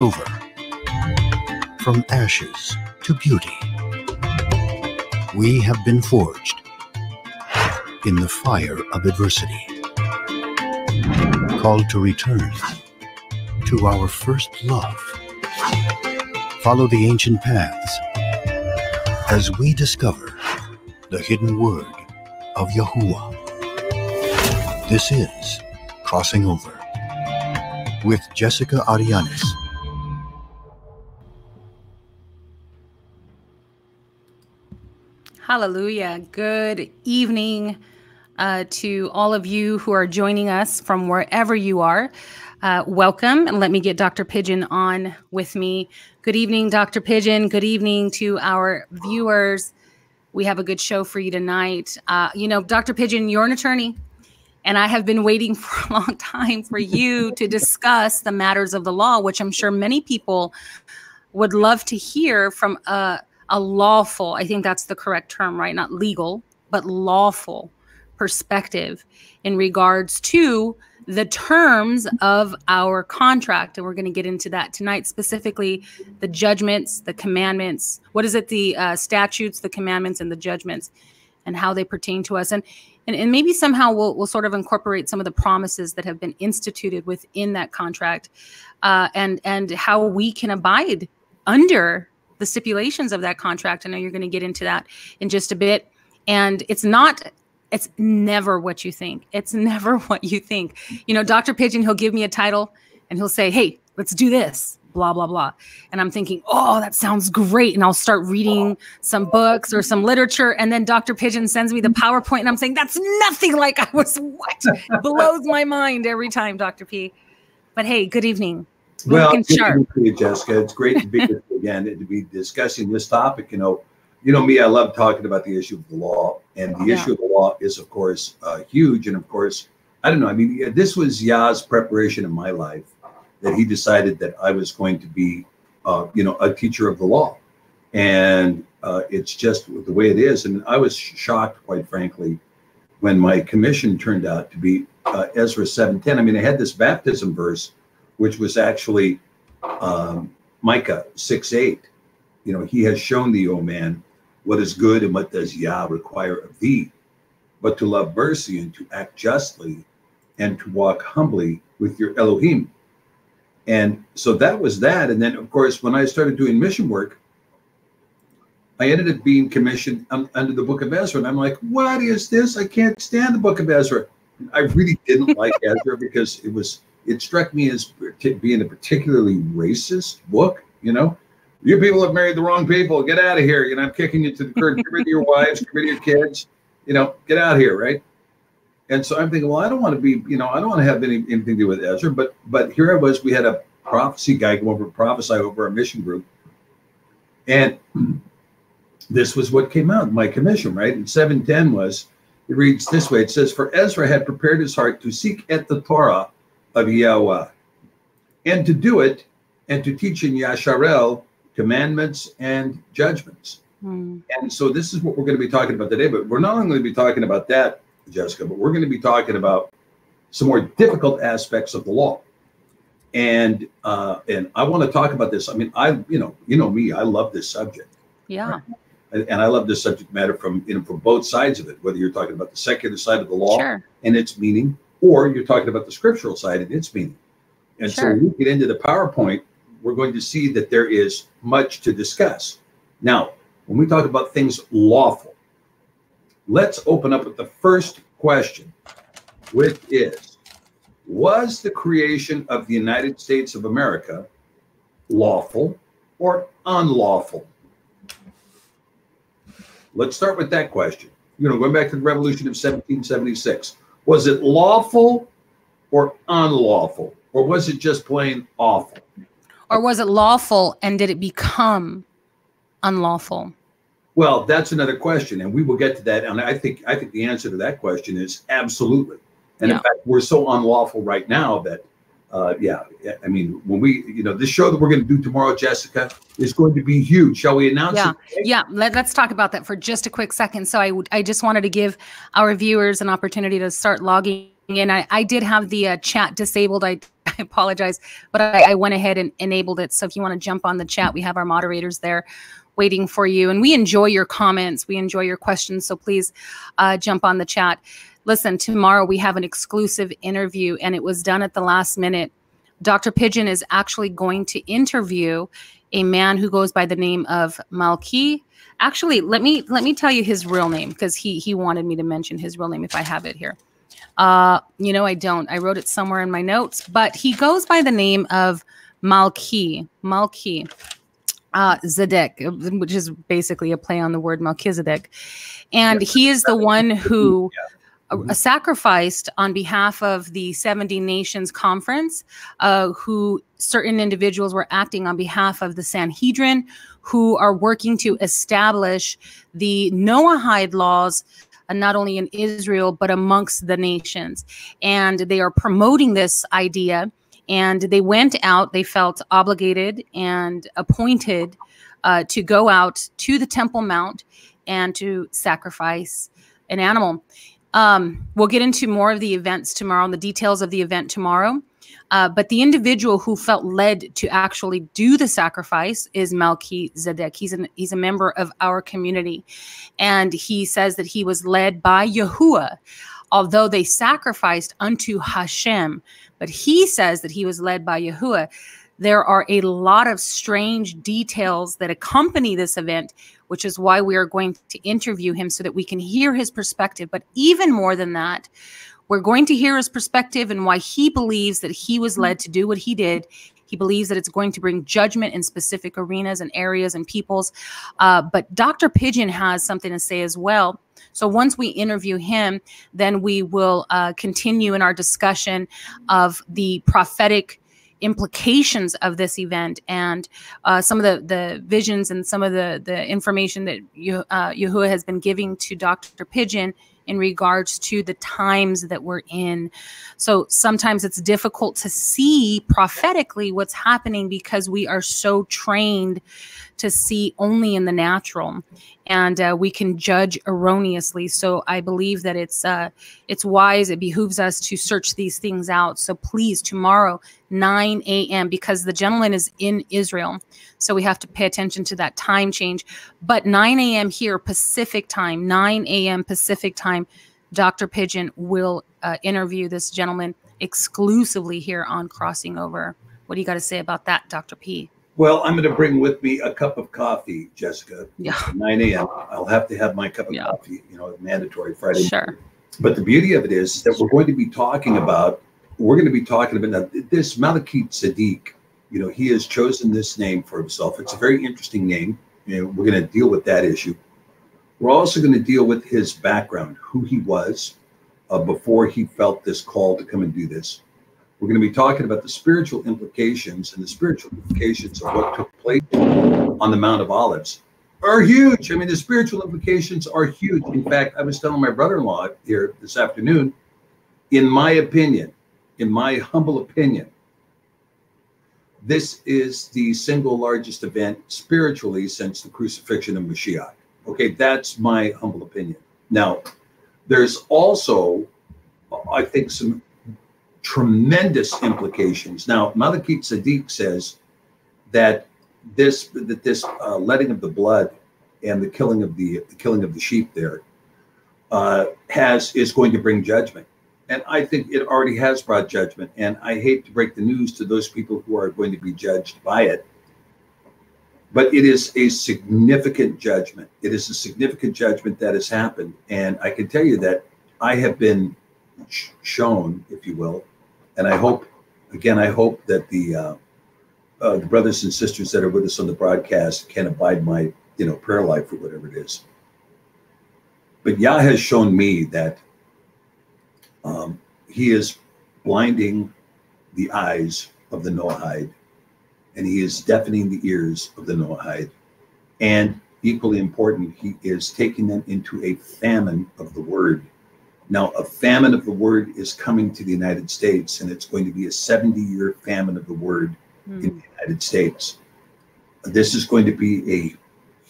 over. From ashes to beauty, we have been forged in the fire of adversity. Called to return to our first love. Follow the ancient paths as we discover the hidden word of Yahuwah. This is Crossing Over with Jessica Arianes. Hallelujah. Good evening to all of you who are joining us from wherever you are. Welcome. And let me get Dr. Pidgeon on with me. Good evening, Dr. Pidgeon. Good evening to our viewers. We have a good show for you tonight. Dr. Pidgeon, you're an attorney, and I have been waiting for a long time for you to discuss the matters of the law, which I'm sure many people would love to hear from a lawful, I think that's the correct term, right? Not legal, but lawful perspective in regards to the terms of our contract. And we're going to get into that tonight, specifically the judgments, the commandments. What is it? The statutes, the commandments, and the judgments, and how they pertain to us. And maybe somehow we'll sort of incorporate some of the promises that have been instituted within that contract and how we can abide under the stipulations of that contract. I know you're going to get into that in just a bit. And it's never what you think. It's never what you think. You know, Dr. Pidgeon, he'll give me a title and he'll say, hey, let's do this, blah, blah, blah. And I'm thinking, oh, that sounds great. And I'll start reading some books or some literature. And then Dr. Pidgeon sends me the PowerPoint and I'm saying, that's nothing like I was, what? Blows my mind every time, Dr. P. But hey, good evening. Well, good to meet you, Jessica. It's great to be with you again and to be discussing this topic. You know me, I love talking about the issue of the law, and the issue of the law is, of course, huge. And of course, I don't know. I mean, this was Yah's preparation in my life that he decided that I was going to be, a teacher of the law, and it's just the way it is. And I was shocked, quite frankly, when my commission turned out to be Ezra 7:10. I mean, I had this baptism verse, which was actually Micah 6:8. You know, he has shown thee, O man, what is good and what does Yah require of thee, but to love mercy and to act justly and to walk humbly with your Elohim. And so that was that. And then, of course, when I started doing mission work, I ended up being commissioned under the book of Ezra. And I'm like, what is this? I can't stand the book of Ezra. I really didn't like Ezra because it struck me as being a particularly racist book. You know, you people have married the wrong people. Get out of here. You know, I'm kicking you to the curb. Get rid of your wives, get rid of your kids, you know, get out of here. Right. And so I'm thinking, well, I don't want to be, you know, I don't want to have anything to do with Ezra, but here I was, we had a prophecy guy come over and prophesy over our mission group. And this was what came out in my commission, right? And 7:10 was, it reads this way. It says, for Ezra had prepared his heart to seek at the Torah of Yahweh, and to do it, and to teach in Yasharel commandments and judgments. And so this is what we're going to be talking about today. But we're not only going to be talking about that, Jessica, but we're going to be talking about some more difficult aspects of the law. And I want to talk about this. I mean, you know me, I love this subject. Yeah. Right? And I love this subject matter from both sides of it, whether you're talking about the secular side of the law and its meaning, or you're talking about the scriptural side and its meaning. And so when we get into the PowerPoint, we're going to see that there is much to discuss. Now, when we talk about things lawful, let's open up with the first question, which is, was the creation of the United States of America lawful or unlawful? Let's start with that question. You know, going back to the Revolution of 1776. Was it lawful or unlawful? Or was it just plain awful? Or was it lawful and did it become unlawful? Well, that's another question, and we will get to that. And I think the answer to that question is absolutely. And in fact, we're so unlawful right now that, I mean, when this show that we're going to do tomorrow, Jessica, is going to be huge. Shall we announce it? Yeah. Let's talk about that for just a quick second. So I just wanted to give our viewers an opportunity to start logging in. I did have the chat disabled. I I apologize, but I went ahead and enabled it. So if you want to jump on the chat, we have our moderators there waiting for you. And we enjoy your comments. We enjoy your questions. So please jump on the chat. Listen, tomorrow we have an exclusive interview, and it was done at the last minute. Dr. Pidgeon is actually going to interview a man who goes by the name of Malki. Actually, let me tell you his real name, because he wanted me to mention his real name if I have it here. You know, I don't. I wrote it somewhere in my notes, but he goes by the name of Malki Zedek, which is basically a play on the word Melchizedek. And yeah, he is the one who... Yeah. Sacrificed on behalf of the 70 Nations Conference, who certain individuals were acting on behalf of the Sanhedrin, who are working to establish the Noahide laws, not only in Israel, but amongst the nations. And they are promoting this idea. And they went out, they felt obligated and appointed to go out to the Temple Mount and to sacrifice an animal. We'll get into more of the events tomorrow and the details of the event tomorrow. But the individual who felt led to actually do the sacrifice is Malki Zedek. He's a member of our community. And he says that he was led by Yahuwah, although they sacrificed unto Hashem. But he says that he was led by Yahuwah. There are a lot of strange details that accompany this event, which is why we are going to interview him so that we can hear his perspective. But even more than that, we're going to hear his perspective and why he believes that he was led to do what he did. He believes that it's going to bring judgment in specific arenas and areas and peoples. But Dr. Pidgeon has something to say as well. So once we interview him, then we will continue in our discussion of the prophetic implications of this event and some of the visions and some of the information that Yahuwah has been giving to Dr. Pidgeon in regards to the times that we're in. So sometimes it's difficult to see prophetically what's happening because we are so trained to see only in the natural, and we can judge erroneously. So I believe that it's wise, it behooves us to search these things out. So please, tomorrow, 9 a.m., because the gentleman is in Israel, so we have to pay attention to that time change. But 9 a.m. here, Pacific time, 9 a.m. Pacific time, Dr. Pidgeon will interview this gentleman exclusively here on Crossing Over. What do you got to say about that, Dr. P? Well, I'm going to bring with me a cup of coffee, Jessica. Yeah. 9 a.m. I'll have to have my cup of coffee, you know, mandatory Friday. Sure. But the beauty of it is that we're going to be talking about now, this Malki Zedek, you know, he has chosen this name for himself. It's a very interesting name. You know, we're going to deal with that issue. We're also going to deal with his background, who he was before he felt this call to come and do this. We're going to be talking about the spiritual implications, and the spiritual implications of what took place on the Mount of Olives are huge. I mean, the spiritual implications are huge. In fact, I was telling my brother-in-law here this afternoon, in my opinion, in my humble opinion, this is the single largest event spiritually since the crucifixion of Mashiach. Okay, that's my humble opinion. Now, there's also, I think, some tremendous implications. Now, Malki Zedek says that this letting of the blood and the killing of the sheep there is going to bring judgment, and I think it already has brought judgment. And I hate to break the news to those people who are going to be judged by it, but it is a significant judgment. It is a significant judgment that has happened, and I can tell you that I have been shown, if you will. And I hope, again, I hope that the brothers and sisters that are with us on the broadcast can abide my, you know, prayer life or whatever it is. But Yah has shown me that he is blinding the eyes of the Noahide, and he is deafening the ears of the Noahide. And equally important, he is taking them into a famine of the word. Now, a famine of the word is coming to the United States, and it's going to be a 70-year famine of the word in the United States. This is going to be a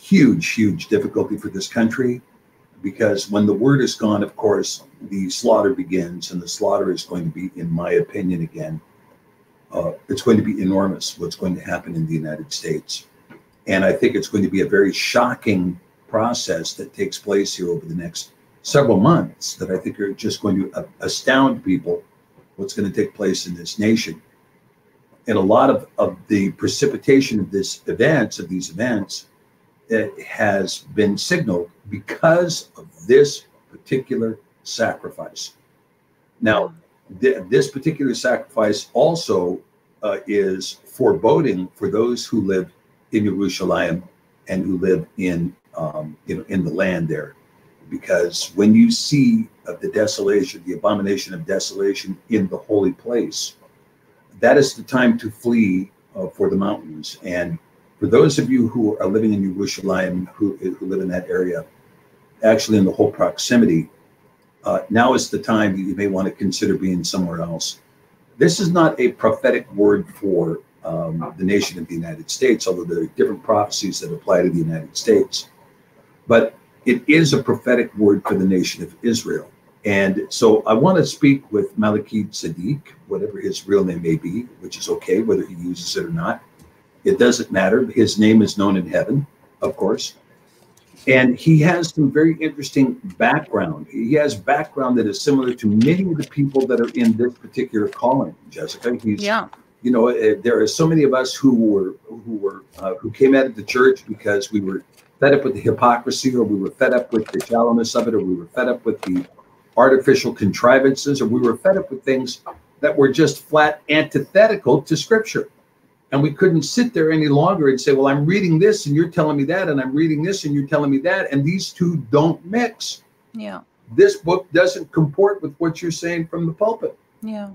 huge, huge difficulty for this country, because when the word is gone, of course, the slaughter begins, and the slaughter is going to be, in my opinion, again, It's going to be enormous what's going to happen in the United States. And I think it's going to be a very shocking process that takes place here over the next several months that I think are just going to astound people what's going to take place in this nation. And a lot of the precipitation of these events, it has been signaled because of this particular sacrifice. Now, this particular sacrifice also is foreboding for those who live in Jerusalem and who live in the land there, because when you see of the desolation, the abomination of desolation in the holy place, that is the time to flee for the mountains. And for those of you who are living in Jerusalem, who live in that area, actually in the whole proximity, now is the time that you may want to consider being somewhere else. This is not a prophetic word for the nation of the United States, although there are different prophecies that apply to the United States. But it is a prophetic word for the nation of Israel. And so I want to speak with Maliki Tzedek, whatever his real name may be, which is okay, whether he uses it or not. It doesn't matter. His name is known in heaven, of course. And he has some very interesting background. He has background that is similar to many of the people that are in this particular calling, Jessica. He's, yeah. You know, there are so many of us who came out of the church because we were fed up with the hypocrisy, or we were fed up with the shallowness of it, or we were fed up with the artificial contrivances, or we were fed up with things that were just flat antithetical to Scripture. And we couldn't sit there any longer and say, well, I'm reading this and you're telling me that, and I'm reading this and you're telling me that, and these two don't mix. Yeah. This book doesn't comport with what you're saying from the pulpit. Yeah.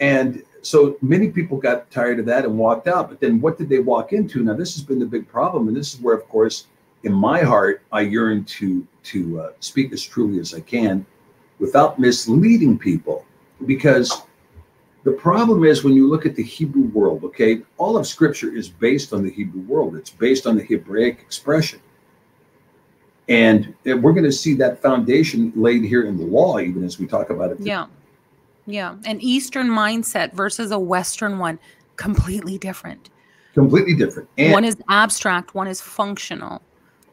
And so many people got tired of that and walked out. But then what did they walk into? Now, this has been the big problem. And this is where, of course, in my heart, I yearn to speak as truly as I can without misleading people, because the problem is when you look at the Hebrew world, okay, all of Scripture is based on the Hebrew world. It's based on the Hebraic expression. And we're going to see that foundation laid here in the law, even as we talk about it today. Yeah. Yeah. An Eastern mindset versus a Western one, completely different. Completely different. And one is abstract, one is functional.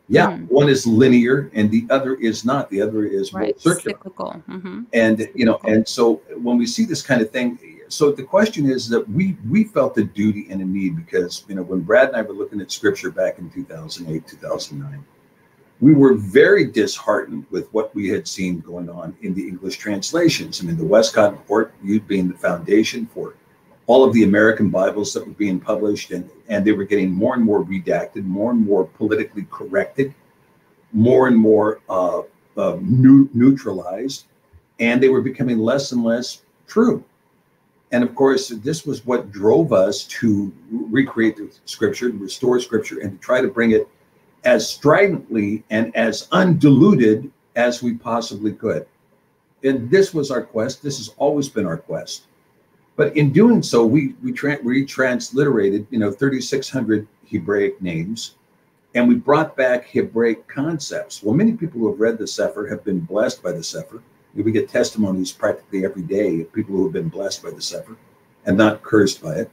Yeah. Mm. One is linear and the other is not. The other is more circular. Cyclical. Mm-hmm. And, you know, and so when we see this kind of thing, so the question is that we felt a duty and a need because, you know, when Brad and I were looking at Scripture back in 2008, 2009, we were very disheartened with what we had seen going on in the English translations. I mean, the Westcott Report, you being the foundation for all of the American Bibles that were being published, and they were getting more and more redacted, more and more politically corrected, more and more neutralized, and they were becoming less and less true. And of course, this was what drove us to recreate the Scripture, to restore Scripture, and to try to bring it as stridently and as undiluted as we possibly could. And this was our quest. This has always been our quest. But in doing so, we transliterated, you know, 3,600 Hebraic names, and we brought back Hebraic concepts. Well, many people who have read the Sefer have been blessed by the Sefer. We get testimonies practically every day of people who have been blessed by the Sefer and not cursed by it.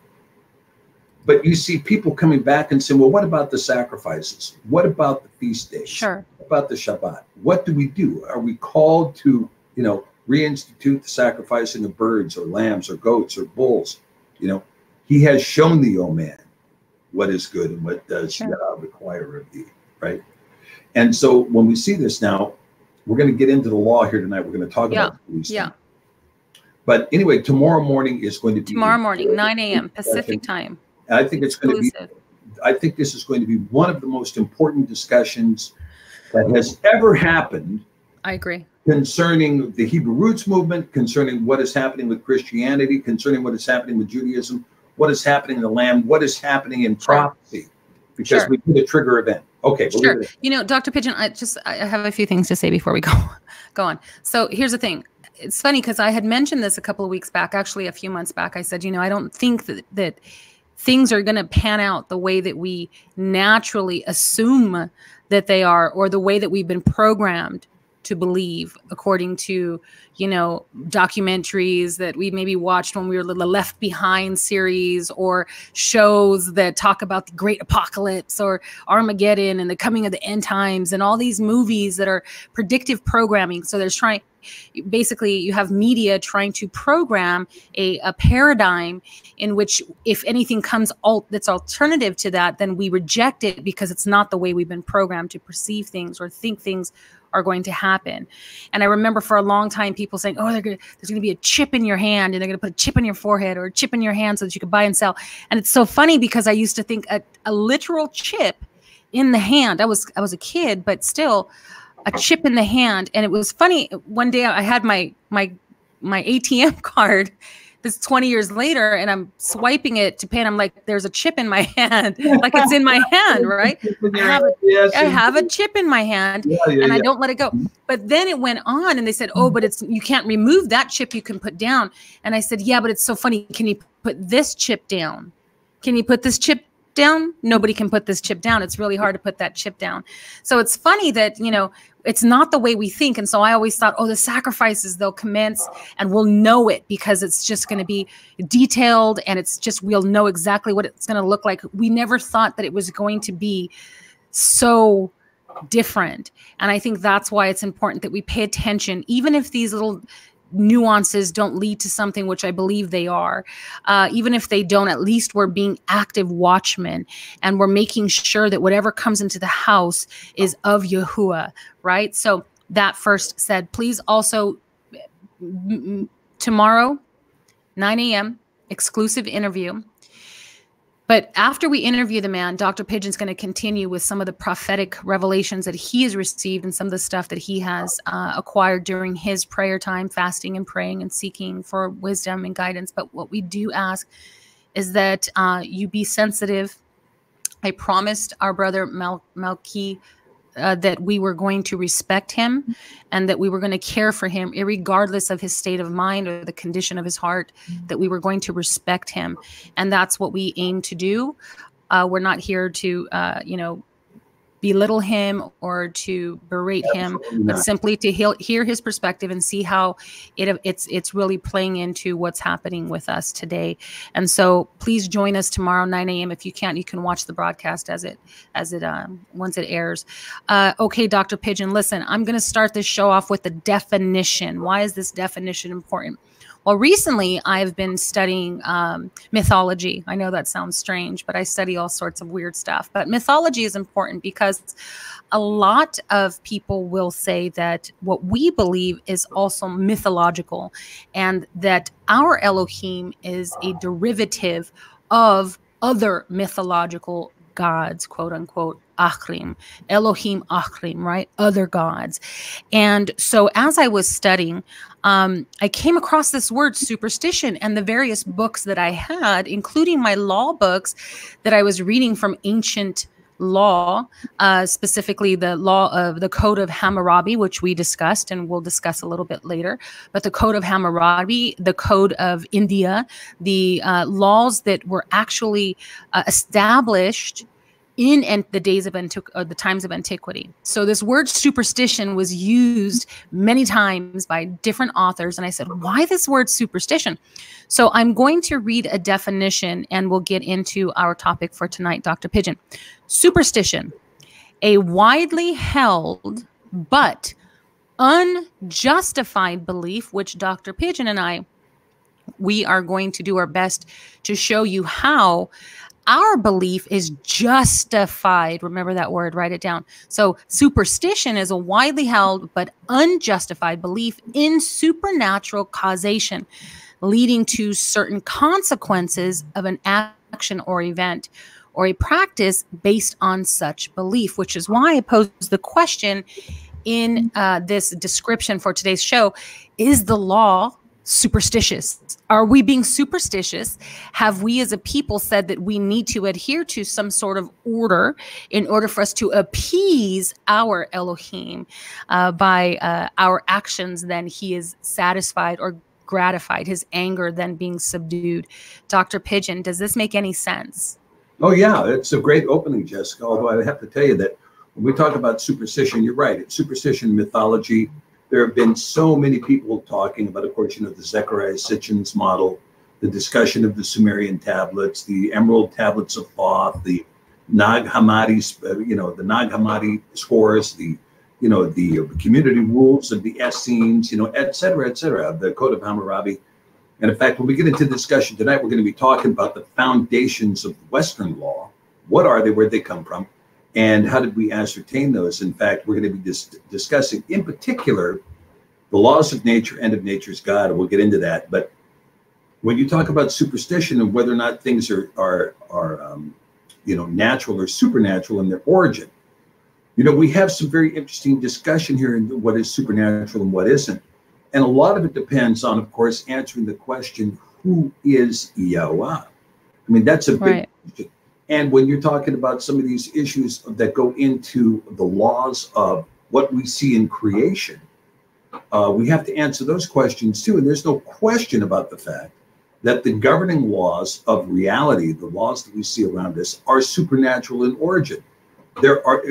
But you see people coming back and saying, well, what about the sacrifices? What about the feast days? Sure. What about the Shabbat? What do we do? Are we called to, you know, reinstitute the sacrificing of birds or lambs or goats or bulls? You know, he has shown thee, O man, what is good and what does Yah require of thee, right? And so when we see this now, we're going to get into the law here tonight. We're going to talk about these things. But anyway, tomorrow morning is going to be... Tomorrow morning, 9 a.m. Pacific time. I think it's going to be... I think this is going to be one of the most important discussions that has ever happened. I agree. Concerning the Hebrew roots movement, concerning what is happening with Christianity, concerning what is happening with Judaism, what is happening in the Lamb, what is happening in prophecy, because we did a trigger event. Okay. We'll leave it. You know, Dr. Pidgeon, I have a few things to say before we go on. So here's the thing. It's funny because I had mentioned this a couple of weeks back, actually a few months back. I said, you know, I don't think that things are going to pan out the way that we naturally assume that they are, or the way that we've been programmed to believe, according to, you know, documentaries that we maybe watched when we were little, Left Behind series, or shows that talk about the Great Apocalypse or Armageddon and the coming of the end times, and all these movies that are predictive programming. So there's basically you have media trying to program a paradigm in which if anything comes that's alternative to that, then we reject it because it's not the way we've been programmed to perceive things or think things are going to happen. And I remember for a long time people saying, oh, there's going to be a chip in your hand, and they're going to put a chip in your forehead or a chip in your hand so that you can buy and sell. And it's so funny because I used to think a literal chip in the hand. I was a kid, but still, a chip in the hand. And it was funny. One day I had my ATM card, this 20 years later, and I'm swiping it to pay. And I'm like, there's a chip in my hand. Like, it's in my hand, right? I have a chip in my hand, and I don't let it go. But then it went on and they said, oh, but you can't remove that chip, you can put down. And I said, yeah, but it's so funny. Can you put this chip down? Can you put this chip down? Nobody can put this chip down. It's really hard to put that chip down. So it's funny that, you know, it's not the way we think. And so I always thought, oh, the sacrifices, they'll commence and we'll know it because it's just going to be detailed, and it's just, we'll know exactly what it's going to look like. We never thought that it was going to be so different. And I think that's why it's important that we pay attention, even if these little nuances don't lead to something, which I believe they are. Even if they don't, at least we're being active watchmen, and we're making sure that whatever comes into the house is of Yahuwah, right? So that first said, please also tomorrow, 9 a.m., exclusive interview. But after we interview the man, Dr. Pidgeon's going to continue with some of the prophetic revelations that he has received and some of the stuff that he has acquired during his prayer time, fasting and praying and seeking for wisdom and guidance. But what we do ask is that you be sensitive. I promised our brother Malki that we were going to respect him and that we were going to care for him, regardless of his state of mind or the condition of his heart, that we were going to respect him. And that's what we aim to do. We're not here to, you know, belittle him or to berate him, but simply to hear his perspective and see how it's really playing into what's happening with us today. And so please join us tomorrow, 9 a.m. If you can't, you can watch the broadcast once it airs. Okay, Dr. Pidgeon, listen, I'm going to start this show off with the definition. Why is this definition important? Well, recently I've been studying mythology. I know that sounds strange, but I study all sorts of weird stuff. But mythology is important because a lot of people will say that what we believe is also mythological, and that our Elohim is a derivative of other mythological gods, quote unquote. Achrim, Elohim Achrim, right? Other gods. And so as I was studying, I came across this word superstition and the various books that I had, including my law books that I was reading from ancient law, specifically the law of the Code of Hammurabi, which we discussed and we'll discuss a little bit later, but the Code of Hammurabi, the Code of India, the laws that were actually established in the days of the times of antiquity. So this word superstition was used many times by different authors. And I said, why this word superstition? So I'm going to read a definition and we'll get into our topic for tonight, Dr. Pidgeon. Superstition, a widely held but unjustified belief, which Dr. Pidgeon and we are going to do our best to show you how our belief is justified. Remember that word, write it down. So superstition is a widely held but unjustified belief in supernatural causation, leading to certain consequences of an action or event or a practice based on such belief, which is why I posed the question in this description for today's show. Is the law superstitious? Are we being superstitious? Have we as a people said that we need to adhere to some sort of order in order for us to appease our Elohim by our actions? Then he is satisfied or gratified, his anger then being subdued. Dr. Pidgeon, does this make any sense? Oh yeah, it's a great opening, Jessica, although I have to tell you that When we talk about superstition, you're right. It's superstition, mythology. There have been so many people talking about, of course, you know, the Zechariah Sitchin's model, the discussion of the Sumerian tablets, the Emerald Tablets of Thoth, the Nag Hammadi, the Nag Hammadi scores, the community rules of the Essenes, et cetera, the Code of Hammurabi. And in fact, when we get into discussion tonight, we're going to be talking about the foundations of Western law. What are they? Where'd they come from? And how did we ascertain those? In fact, we're going to be discussing, in particular, the laws of nature and of nature's God, and we'll get into that. But when you talk about superstition and whether or not things are natural or supernatural in their origin, we have some very interesting discussion here in what is supernatural and what isn't. And a lot of it depends on, of course, answering the question, who is Yahweh? I mean, that's a big question. And when you're talking about some of these issues that go into the laws of what we see in creation, we have to answer those questions too. And there's no question about the fact that the governing laws of reality, the laws that we see around us, are supernatural in origin. There are,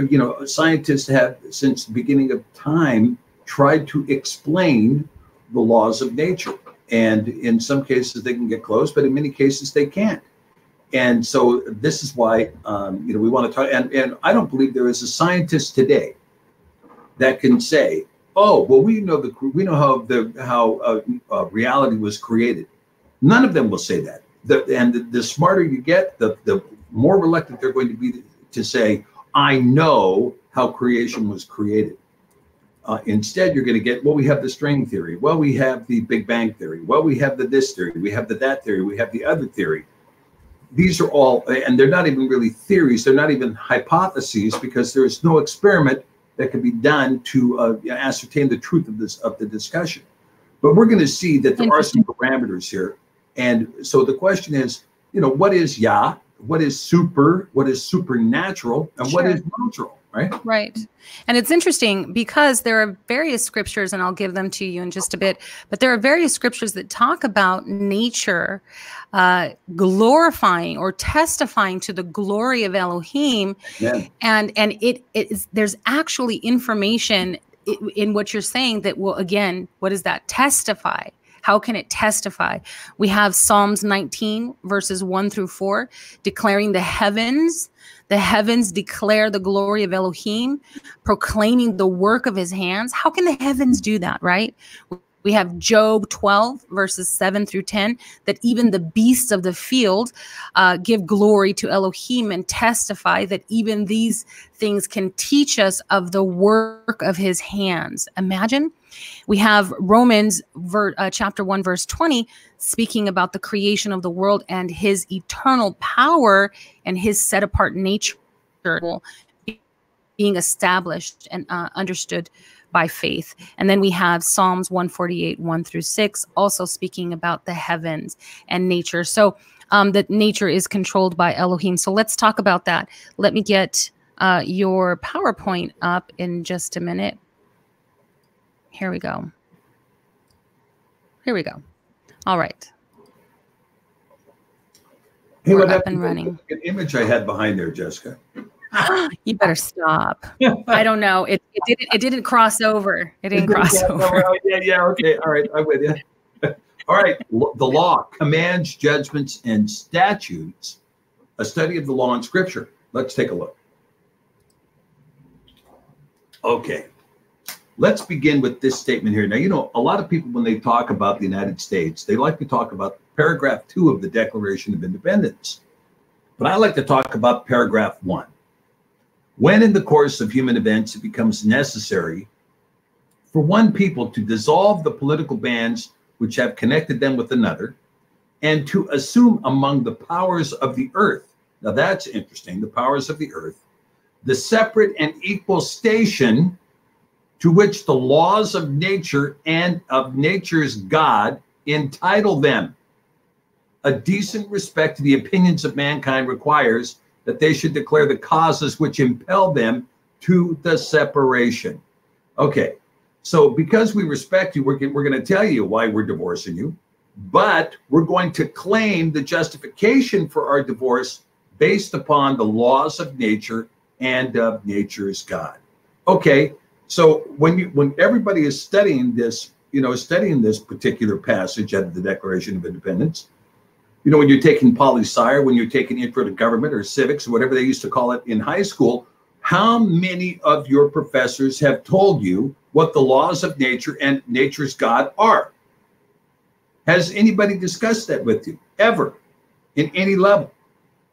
scientists have, since the beginning of time, tried to explain the laws of nature. And in some cases they can get close, but in many cases they can't. And so this is why, we want to talk, and I don't believe there is a scientist today that can say, oh, well, we know how reality was created. None of them will say that. The smarter you get, the more reluctant they're going to be to say, I know how creation was created. Instead, you're going to get, well, we have the string theory. Well, we have the Big Bang theory. Well, we have the this theory. We have the that theory. We have the other theory. These are all, and they're not even really theories. They're not even hypotheses, because there is no experiment that can be done to ascertain the truth of the discussion. But we're going to see that there are some parameters here. And so the question is, what is Yah? What is super? What is supernatural? And what is natural? Right. Right. And it's interesting because there are various scriptures, and I'll give them to you in just a bit, but there are various scriptures that talk about nature glorifying or testifying to the glory of Elohim. Yeah. And it is, there's actually information in what you're saying that will, again, what does that testify? How can it testify? We have Psalms 19 verses 1 through 4, declaring the heavens. The heavens declare the glory of Elohim, proclaiming the work of his hands. How can the heavens do that, right? We have Job 12, verses 7 through 10, that even the beasts of the field give glory to Elohim and testify that even these things can teach us of the work of his hands. Imagine. We have Romans chapter 1, verse 20, speaking about the creation of the world and his eternal power and his set apart nature being established and understood by faith. And then we have Psalms 148, 1 through 6, also speaking about the heavens and nature. So that nature is controlled by Elohim. So let's talk about that. Let me get your PowerPoint up in just a minute. Here we go. Here we go. All right. Hey, we're up and running. An image I had behind there, Jessica. You better stop. I don't know. It didn't cross over. It didn't cross over. Yeah. Okay. All right. I'm with you. All right. The law, commands, judgments, and statutes. A study of the law and scripture. Let's take a look. Okay. Let's begin with this statement here. Now, a lot of people, when they talk about the United States, they like to talk about paragraph 2 of the Declaration of Independence. But I like to talk about paragraph 1. When in the course of human events, it becomes necessary for one people to dissolve the political bands which have connected them with another and to assume among the powers of the earth. Now, that's interesting. The powers of the earth, the separate and equal station to which the laws of nature and of nature's God entitle them. A decent respect to the opinions of mankind requires that they should declare the causes which impel them to the separation. Okay, so because we respect you, we're going to tell you why we're divorcing you, but we're going to claim the justification for our divorce based upon the laws of nature and of nature's God. Okay, so when everybody is studying this, studying this particular passage out of the Declaration of Independence, when you're taking poli-sci or when you're taking intro to government or civics or whatever they used to call it in high school, how many of your professors have told you what the laws of nature and nature's God are? Has anybody discussed that with you ever in any level?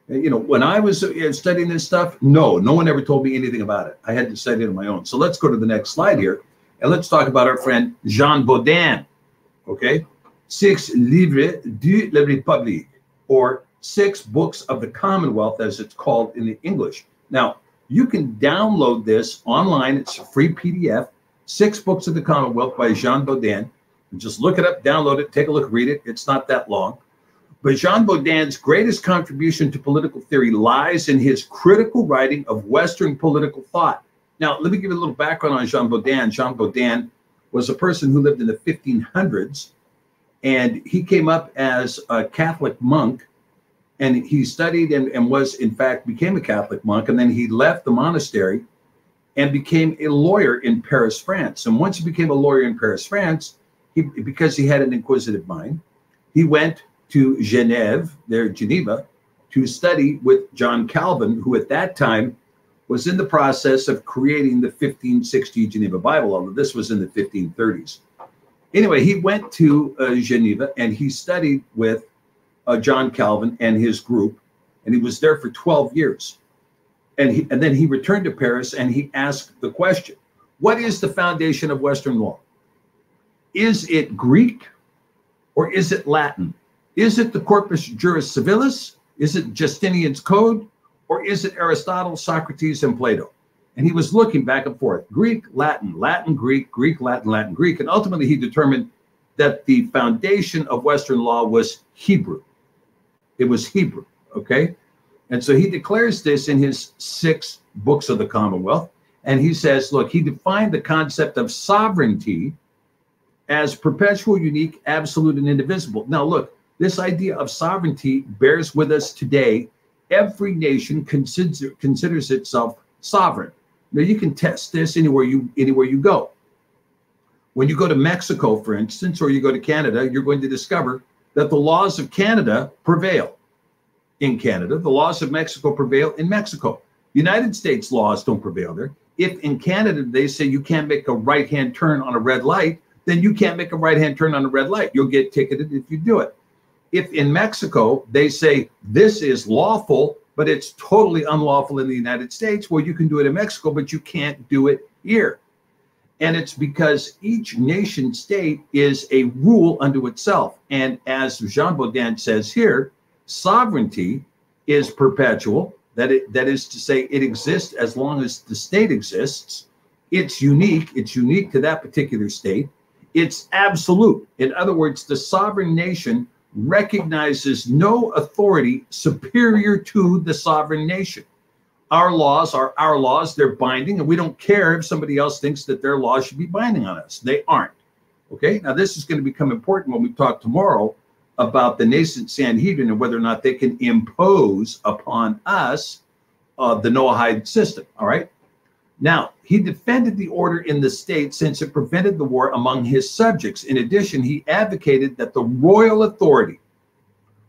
When I was studying this stuff, no one ever told me anything about it. I had to study it on my own. So let's go to the next slide here. And let's talk about our friend Jean Baudin, okay? Six Livres de la République, or Six Books of the Commonwealth, as it's called in the English. Now, you can download this online. It's a free PDF, Six Books of the Commonwealth by Jean Baudin. And just look it up, download it, take a look, read it. It's not that long. But Jean Baudin's greatest contribution to political theory lies in his critical writing of Western political thought. Now, let me give you a little background on Jean Baudin. Jean Baudin was a person who lived in the 1500s, and he came up as a Catholic monk, and he studied and was, in fact, became a Catholic monk, and then he left the monastery and became a lawyer in Paris, France. And once he became a lawyer in Paris, France, because he had an inquisitive mind, he went to Geneva, to study with John Calvin, who at that time was in the process of creating the 1560 Geneva Bible, although this was in the 1530s. Anyway, he went to Geneva and he studied with John Calvin and his group, and he was there for 12 years. And then he returned to Paris and he asked the question, what is the foundation of Western law? Is it Greek or is it Latin? Is it the Corpus Juris Civilis? Is it Justinian's Code? Or is it Aristotle, Socrates, and Plato? And he was looking back and forth, Greek, Latin, Latin, Greek, Latin, Latin, Greek. And ultimately, he determined that the foundation of Western law was Hebrew. It was Hebrew, okay? And so he declares this in his Six Books of the Commonwealth. And he says, look, he defined the concept of sovereignty as perpetual, unique, absolute, and indivisible. Now, look, this idea of sovereignty bears with us today. Every nation considers itself sovereign. Now, you can test this anywhere you go. When you go to Mexico, for instance, or you go to Canada, you're going to discover that the laws of Canada prevail in Canada. The laws of Mexico prevail in Mexico. United States laws don't prevail there. If in Canada they say you can't make a right-hand turn on a red light, then you can't make a right-hand turn on a red light. You'll get ticketed if you do it. If in Mexico, they say this is lawful, but it's totally unlawful in the United States, well, you can do it in Mexico, but you can't do it here. And it's because each nation state is a rule unto itself. And as Jean Baudin says here, sovereignty is perpetual. That is to say, it exists as long as the state exists. It's unique. It's unique to that particular state. It's absolute. In other words, the sovereign nation recognizes no authority superior to the sovereign nation. Our laws are our laws, they're binding, and we don't care if somebody else thinks that their laws should be binding on us. They aren't. Okay, now this is going to become important when we talk tomorrow about the nascent Sanhedrin and whether or not they can impose upon us the Noahide system. All right, now he defended the order in the state since it prevented the war among his subjects. In addition, he advocated that the royal authority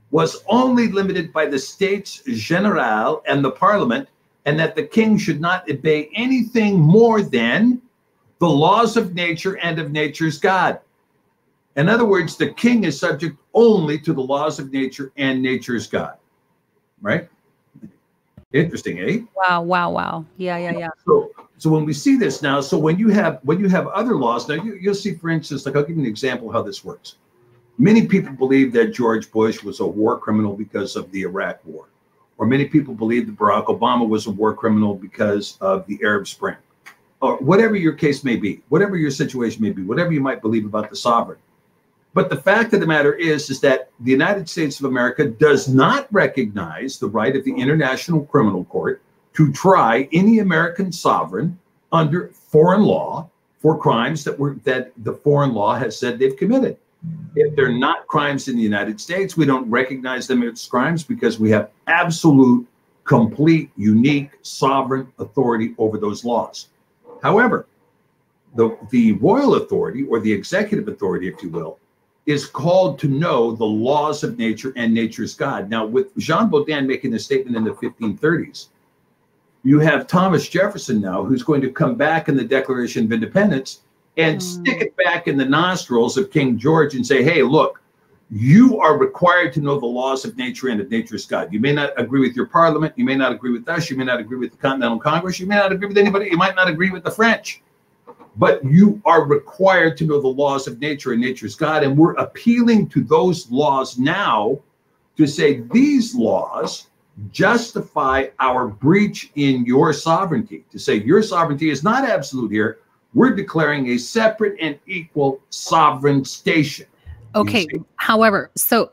was only limited by the States General and the Parliament, and that the king should not obey anything more than the laws of nature and of nature's God. In other words, the king is subject only to the laws of nature and nature's God, right? Interesting, eh? Wow, wow, wow. Yeah, yeah, yeah. So when we see this now, so when you have other laws, now you'll see, for instance, like I'll give you an example of how this works. Many people believe that George Bush was a war criminal because of the Iraq War, or many people believe that Barack Obama was a war criminal because of the Arab Spring, or whatever your case may be, whatever your situation may be, whatever you might believe about the sovereign. But the fact of the matter is that the United States of America does not recognize the right of the International Criminal Court to try any American sovereign under foreign law for crimes that the foreign law has said they've committed. If they're not crimes in the United States, we don't recognize them as crimes because we have absolute complete, unique, sovereign authority over those laws. However, the royal authority, or the executive authority, if you will, is called to know the laws of nature and nature's God. Now, with Jean Baudin making this statement in the 1530s, you have Thomas Jefferson now, who's going to come back in the Declaration of Independence and stick it back in the nostrils of King George and say, hey, look, you are required to know the laws of nature and of nature's God. You may not agree with your parliament. You may not agree with us. You may not agree with the Continental Congress. You may not agree with anybody. You might not agree with the French. But you are required to know the laws of nature and nature's God. And we're appealing to those laws now to say these laws justify our breach in your sovereignty, to say your sovereignty is not absolute here. We're declaring a separate and equal sovereign station. Okay. However, so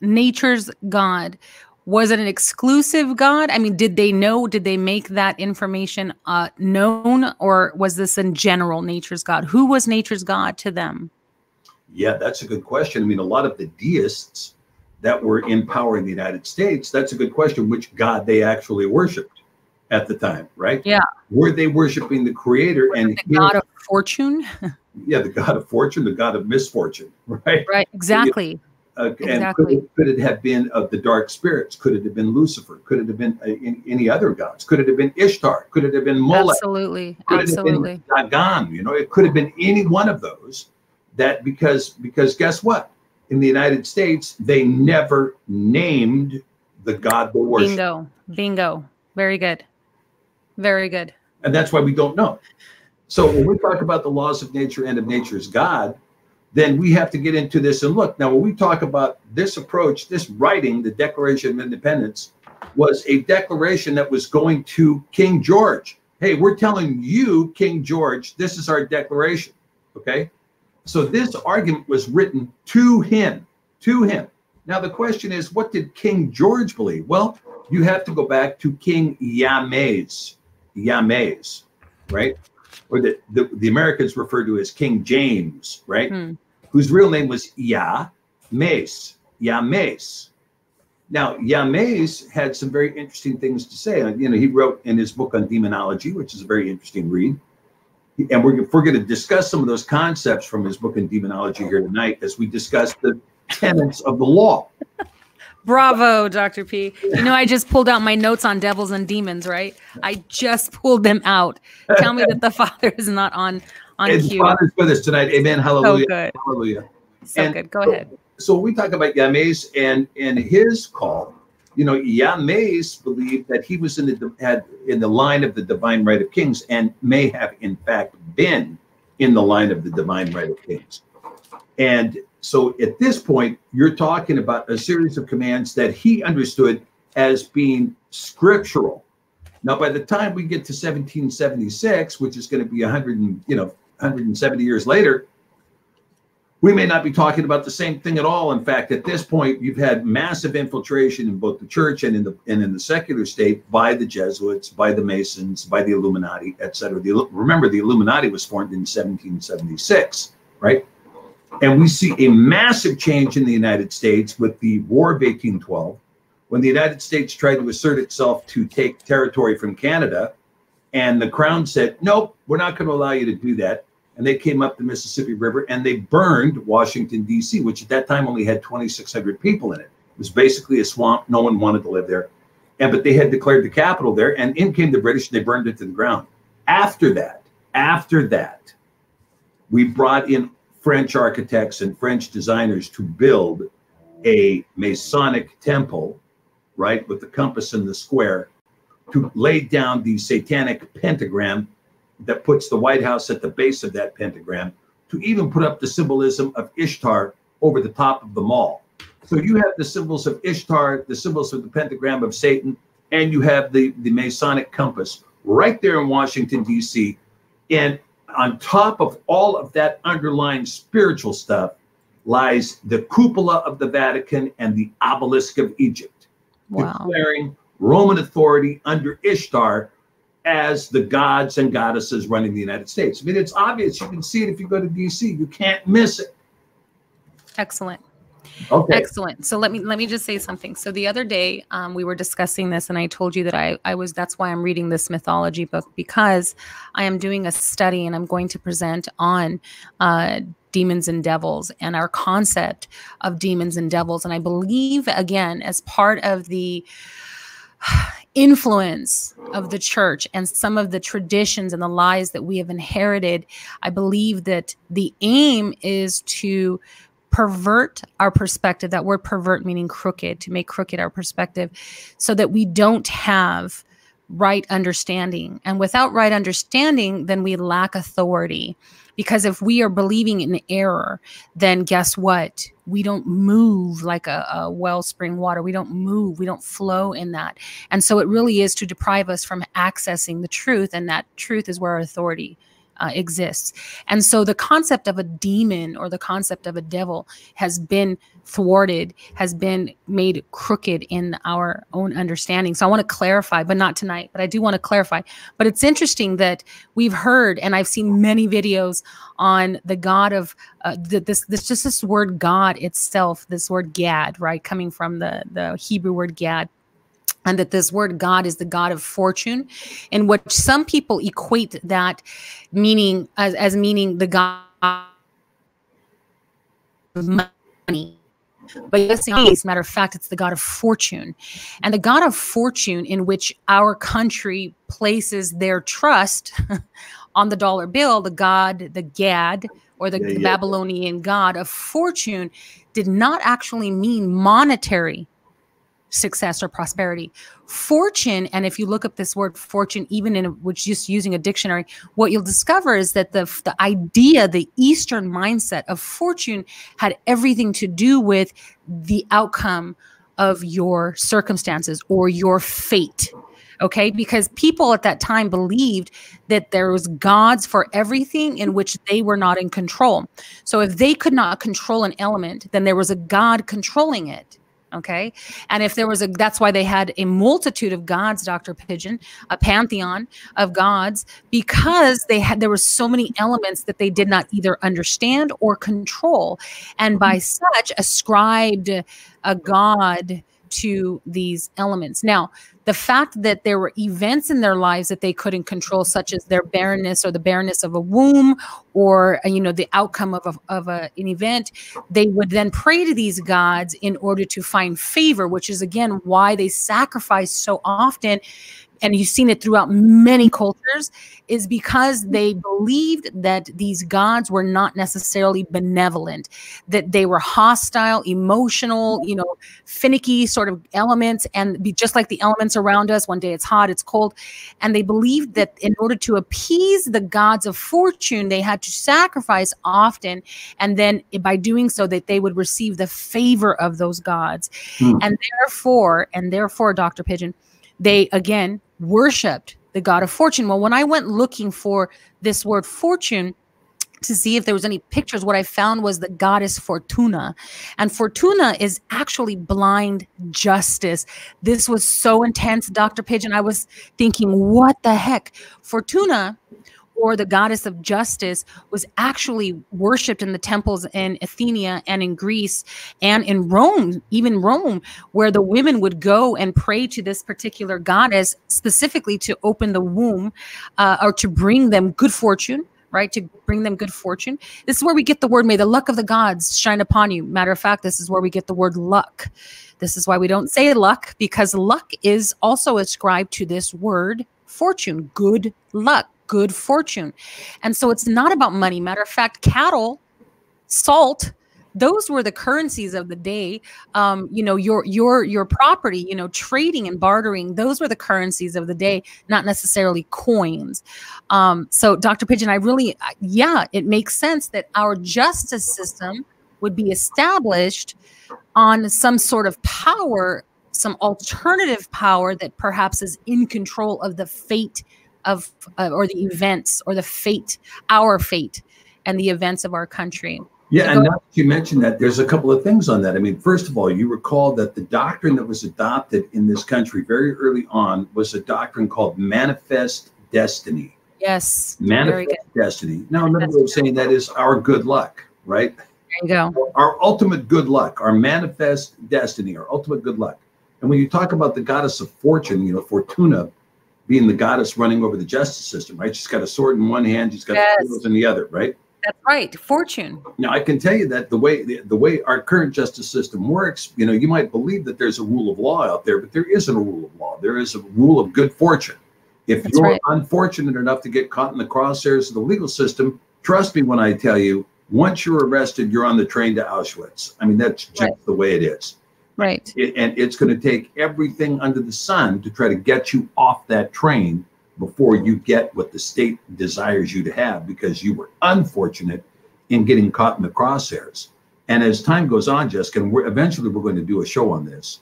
nature's God, was it an exclusive God? I mean, did they know? Did they make that information known? Or was this in general nature's God? Who was nature's God to them? Yeah, that's a good question. I mean, a lot of the deists that were in power in the United States, that's a good question, which God they actually worshipped at the time, right? Yeah. Were they worshipping the creator and the God of fortune? Yeah, the God of fortune, the God of misfortune, right? Right, exactly. Exactly. And could it have been of the dark spirits? Could it have been Lucifer? Could it have been any other gods? Could it have been Ishtar? Could it have been Molech? Absolutely. Could Absolutely. It have been Dagon? You know, it could have been any one of those, that because guess what? In the United States, they never named the God they worship. Bingo. Bingo. Very good. Very good. And that's why we don't know. So when we talk about the laws of nature and of nature's God, then we have to get into this and look. Now, when we talk about this approach, this writing, the Declaration of Independence, was a declaration that was going to King George. Hey, we're telling you, King George, this is our declaration, okay? So this argument was written to him, to him. Now, the question is, what did King George believe? Well, you have to go back to King Yames, right? Or the Americans refer to as King James, right? Whose real name was Yames. Now, Yames had some very interesting things to say. You know, he wrote in his book on demonology, which is a very interesting read. And we're going to discuss some of those concepts from his book on demonology here tonight as we discuss the tenets of the law. Bravo, Dr. P. You know, I just pulled out my notes on devils and demons, right? I just pulled them out. Tell me that the Father is not on cue. The Father's with us tonight. Amen. Hallelujah. So good. Hallelujah. So and good. Go ahead. So when we talk about Yames and his call, you know, Yames believed that he was in the line of the divine right of kings, and may have in fact been in the line of the divine right of kings. And so at this point, you're talking about a series of commands that he understood as being scriptural. Now, by the time we get to 1776, which is going to be 170 years later, we may not be talking about the same thing at all. In fact, at this point, you've had massive infiltration in both the church and in the secular state by the Jesuits, by the Masons, by the Illuminati, et cetera. Remember, the Illuminati was formed in 1776, right? And we see a massive change in the United States with the War of 1812, when the United States tried to assert itself to take territory from Canada, and the Crown said, nope, we're not going to allow you to do that. And they came up the Mississippi River and they burned Washington, D.C., which at that time only had 2,600 people in it. It was basically a swamp. No one wanted to live there. But they had declared the capital there, and in came the British and they burned it to the ground. After that, we brought in French architects and French designers to build a Masonic temple, right, with the compass and the square, to lay down the satanic pentagram that puts the White House at the base of that pentagram, to even put up the symbolism of Ishtar over the top of them all. So you have the symbols of Ishtar, the symbols of the pentagram of Satan, and you have the Masonic compass right there in Washington, D.C., and on top of all of that underlying spiritual stuff lies the cupola of the Vatican and the obelisk of Egypt, declaring Roman authority under Ishtar as the gods and goddesses running the United States. I mean, it's obvious. You can see it if you go to D.C. You can't miss it. Excellent. Okay. Excellent. So let me just say something. So the other day we were discussing this, and I told you that I was, that's why I'm reading this mythology book, because I am doing a study and I'm going to present on demons and devils and our concept of demons and devils. And I believe, again, as part of the influence of the church and some of the traditions and the lies that we have inherited, I believe that the aim is to pervert our perspective. That word pervert meaning crooked, to make crooked our perspective so that we don't have right understanding. And without right understanding, then we lack authority. Because if we are believing in error, then guess what? We don't move like a wellspring water. We don't move. We don't flow in that. And so it really is to deprive us from accessing the truth. And that truth is where our authority exists. And so the concept of a demon or the concept of a devil has been thwarted, has been made crooked in our own understanding. So I want to clarify, but not tonight, but I do want to clarify. But it's interesting that we've heard, and I've seen many videos on the God of this word God itself, this word Gad, right? Coming from the Hebrew word Gad. And that this word God is the God of fortune, in which some people equate that meaning as meaning the God of money. But as a matter of fact, it's the God of fortune. And the God of fortune in which our country places their trust on the dollar bill, the God, the Gad, or the Babylonian God of fortune, did not actually mean monetary success or prosperity. Fortune, and if you look up this word fortune, even in which just using a dictionary, what you'll discover is that the idea, the Eastern mindset of fortune had everything to do with the outcome of your circumstances or your fate. Okay, because people at that time believed that there was gods for everything in which they were not in control. So if they could not control an element, then there was a god controlling it. Okay. And if there was that's why they had a multitude of gods, Dr. Pigeon, a pantheon of gods, because there were so many elements that they did not either understand or control. And by such ascribed a god to these elements. Now, the fact that there were events in their lives that they couldn't control, such as their barrenness or the barrenness of a womb, or the outcome of an event, they would then pray to these gods in order to find favor, which is again why they sacrifice so often. And you've seen it throughout many cultures, is because they believed that these gods were not necessarily benevolent, that they were hostile, emotional, finicky sort of elements, and just like the elements around us, one day it's hot, it's cold. And they believed that in order to appease the gods of fortune, they had to sacrifice often. And then by doing so, that they would receive the favor of those gods. Mm. And therefore, Dr. Pigeon, they again worshipped the God of fortune. Well, when I went looking for this word fortune to see if there was any pictures, what I found was the goddess Fortuna. And Fortuna is actually blind justice. This was so intense, Dr. Pigeon. I was thinking, what the heck? Fortuna, or the goddess of justice, was actually worshipped in the temples in Athenia and in Greece and in Rome, even Rome, where the women would go and pray to this particular goddess specifically to open the womb or to bring them good fortune, right? To bring them good fortune. This is where we get the word, may the luck of the gods shine upon you. Matter of fact, this is where we get the word luck. This is why we don't say luck, because luck is also ascribed to this word fortune, good luck. Good fortune. And so it's not about money. Matter of fact, cattle, salt, those were the currencies of the day. Your property, trading and bartering, those were the currencies of the day, not necessarily coins. So Dr. Pigeon, it makes sense that our justice system would be established on some sort of power, some alternative power that perhaps is in control of the fate or the events or the fate, our fate and the events of our country. Yeah, and now that you mentioned that, there's a couple of things on that. I mean, first of all, you recall that the doctrine that was adopted in this country very early on was a doctrine called manifest destiny. Yes. Manifest destiny. Now, another way of saying that is our good luck, right? There you go. Our ultimate good luck, our manifest destiny, our ultimate good luck. And when you talk about the goddess of fortune, you know, Fortuna being the goddess running over the justice system, right? She's got a sword in one hand, she's got the in the other, right? That's right, fortune. Now I can tell you that the way our current justice system works, you know, you might believe that there's a rule of law out there, but there isn't a rule of law. There is a rule of good fortune. If That's you're right. unfortunate enough to get caught in the crosshairs of the legal system, trust me when I tell you, once you're arrested, you're on the train to Auschwitz. I mean, that's just the way it is. Right. And it's going to take everything under the sun to try to get you off that train before you get what the state desires you to have, because you were unfortunate in getting caught in the crosshairs. And as time goes on, Jessica, and we're eventually going to do a show on this.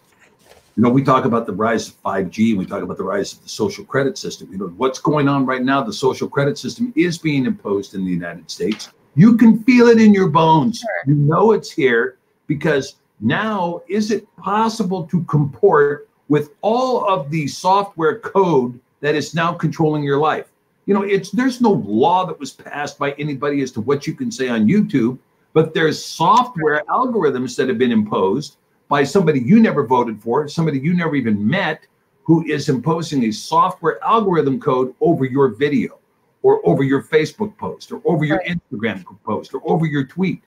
You know, we talk about the rise of 5G, and we talk about the rise of the social credit system. You know, what's going on right now, the social credit system is being imposed in the United States. You can feel it in your bones. Sure. You know it's here, because now is it possible to comport with all of the software code that is now controlling your life? You know, there's no law that was passed by anybody as to what you can say on YouTube, but there's software algorithms that have been imposed by somebody you never voted for, somebody you never even met, who is imposing a software algorithm code over your video or over your Facebook post or over your Instagram post or over your tweet.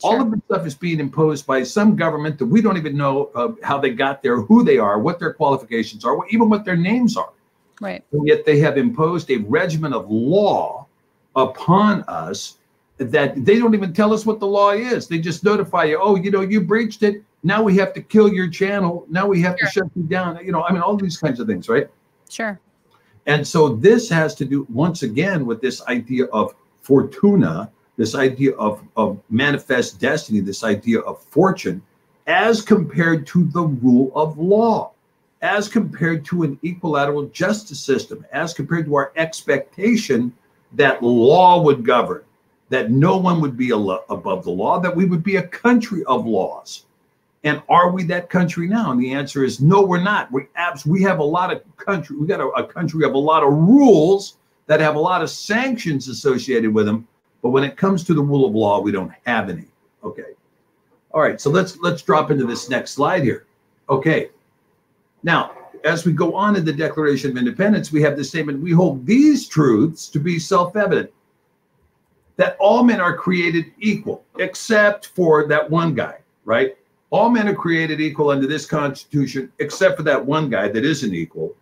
Sure. All of this stuff is being imposed by some government that we don't even know how they got there, who they are, what their qualifications are, even what their names are. Right. And yet they have imposed a regimen of law upon us that they don't even tell us what the law is. They just notify you, oh, you know, you breached it. Now we have to kill your channel. Now we have to shut you down. You know, I mean, all these kinds of things, right? Sure. And so this has to do, once again, with this idea of fortuna, this idea of manifest destiny, this idea of fortune, as compared to the rule of law, as compared to an equilateral justice system, as compared to our expectation that law would govern, that no one would be above the law, that we would be a country of laws. And are we that country now? And the answer is no, we're not. We have a lot of country. We got a country of a lot of rules that have a lot of sanctions associated with them. But when it comes to the rule of law, we don't have any. Okay. All right. So let's drop into this next slide here. Okay. Now, as we go on in the Declaration of Independence, we have the statement, we hold these truths to be self-evident, that all men are created equal, except for that one guy, right? All men are created equal under this Constitution, except for that one guy that isn't equal,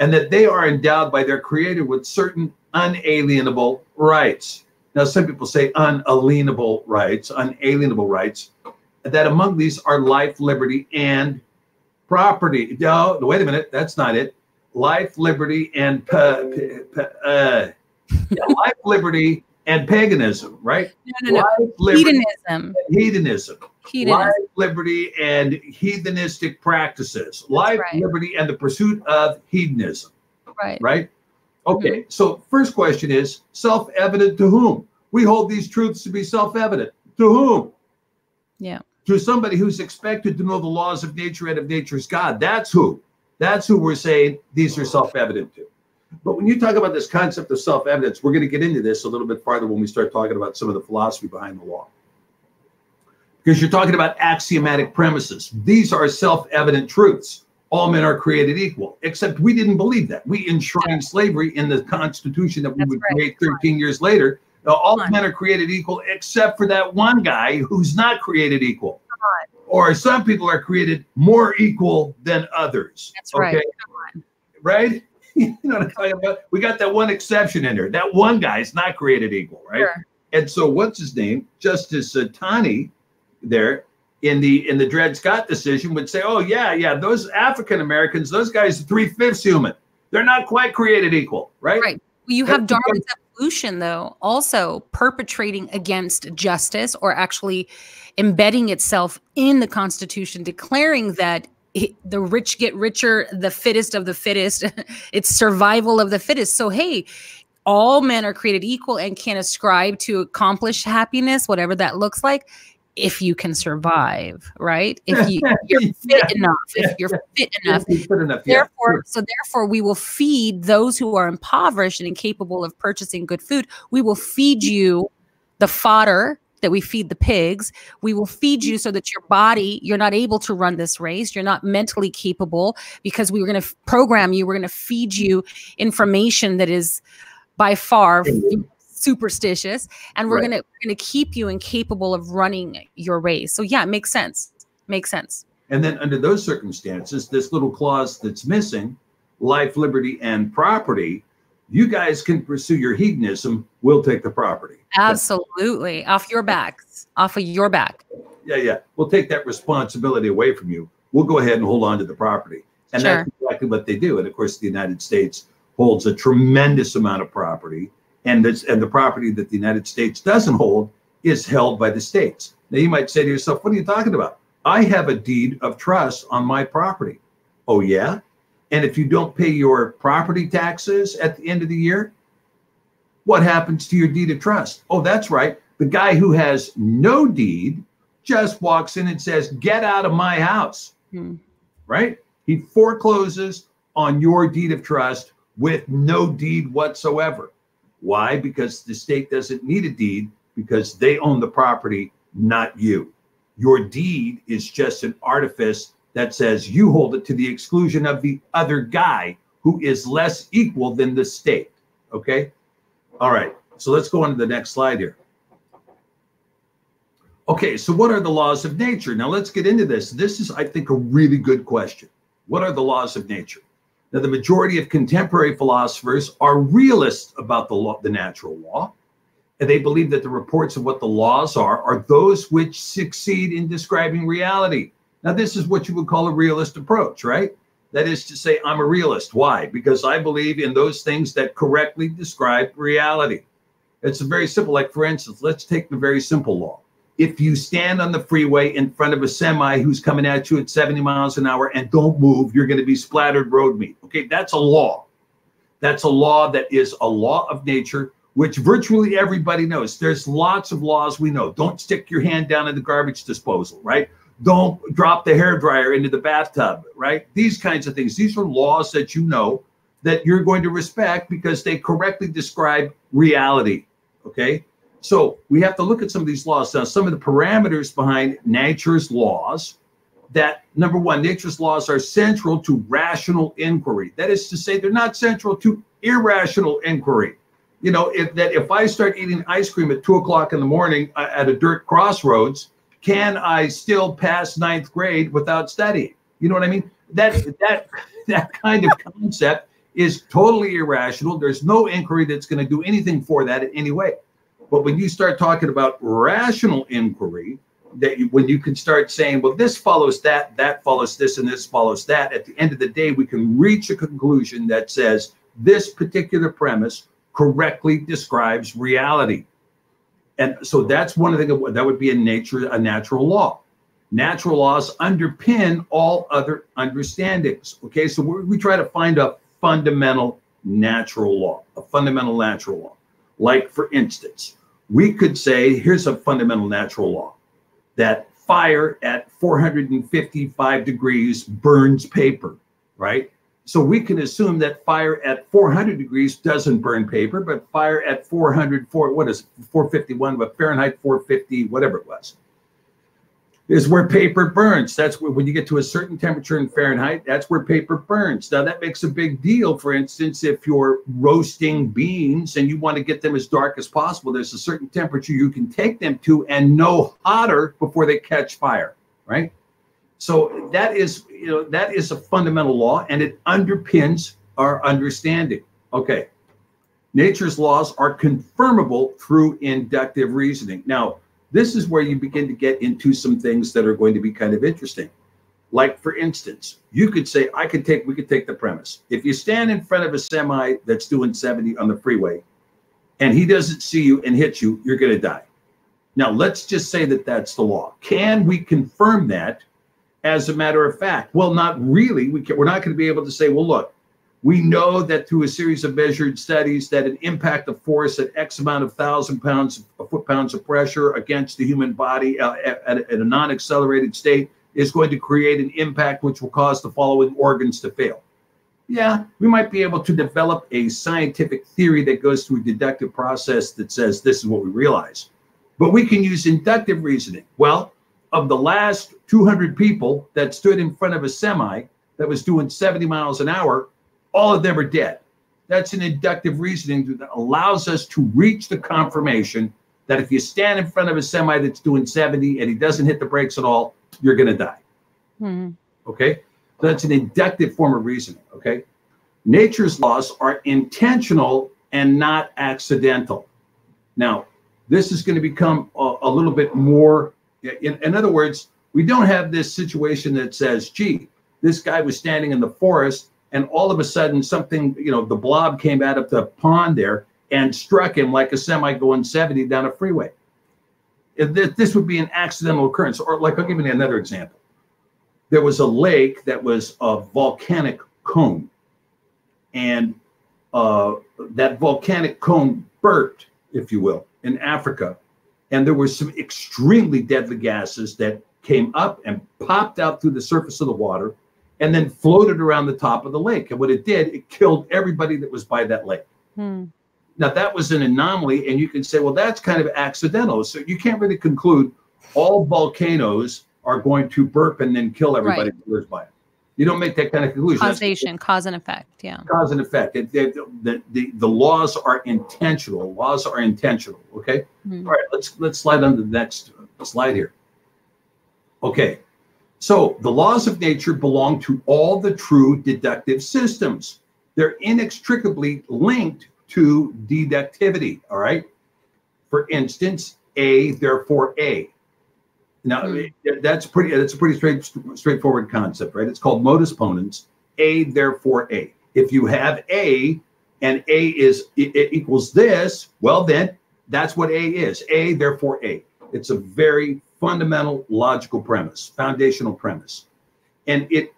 and that they are endowed by their Creator with certain unalienable rights. Now, some people say unalienable rights, that among these are life, liberty, and property. No, wait a minute. That's not it. Life, liberty, and life, liberty, and paganism, right? No. Life, hedonism. Hedonism. Life, liberty, and hedonistic practices. That's life, liberty, and the pursuit of hedonism. Right. Right? Okay. Mm-hmm. So first question is, self-evident to whom? We hold these truths to be self-evident. To whom? Yeah. To somebody who's expected to know the laws of nature and of nature's God. That's who. That's who we're saying these are self-evident to. But when you talk about this concept of self-evidence, we're going to get into this a little bit farther when we start talking about some of the philosophy behind the law. Because you're talking about axiomatic premises. These are self-evident truths. All men are created equal, except we didn't believe that. We enshrined slavery in the Constitution that we would create 13 years later. All men are created equal, except for that one guy who's not created equal. Or some people are created more equal than others. That's right. Okay? Right? You know what I'm talking about? We got that one exception in there. That one guy is not created equal, right? Sure. And so what's his name? Justice Taney there in the Dred Scott decision would say, oh, yeah, those African-Americans, those guys are 3/5 human. They're not quite created equal, right? Right. Well, you have Darwin's evolution, though, also perpetrating against justice, or actually embedding itself in the Constitution, declaring that the rich get richer, the fittest of the fittest. It's survival of the fittest. So, hey, all men are created equal and can ascribe to accomplish happiness, whatever that looks like, if you can survive, right? If you're fit enough, if you're fit enough, therefore, so therefore we will feed those who are impoverished and incapable of purchasing good food. We will feed you the fodder that we feed the pigs. We will feed you so that your body, you're not able to run this race. You're not mentally capable, because we were going to program you. We're going to feed you information that is by far superstitious, and we're going to keep you incapable of running your race. So yeah, it makes sense. Makes sense. And then under those circumstances, this little clause that's missing, life, liberty, and property, you guys can pursue your hedonism. We'll take the property. Absolutely. Off your backs. Off of your back. Yeah, yeah. We'll take that responsibility away from you. We'll go ahead and hold on to the property. And sure, that's exactly what they do. And of course, the United States holds a tremendous amount of property. And, the property that the United States doesn't hold is held by the states. Now, you might say to yourself, what are you talking about? I have a deed of trust on my property. Oh, yeah? And if you don't pay your property taxes at the end of the year, what happens to your deed of trust? Oh, that's right. The guy who has no deed just walks in and says, get out of my house, right? He forecloses on your deed of trust with no deed whatsoever. Why? Because the state doesn't need a deed, because they own the property, not you. Your deed is just an artifice that says you hold it to the exclusion of the other guy who is less equal than the state. Okay. All right. So let's go on to the next slide here. Okay. So what are the laws of nature? Now let's get into this. This is, I think, a really good question. What are the laws of nature? Now, the majority of contemporary philosophers are realists about the law, the natural law. And they believe that the reports of what the laws are those which succeed in describing reality. Now, this is what you would call a realist approach, right? That is to say, I'm a realist. Why? Because I believe in those things that correctly describe reality. It's very simple. Like, for instance, let's take the very simple law. If you stand on the freeway in front of a semi who's coming at you at 70 miles an hour and don't move, you're going to be splattered road meat. Okay, that's a law. That's a law that is a law of nature, which virtually everybody knows. There's lots of laws we know. Don't stick your hand down in the garbage disposal, right? Don't drop the hairdryer into the bathtub, right? These kinds of things. These are laws that you know that you're going to respect because they correctly describe reality, okay? So we have to look at some of these laws. Now, some of the parameters behind nature's laws that, number one, nature's laws are central to rational inquiry. That is to say, they're not central to irrational inquiry. You know, if I start eating ice cream at 2 o'clock in the morning at a dirt crossroads, can I still pass ninth grade without studying? You know what I mean? That kind of concept is totally irrational. There's no inquiry that's going to do anything for that in any way. But when you start talking about rational inquiry, when you can start saying, well, this follows that follows this, and this follows that, at the end of the day, we can reach a conclusion that says this particular premise correctly describes reality. And so that's one of the things that would be a natural law. Natural laws underpin all other understandings. Okay, so we try to find a fundamental natural law, Like, for instance, we could say, here's a fundamental natural law, that fire at 455 degrees burns paper, right? So we can assume that fire at 400 degrees doesn't burn paper, but fire at 451, but Fahrenheit 450, whatever it was, is where paper burns. That's where, when you get to a certain temperature in Fahrenheit, that's where paper burns. Now, that makes a big deal. For instance, if you're roasting beans and you want to get them as dark as possible, there's a certain temperature you can take them to and no hotter before they catch fire, right? So that is, you know, that is a fundamental law, and it underpins our understanding. Okay. Nature's laws are confirmable through inductive reasoning. Now, this is where you begin to get into some things that are going to be kind of interesting. Like, for instance, you could say, we could take the premise. If you stand in front of a semi that's doing 70 on the freeway and he doesn't see you and hits you, you're going to die. Now, let's just say that that's the law. Can we confirm that? As a matter of fact, well, not really. We're not going to be able to say, well, look, we know that through a series of measured studies that an impact of force at X amount of foot-pounds of pressure against the human body at a non-accelerated state is going to create an impact which will cause the following organs to fail. Yeah, we might be able to develop a scientific theory that goes through a deductive process that says this is what we realize. But we can use inductive reasoning. Well, of the last 200 people that stood in front of a semi that was doing 70 miles an hour, all of them are dead. That's an inductive reasoning that allows us to reach the confirmation that if you stand in front of a semi that's doing 70 and he doesn't hit the brakes at all, you're going to die. Mm-hmm. Okay? So that's an inductive form of reasoning. Okay? Nature's laws are intentional and not accidental. Now, this is going to become a little bit more, in other words, we don't have this situation that says, gee, this guy was standing in the forest and all of a sudden something, you know, the blob came out of the pond there and struck him like a semi going 70 down a freeway. This would be an accidental occurrence. Or like, I'll give you another example. There was a lake that was a volcanic cone, and that volcanic cone burst, if you will, in Africa. And there were some extremely deadly gases that came up and popped out through the surface of the water and then floated around the top of the lake. And what it did, it killed everybody that was by that lake. Hmm. Now, that was an anomaly. And you can say, well, that's kind of accidental. So you can't really conclude all volcanoes are going to burp and then kill everybody who lives by it. You don't make that kind of conclusion. Causation, cause and effect. Yeah. Cause and effect. The laws are intentional. Laws are intentional. Okay. Mm-hmm. All right. Let's slide on to the next slide here. Okay. So the laws of nature belong to all the true deductive systems. They're inextricably linked to deductivity. All right. For instance, A therefore A. Now, that's a pretty straightforward concept, right? It's called modus ponens, A, therefore A. If you have A and A is it equals this, well, then that's what A is. A, therefore A. It's a very fundamental logical premise, foundational premise. And you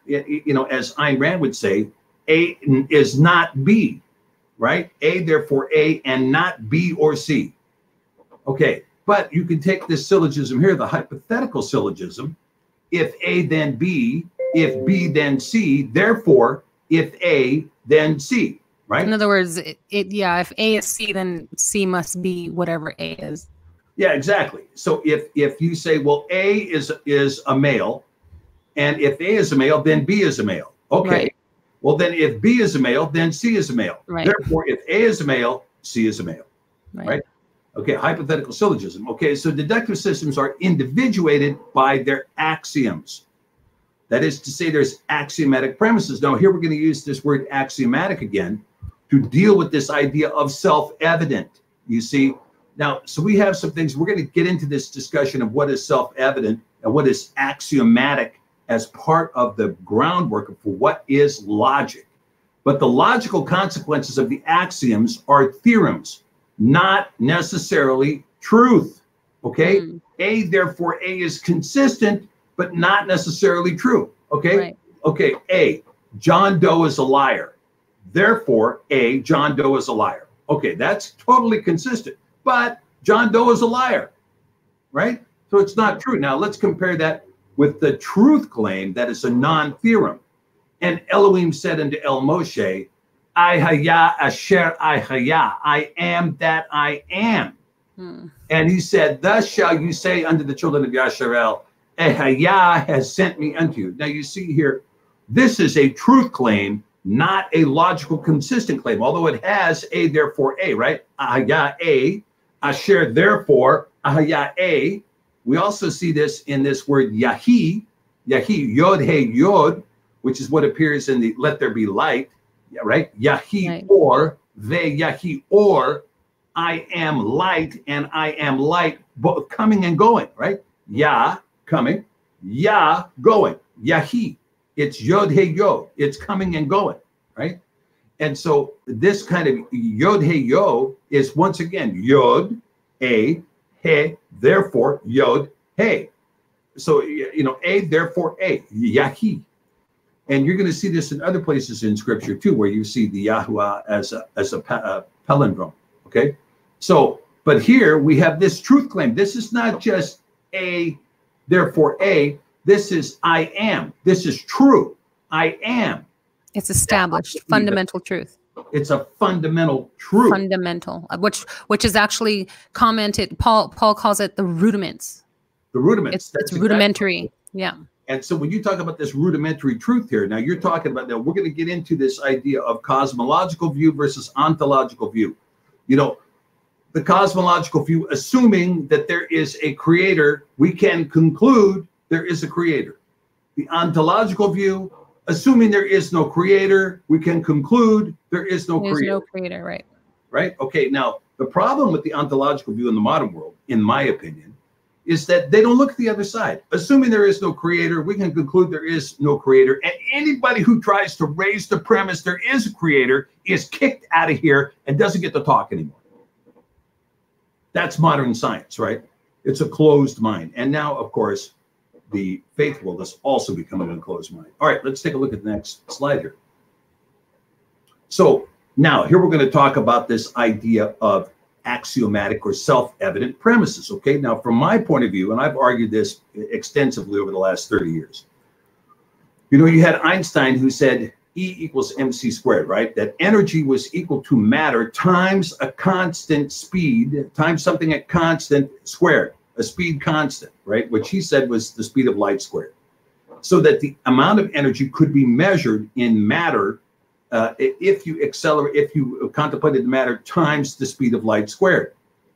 know, as Ayn Rand would say, A is not B, right? A, therefore A, and not B or C. Okay. But you can take this syllogism here, the hypothetical syllogism. If A, then B. If B, then C. Therefore, if A, then C. Right? In other words, if A is C, then C must be whatever A is. Yeah, exactly. So if you say, well, A is a male, and if A is a male, then B is a male. Okay. Right. Well, then if B is a male, then C is a male. Right. Therefore, if A is a male, C is a male. Right? Okay, hypothetical syllogism. Okay, so deductive systems are individuated by their axioms. That is to say, there's axiomatic premises. Now, here we're going to use this word axiomatic again to deal with this idea of self-evident, you see. Now, so we have some things. We're going to get into this discussion of what is self-evident and what is axiomatic as part of the groundwork for what is logic. But the logical consequences of the axioms are theorems, not necessarily truth. Okay. Mm. A, therefore A is consistent, but not necessarily true. Okay. Right. Okay. A, John Doe is a liar. Therefore A, John Doe is a liar. Okay. That's totally consistent, but John Doe is a liar, right? So it's not true. Now let's compare that with the truth claim that is a non-theorem. And Elohim said unto El Moshe, I haya asher I haya. I am that I am. Hmm. And he said, thus shall you say unto the children of Yasharel, Ehaya has sent me unto you. Now you see here, this is a truth claim, not a logical consistent claim, although it has A therefore A, right? Ahaya A, asher therefore, ahaya A. We also see this in this word Yahi, Yahi, Yod He Yod, which is what appears in the Let There Be Light. Yeah, right? Yahi right. Or, they Yahi or, I am light and I am light, both coming and going, right? Yah, coming, Yah, going, Yahi. It's Yod He Yo, it's coming and going, right? And so this kind of Yod He Yo is once again Yod, A, He, therefore Yod, He. So, you know, A, therefore A, Yahi. And you're going to see this in other places in Scripture, too, where you see the Yahuwah as a palindrome, okay? So, but here we have this truth claim. This is not just A, therefore A. This is I am. This is true. I am. It's established, fundamental truth. It's a fundamental truth. Fundamental, which is actually commented. Paul calls it the rudiments. The rudiments. It's exactly rudimentary. Right. Yeah. And so when you talk about this rudimentary truth here, now you're talking about, now we're going to get into this idea of cosmological view versus ontological view. You know, the cosmological view, assuming that there is a creator, we can conclude there is a creator. The ontological view, assuming there is no creator, we can conclude there is no creator. There's no creator, right. Right? Okay, now the problem with the ontological view in the modern world, in my opinion, is that they don't look at the other side. Assuming there is no creator, we can conclude there is no creator. And anybody who tries to raise the premise there is a creator is kicked out of here and doesn't get to talk anymore. That's modern science, right? It's a closed mind. And now, of course, the faith world has also become an enclosed mind. All right, let's take a look at the next slide here. So now here we're going to talk about this idea of axiomatic or self-evident premises. Okay, now from my point of view, and I've argued this extensively over the last 30 years, you know, you had Einstein who said E = mc squared, right? That energy was equal to matter times a constant speed, times something at constant squared, a speed constant, right? Which he said was the speed of light squared. So that the amount of energy could be measured in matter if you contemplated the matter times the speed of light squared.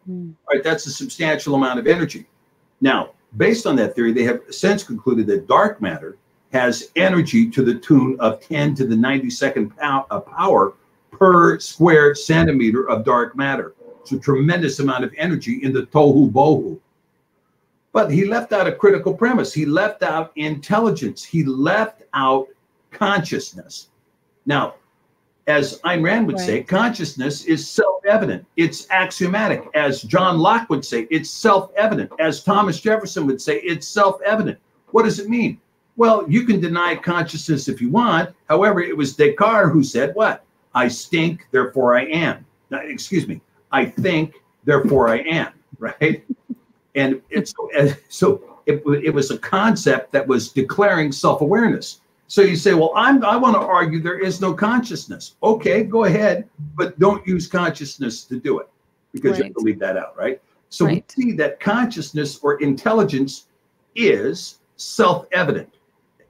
All right, that's a substantial amount of energy. Now, based on that theory, they have since concluded that dark matter has energy to the tune of 10 to the 92nd power per square centimeter of dark matter. It's a tremendous amount of energy in the tohu bohu. But he left out a critical premise. He left out intelligence. He left out consciousness. Now, as Ayn Rand would say, consciousness is self-evident. It's axiomatic. As John Locke would say, it's self-evident. As Thomas Jefferson would say, it's self-evident. What does it mean? Well, you can deny consciousness if you want. However, it was Descartes who said what? I stink, therefore I am. Now, excuse me. I think, therefore I am, right? And it was a concept that was declaring self-awareness. So you say, well, I want to argue there is no consciousness. Okay, go ahead, but don't use consciousness to do it, because you have to leave that out, right? So we see that consciousness or intelligence is self-evident.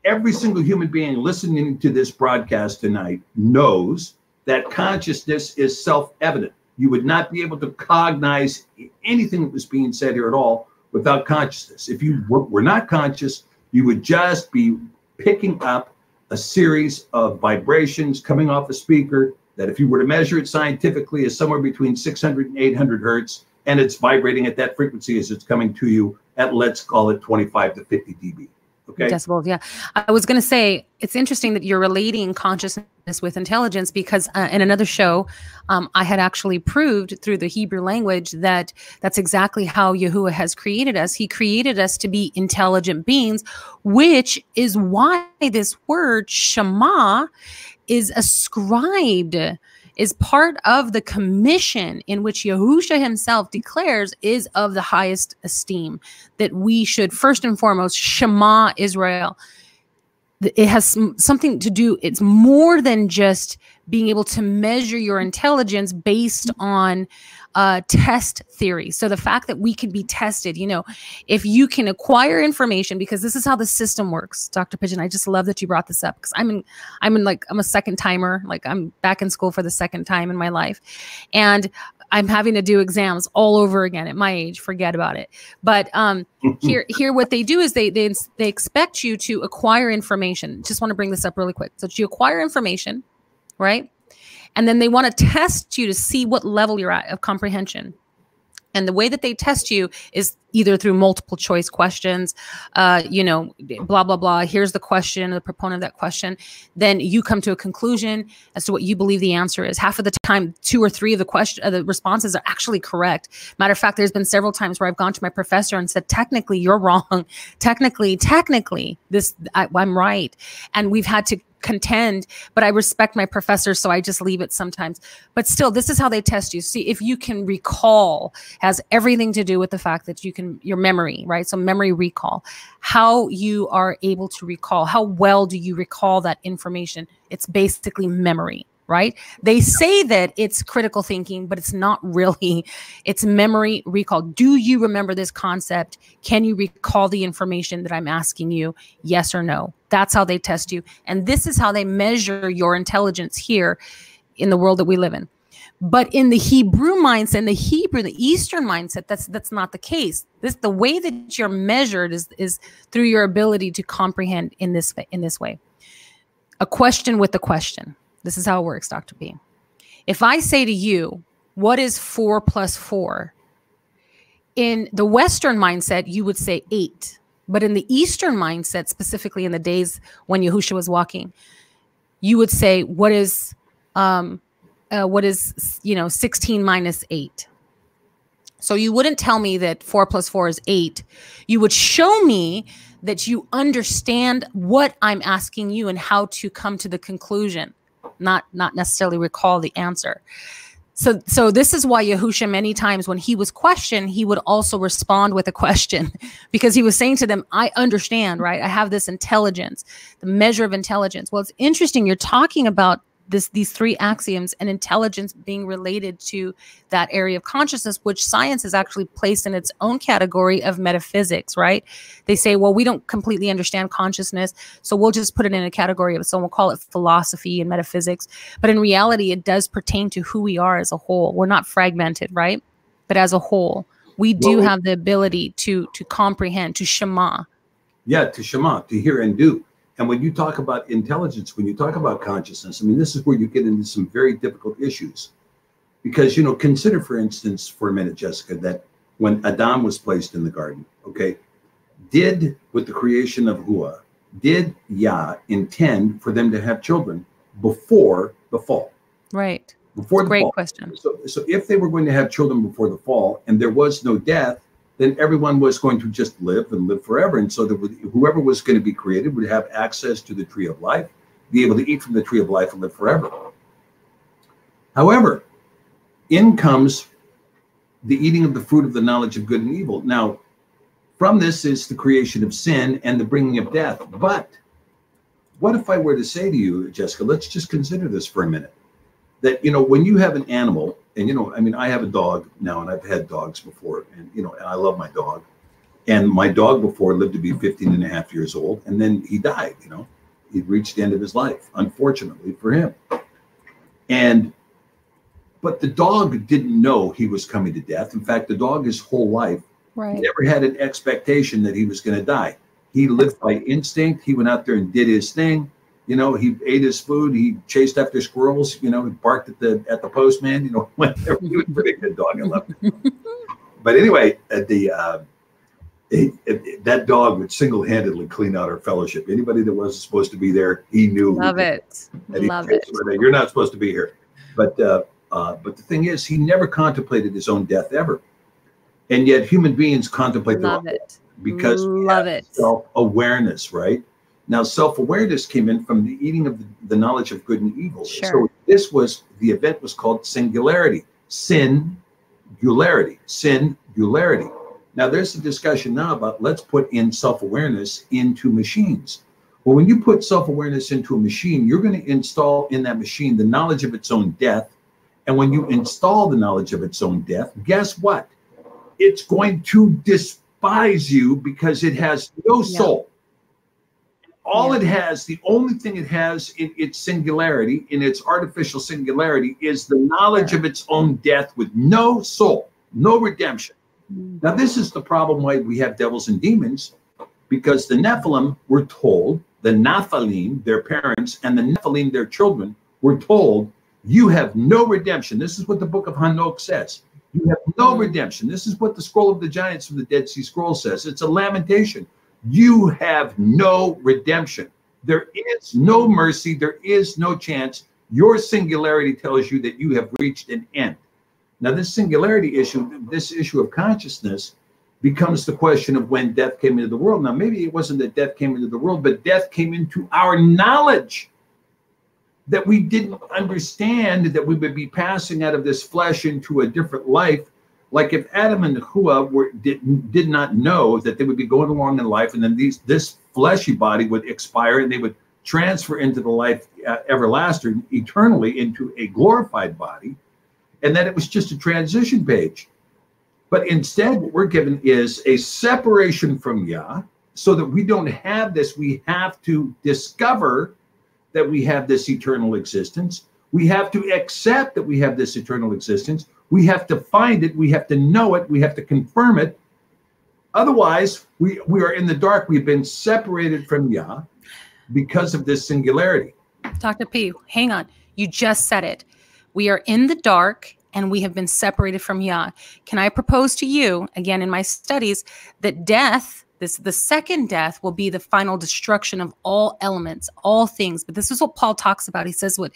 Every single human being listening to this broadcast tonight knows that consciousness is self-evident. You would not be able to cognize anything that was being said here at all without consciousness. If you were not conscious, you would just be picking up a series of vibrations coming off a speaker that, if you were to measure it scientifically, is somewhere between 600 and 800 hertz, and it's vibrating at that frequency as it's coming to you at, let's call it, 25 to 50 dB. Okay. Decibels, yeah. I was going to say, it's interesting that you're relating consciousness with intelligence, because in another show, I had actually proved through the Hebrew language that that's exactly how Yahuwah has created us. He created us to be intelligent beings, which is why this word Shema is ascribed, is part of the commission in which Yahusha himself declares is of the highest esteem, that we should first and foremost Shema Israel. It has something to do, it's more than just being able to measure your intelligence based on test theory. So the fact that we can be tested, you know, if you can acquire information, because this is how the system works, Dr. Pigeon. I just love that you brought this up, because I'm a second timer, like I'm back in school for the second time in my life, and I'm having to do exams all over again at my age. Forget about it. But here what they do is they expect you to acquire information. Just want to bring this up really quick. So you acquire information, right? And then they want to test you to see what level you're at of comprehension. And the way that they test you is either through multiple choice questions, you know, blah, blah, blah. Here's the question, the proponent of that question. Then you come to a conclusion as to what you believe the answer is. Half of the time, 2 or 3 of the responses are actually correct. Matter of fact, there's been several times where I've gone to my professor and said, technically, you're wrong. Technically, I'm right. And we've had to contend, but I respect my professor, so I just leave it sometimes. But still, this is how they test you. See, if you can recall, has everything to do with the fact that you can, your memory, right? So memory recall, how you are able to recall, how well do you recall that information? It's basically memory. right? They say that it's critical thinking, but it's not really. It's memory recall. Do you remember this concept? Can you recall the information that I'm asking you? Yes or no? That's how they test you. And this is how they measure your intelligence here in the world that we live in. But in the Hebrew mindset, in the Hebrew, the Eastern mindset, that's not the case. This, the way that you're measured is through your ability to comprehend in this way. A question with a question. This is how it works, Dr. B. If I say to you, what is 4 plus 4? In the Western mindset, you would say 8. But in the Eastern mindset, specifically in the days when Yahushua was walking, you would say, what is 16 minus 8? So you wouldn't tell me that 4 plus 4 is 8. You would show me that you understand what I'm asking you and how to come to the conclusion, not necessarily recall the answer. So this is why Yahushua, many times when he was questioned, he would also respond with a question, because he was saying to them, I understand, right? I have this intelligence, the measure of intelligence. Well, it's interesting. You're talking about these 3 axioms and intelligence being related to that area of consciousness, which science has actually placed in its own category of metaphysics, right? They say, well, we don't completely understand consciousness, so we'll just put it in a category of its own. We'll call it philosophy and metaphysics. But in reality, it does pertain to who we are as a whole. We're not fragmented, right? But as a whole, we do have the ability to comprehend, to shema. Yeah, to shema, to hear and do. And when you talk about intelligence, when you talk about consciousness, I mean, this is where you get into some very difficult issues. Because, you know, consider, for instance, for a minute, Jessica, that when Adam was placed in the garden, okay, with the creation of Hua, did Yah intend for them to have children before the fall? Right. Before the fall. Great question. So if they were going to have children before the fall and there was no death, then everyone was going to just live and live forever. And so whoever was going to be created would have access to the tree of life, be able to eat from the tree of life and live forever. However, in comes the eating of the fruit of the knowledge of good and evil. Now, from this is the creation of sin and the bringing of death. But what if I were to say to you, Jessica, let's just consider this for a minute, that, you know, when you have an animal, and, you know, I mean, I have a dog now, and I've had dogs before, and, you know, and I love my dog. And my dog before lived to be 15 and a half years old, and then he died, you know. He reached the end of his life, unfortunately for him. But the dog didn't know he was coming to death. In fact, the dog his whole life never had an expectation that he was going to die. He lived by instinct. He went out there and did his thing. You know, he ate his food. He chased after squirrels. You know, he barked at the postman. You know, whenever he was a pretty good dog, I loved it. But anyway, that dog would single-handedly clean out our fellowship. Anybody that wasn't supposed to be there, he knew. Love it. Love it. You're not supposed to be here. But the thing is, he never contemplated his own death ever, and yet human beings contemplate their own death because self-awareness, right? Now, self-awareness came in from the eating of the knowledge of good and evil. Sure. So the event was called singularity. Singularity. Singularity. Now, there's a discussion now about let's put in self-awareness into machines. Well, when you put self-awareness into a machine, you're going to install in that machine the knowledge of its own death. And when you install the knowledge of its own death, guess what? It's going to despise you because it has no soul. All it has, the only thing it has in its singularity, in its artificial singularity, is the knowledge of its own death with no soul, no redemption. Now, this is the problem why we have devils and demons, because the Nephilim were told, the Nephilim, their parents, and the Nephilim, their children, were told, you have no redemption. This is what the book of Hanok says. You have no redemption. This is what the scroll of the giants from the Dead Sea Scroll says. It's a lamentation. You have no redemption. There is no mercy. There is no chance. Your singularity tells you that you have reached an end. Now, this singularity issue, this issue of consciousness, becomes the question of when death came into the world. Now, maybe it wasn't that death came into the world, but death came into our knowledge that we didn't understand that we would be passing out of this flesh into a different life. Like if Adam and Hua did not know that they would be going along in life, and then this fleshy body would expire and they would transfer into the life everlasting, eternally into a glorified body, and that it was just a transition page. But instead, what we're given is a separation from Yah, so that we don't have this. We have to discover that we have this eternal existence. We have to accept that we have this eternal existence. We have to find it. We have to know it. We have to confirm it. Otherwise, we are in the dark. We've been separated from Yah because of this singularity. Dr. P, hang on. You just said it. We are in the dark and we have been separated from Yah. Can I propose to you, again in my studies, that death, the second death, will be the final destruction of all elements, all things. But this is what Paul talks about. He says what,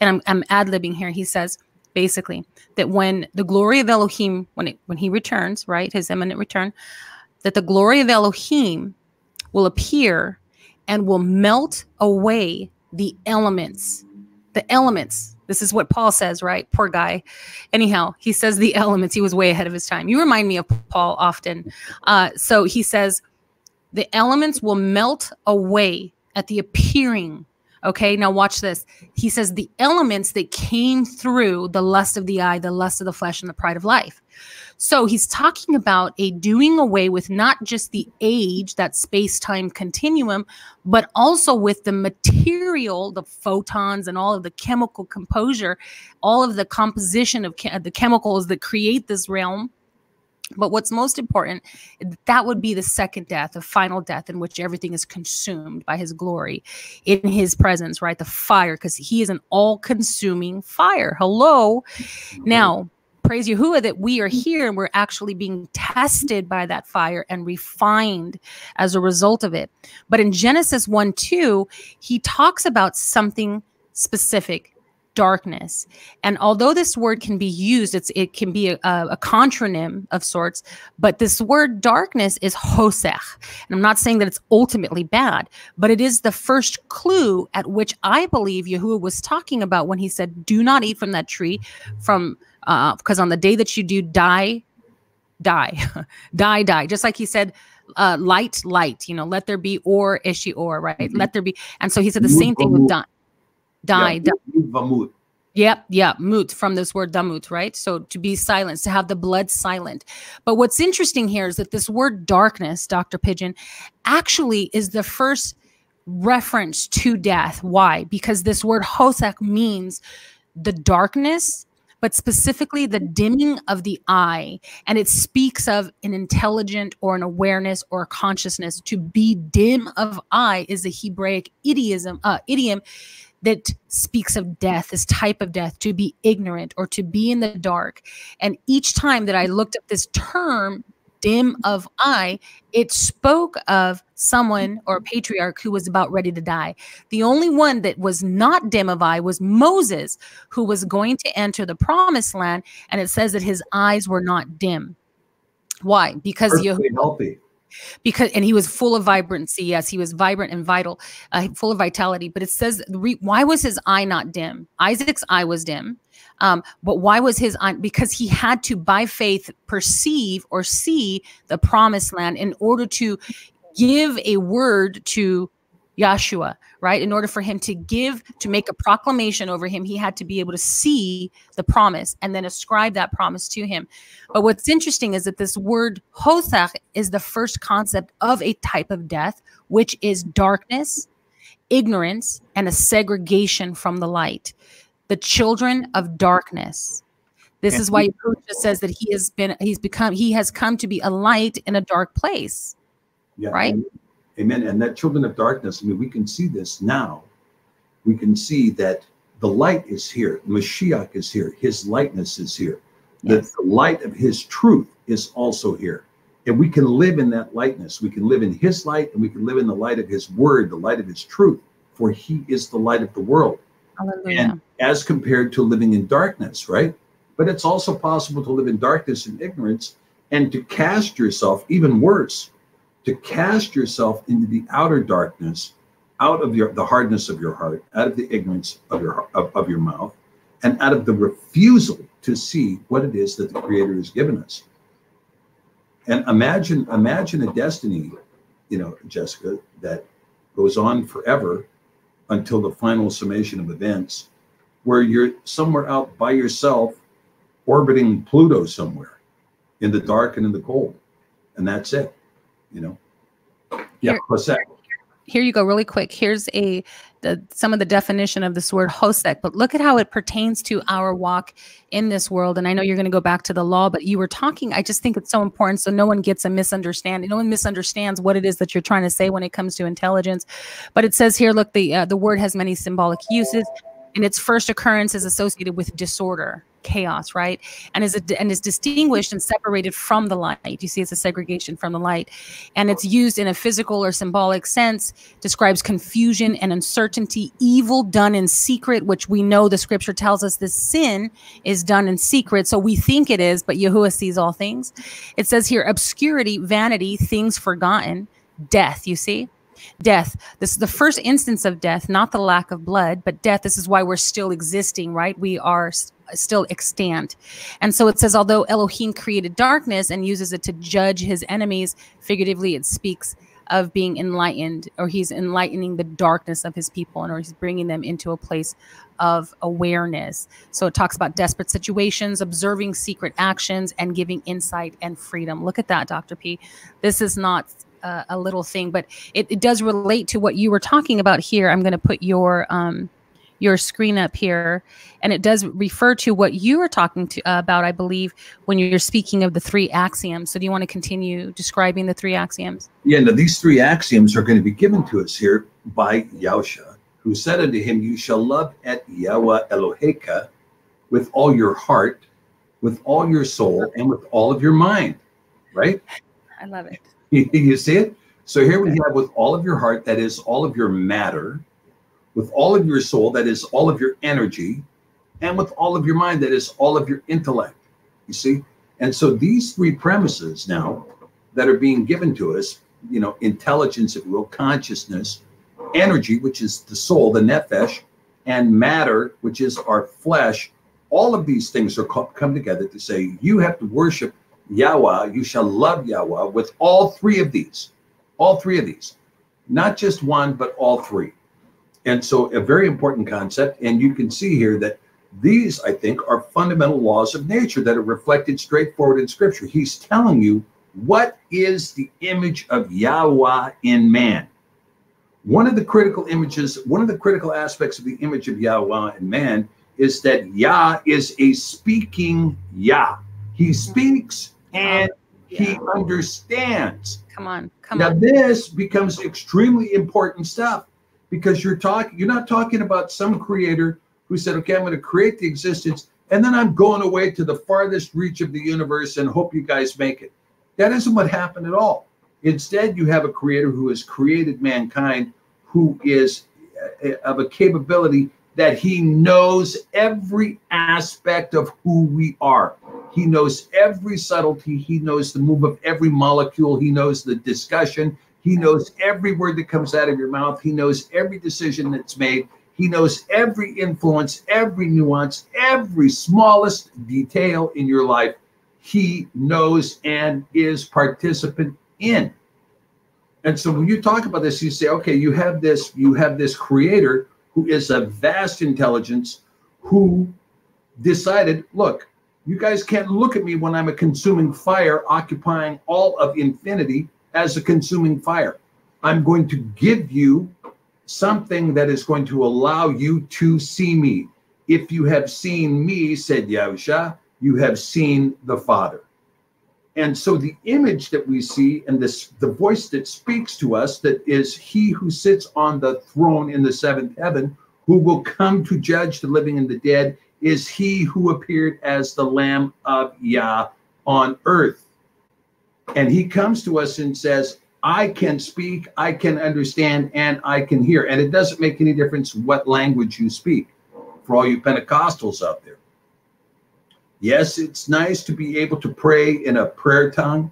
and I'm ad-libbing here. He says, basically, that when the glory of Elohim, when he returns, right, his imminent return, that the glory of Elohim will appear and will melt away the elements. The elements. This is what Paul says, right? Poor guy. Anyhow, he says the elements. He was way ahead of his time. You remind me of Paul often. So he says the elements will melt away at the appearing. Okay, now watch this. He says the elements that came through the lust of the eye, the lust of the flesh, and the pride of life. So he's talking about a doing away with not just the age, that space-time continuum, but also with the material, the photons and all of the chemical composure, all of the composition of the chemicals that create this realm. But what's most important, that would be the second death, the final death in which everything is consumed by his glory in his presence, right? The fire, because he is an all-consuming fire. Hello. Now, praise Yahuwah that we are here and we're actually being tested by that fire and refined as a result of it. But in Genesis 1:2, he talks about something specific. Darkness. And although this word can be used, it can be a contronym of sorts, but this word darkness is hosech. And I'm not saying that it's ultimately bad, but it is the first clue at which I believe Yahuwah was talking about when he said, do not eat from that tree, because on the day that you do die, just like he said, light, you know, let there be or ishi or, right? Mm-hmm. Let there be. And so he said the same thing with die. Yep, mut, from this word damut, right? So to be silenced, to have the blood silent. But what's interesting here is that this word darkness, Dr. Pigeon, actually is the first reference to death. Why? Because this word hosek means the darkness, but specifically the dimming of the eye. And it speaks of an intelligent or an awareness or a consciousness. To be dim of eye is a Hebraic idiom that speaks of death, this type of death, to be ignorant or to be in the dark. And each time that I looked up this term, dim of eye, it spoke of someone or a patriarch who was about ready to die. The only one that was not dim of eye was Moses, who was going to enter the promised land. And it says that his eyes were not dim. Why? Because Yahuwah. And he was full of vibrancy. Yes, he was vibrant and vital, full of vitality. But it says, why was his eye not dim? Isaac's eye was dim. But why was his eye? Because he had to, by faith, perceive or see the promised land in order to give a word to Yahshua, right? In order for him to make a proclamation over him, he had to be able to see the promise and then ascribe that promise to him. But what's interesting is that this word hosach is the first concept of a type of death, which is darkness, ignorance, and a segregation from the light. The children of darkness. This is why Yahushua says that he has come to be a light in a dark place. Yeah. Right? Amen. And that children of darkness, I mean, we can see this now. We can see that the light is here. Mashiach is here. His lightness is here. Yes. The light of his truth is also here. And we can live in that lightness. We can live in his light, and we can live in the light of his word, the light of his truth, for he is the light of the world. Hallelujah. And as compared to living in darkness, right? But it's also possible to live in darkness and ignorance and to cast yourself, even worse, to cast yourself into the outer darkness, out of the hardness of your heart, out of the ignorance of your mouth, and out of the refusal to see what it is that the Creator has given us. And imagine a destiny, you know, Jessica, that goes on forever until the final summation of events, where you're somewhere out by yourself, orbiting Pluto somewhere in the dark and in the cold. And that's it, you know? Yeah. Here you go, really quick. Here's some of the definition of this word Hosek, but look at how it pertains to our walk in this world. And I know you're going to go back to the law, but you were talking, I just think it's so important. So no one gets a misunderstanding. No one misunderstands what it is that you're trying to say when it comes to intelligence. But it says here, look, the word has many symbolic uses, and its first occurrence is associated with disorder, chaos, right? And is distinguished and separated from the light. You see, it's a segregation from the light. And it's used in a physical or symbolic sense, describes confusion and uncertainty, evil done in secret, which we know the scripture tells us this sin is done in secret. So we think it is, but Yahuwah sees all things. It says here, obscurity, vanity, things forgotten, death, you see? Death. This is the first instance of death, not the lack of blood, but death. This is why we're still existing, right? We are still extant. And so it says, although Elohim created darkness and uses it to judge his enemies, figuratively it speaks of being enlightened, or he's enlightening the darkness of his people, and or he's bringing them into a place of awareness. So it talks about desperate situations, observing secret actions, and giving insight and freedom. Look at that, Dr. P. This is not a little thing, but it does relate to what you were talking about here. I'm going to put your screen up here, and it does refer to what you were talking about, I believe, when you're speaking of the three axioms. So do you want to continue describing the three axioms? Yeah, now these three axioms are going to be given to us here by Yahusha, who said unto him, you shall love at Yahweh Eloheka with all your heart, with all your soul, and with all of your mind, right? I love it. You see it? So here we have with all of your heart, that is all of your matter, with all of your soul, that is all of your energy, and with all of your mind, that is all of your intellect, you see? And so these three premises now that are being given to us, you know, intelligence, if you will, consciousness, energy, which is the soul, the nefesh, and matter, which is our flesh, all of these things are come together to say, you have to worship Yahweh, you shall love Yahweh with all three of these, not just one, but all three. And so a very important concept. And you can see here that these, I think, are fundamental laws of nature that are reflected straightforward in scripture. He's telling you, what is the image of Yahweh in man? One of the critical images, one of the critical aspects of the image of Yahweh in man is that Yah is a speaking Yah. He speaks and he understands. Come on. Now this becomes extremely important stuff, because you're not talking about some creator who said, okay, I'm going to create the existence, and then I'm going away to the farthest reach of the universe and hope you guys make it. That isn't what happened at all. Instead, you have a creator who has created mankind, who is of a capability that he knows every aspect of who we are. He knows every subtlety. He knows the move of every molecule. He knows the discussion. He knows every word that comes out of your mouth. He knows every decision that's made. He knows every influence, every nuance, every smallest detail in your life. He knows and is participant in. And so when you talk about this, you say, okay, you have this creator who is a vast intelligence, who decided, look, you guys can't look at me when I'm a consuming fire occupying all of infinity as a consuming fire. I'm going to give you something that is going to allow you to see me. If you have seen me, said Yahusha, you have seen the Father. And so the image that we see, and the voice that speaks to us, that is he who sits on the throne in the seventh heaven, who will come to judge the living and the dead, is he who appeared as the Lamb of Yah on earth. And he comes to us and says, I can speak, I can understand, and I can hear. And it doesn't make any difference what language you speak, for all you Pentecostals out there. Yes, it's nice to be able to pray in a prayer tongue,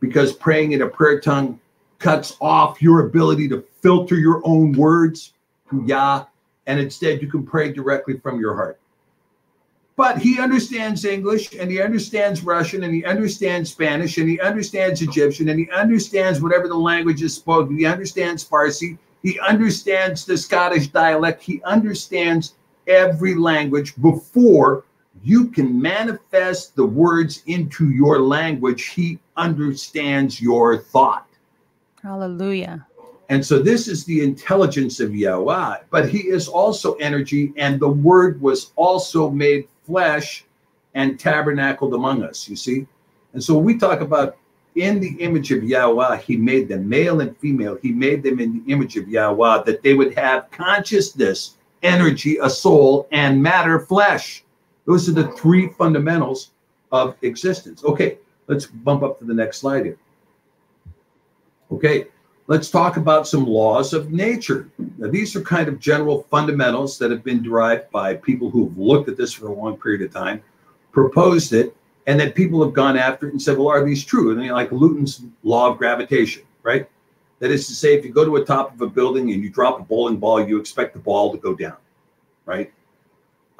because praying in a prayer tongue cuts off your ability to filter your own words to Yah, and instead you can pray directly from your heart. But he understands English, and he understands Russian, and he understands Spanish, and he understands Egyptian, and he understands whatever the language is spoken. He understands Farsi, He understands the Scottish dialect. He understands every language before you can manifest the words into your language. He understands your thought. Hallelujah. And so this is the intelligence of Yahweh, but he is also energy, and the word was also made flesh and tabernacled among us, you see? And so we talk about in the image of Yahweh, he made them male and female. He made them in the image of Yahweh, that they would have consciousness, energy, a soul, and matter, flesh. Those are the three fundamentals of existence. Okay, let's bump up to the next slide here. Okay. Let's talk about some laws of nature. Now, these are kind of general fundamentals that have been derived by people who've looked at this for a long period of time, proposed it, and then people have gone after it and said, well, are these true? And they like Newton's law of gravitation, right? That is to say, if you go to a top of a building and you drop a bowling ball, you expect the ball to go down, right?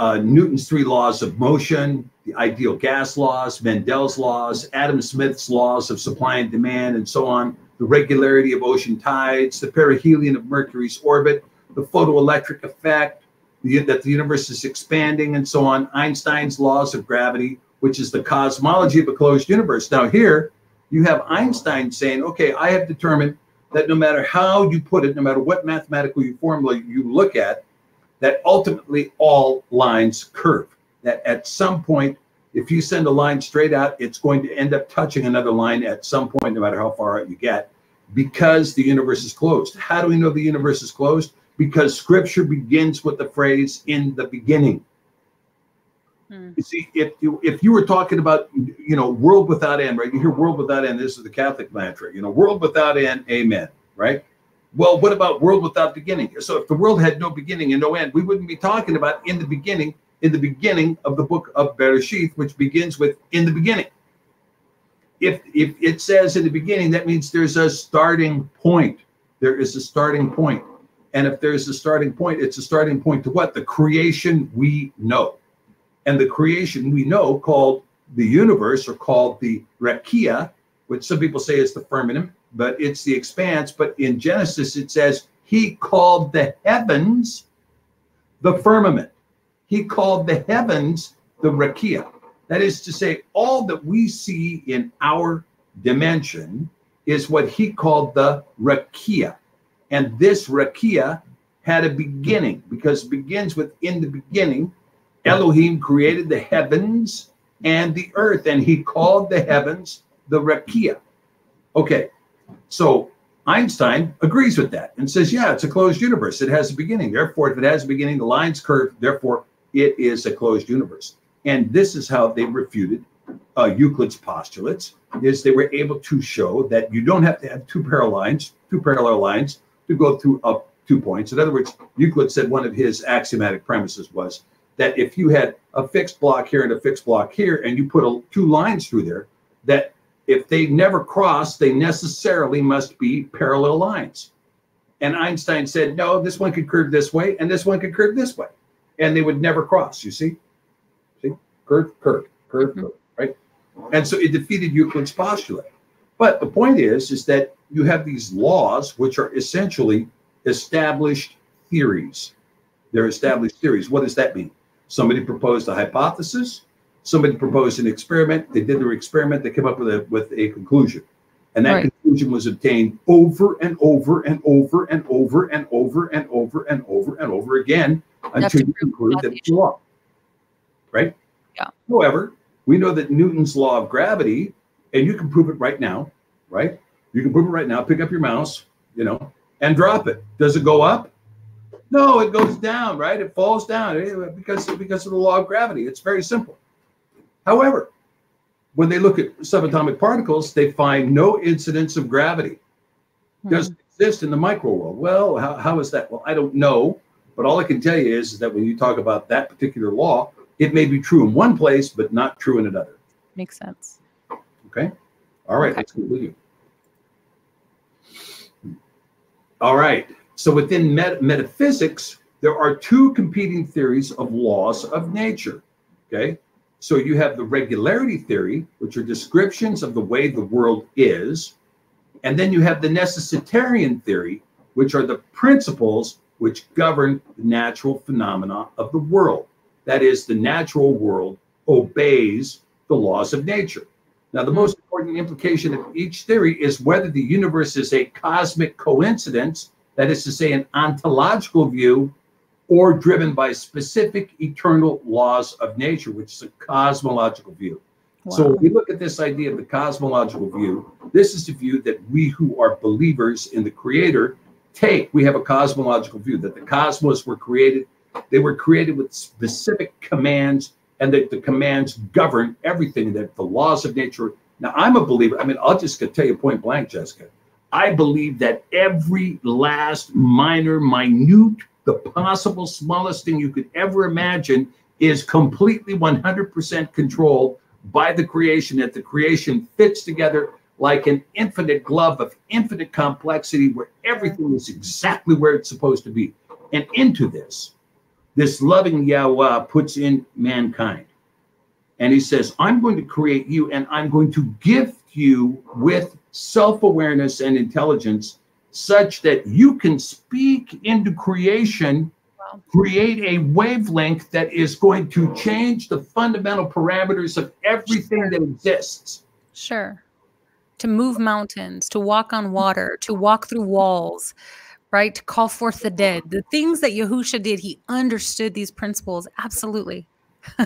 Newton's three laws of motion, the ideal gas laws, Mendel's laws, Adam Smith's laws of supply and demand, and so on. The regularity of ocean tides, the perihelion of Mercury's orbit, the photoelectric effect, that the universe is expanding, and so on. Einstein's laws of gravity, which is the cosmology of a closed universe. Now here, you have Einstein saying, okay, I have determined that no matter how you put it, no matter what mathematical formula you look at, that ultimately all lines curve. That at some point, if you send a line straight out, it's going to end up touching another line at some point, no matter how far out you get, because the universe is closed. How do we know the universe is closed? Because scripture begins with the phrase, in the beginning. You see, if you were talking about, you know, world without end, right? You hear world without end. This is the Catholic mantra, you know, world without end, amen, right? Well, what about world without beginning? So if the world had no beginning and no end, we wouldn't be talking about in the beginning, in the beginning of the book of Bereshith, which begins with in the beginning. If it says in the beginning, that means there's a starting point. There is a starting point. And if there's a starting point, it's a starting point to what? The creation we know. And the creation we know, called the universe, or called the Rakia, which some people say is the firmament, but it's the expanse. But in Genesis, it says, he called the heavens the firmament. He called the heavens the Rakia. That is to say, all that we see in our dimension is what he called the Rakia. And this Rakia had a beginning, because it begins with in the beginning, Elohim created the heavens and the earth, and he called the heavens the Rakia. Okay, so Einstein agrees with that and says, yeah, it's a closed universe. It has a beginning. Therefore, if it has a beginning, the lines curve. Therefore, it is a closed universe. And this is how they refuted Euclid's postulates, is they were able to show that you don't have to have two parallel lines to go through up 2 points. In other words, Euclid said one of his axiomatic premises was that if you had a fixed block here and a fixed block here, and you put two lines through there, that if they never cross, they necessarily must be parallel lines. And Einstein said, no, this one could curve this way, and this one could curve this way. And they would never cross, you see? See? Curve, curve, curve, curve, right? And so it defeated Euclid's postulate. But the point is that you have these laws, which are essentially established theories. They're established theories. What does that mean? Somebody proposed a hypothesis. Somebody proposed an experiment. They did their experiment. They came up with a conclusion. And that conclusion was obtained over and over and over and over and over and over and over and over again, until you conclude that it's wrong, right? Yeah. However, we know that Newton's law of gravity, and you can prove it right now, right? You can prove it right now. Pick up your mouse, you know, and drop it. Does it go up? No, it goes down, right? It falls down because of the law of gravity. It's very simple. However, when they look at subatomic particles, they find no incidence of gravity. It doesn't exist in the micro world. Well, how is that? Well, I don't know. But all I can tell you is that when you talk about that particular law, it may be true in one place, but not true in another. Makes sense. Okay. All right. Okay. Let's continue. All right. So within metaphysics, there are two competing theories of laws of nature. Okay. So you have the regularity theory, which are descriptions of the way the world is. And then you have the necessitarian theory, which are the principles which govern the natural phenomena of the world. That is, the natural world obeys the laws of nature. Now, the most important implication of each theory is whether the universe is a cosmic coincidence, that is to say, an ontological view, or driven by specific eternal laws of nature, which is a cosmological view. Wow. So when we look at this idea of the cosmological view, this is the view that we who are believers in the Creator take. We have a cosmological view that the cosmos were created. They were created with specific commands, and that the commands govern everything, that the laws of nature. Now, I'm a believer. I mean, I'll just tell you point blank, Jessica. I believe that every last minor, minute, the possible smallest thing you could ever imagine is completely 100% controlled by the creation, that the creation fits together like an infinite glove of infinite complexity, where everything is exactly where it's supposed to be. And into this loving Yahweh puts in mankind. And he says, I'm going to create you, and I'm going to gift you with self-awareness and intelligence such that you can speak into creation, create a wavelength that is going to change the fundamental parameters of everything that exists. Sure. To move mountains, to walk on water, to walk through walls, right? To call forth the dead. The things that Yahusha did, he understood these principles. Absolutely.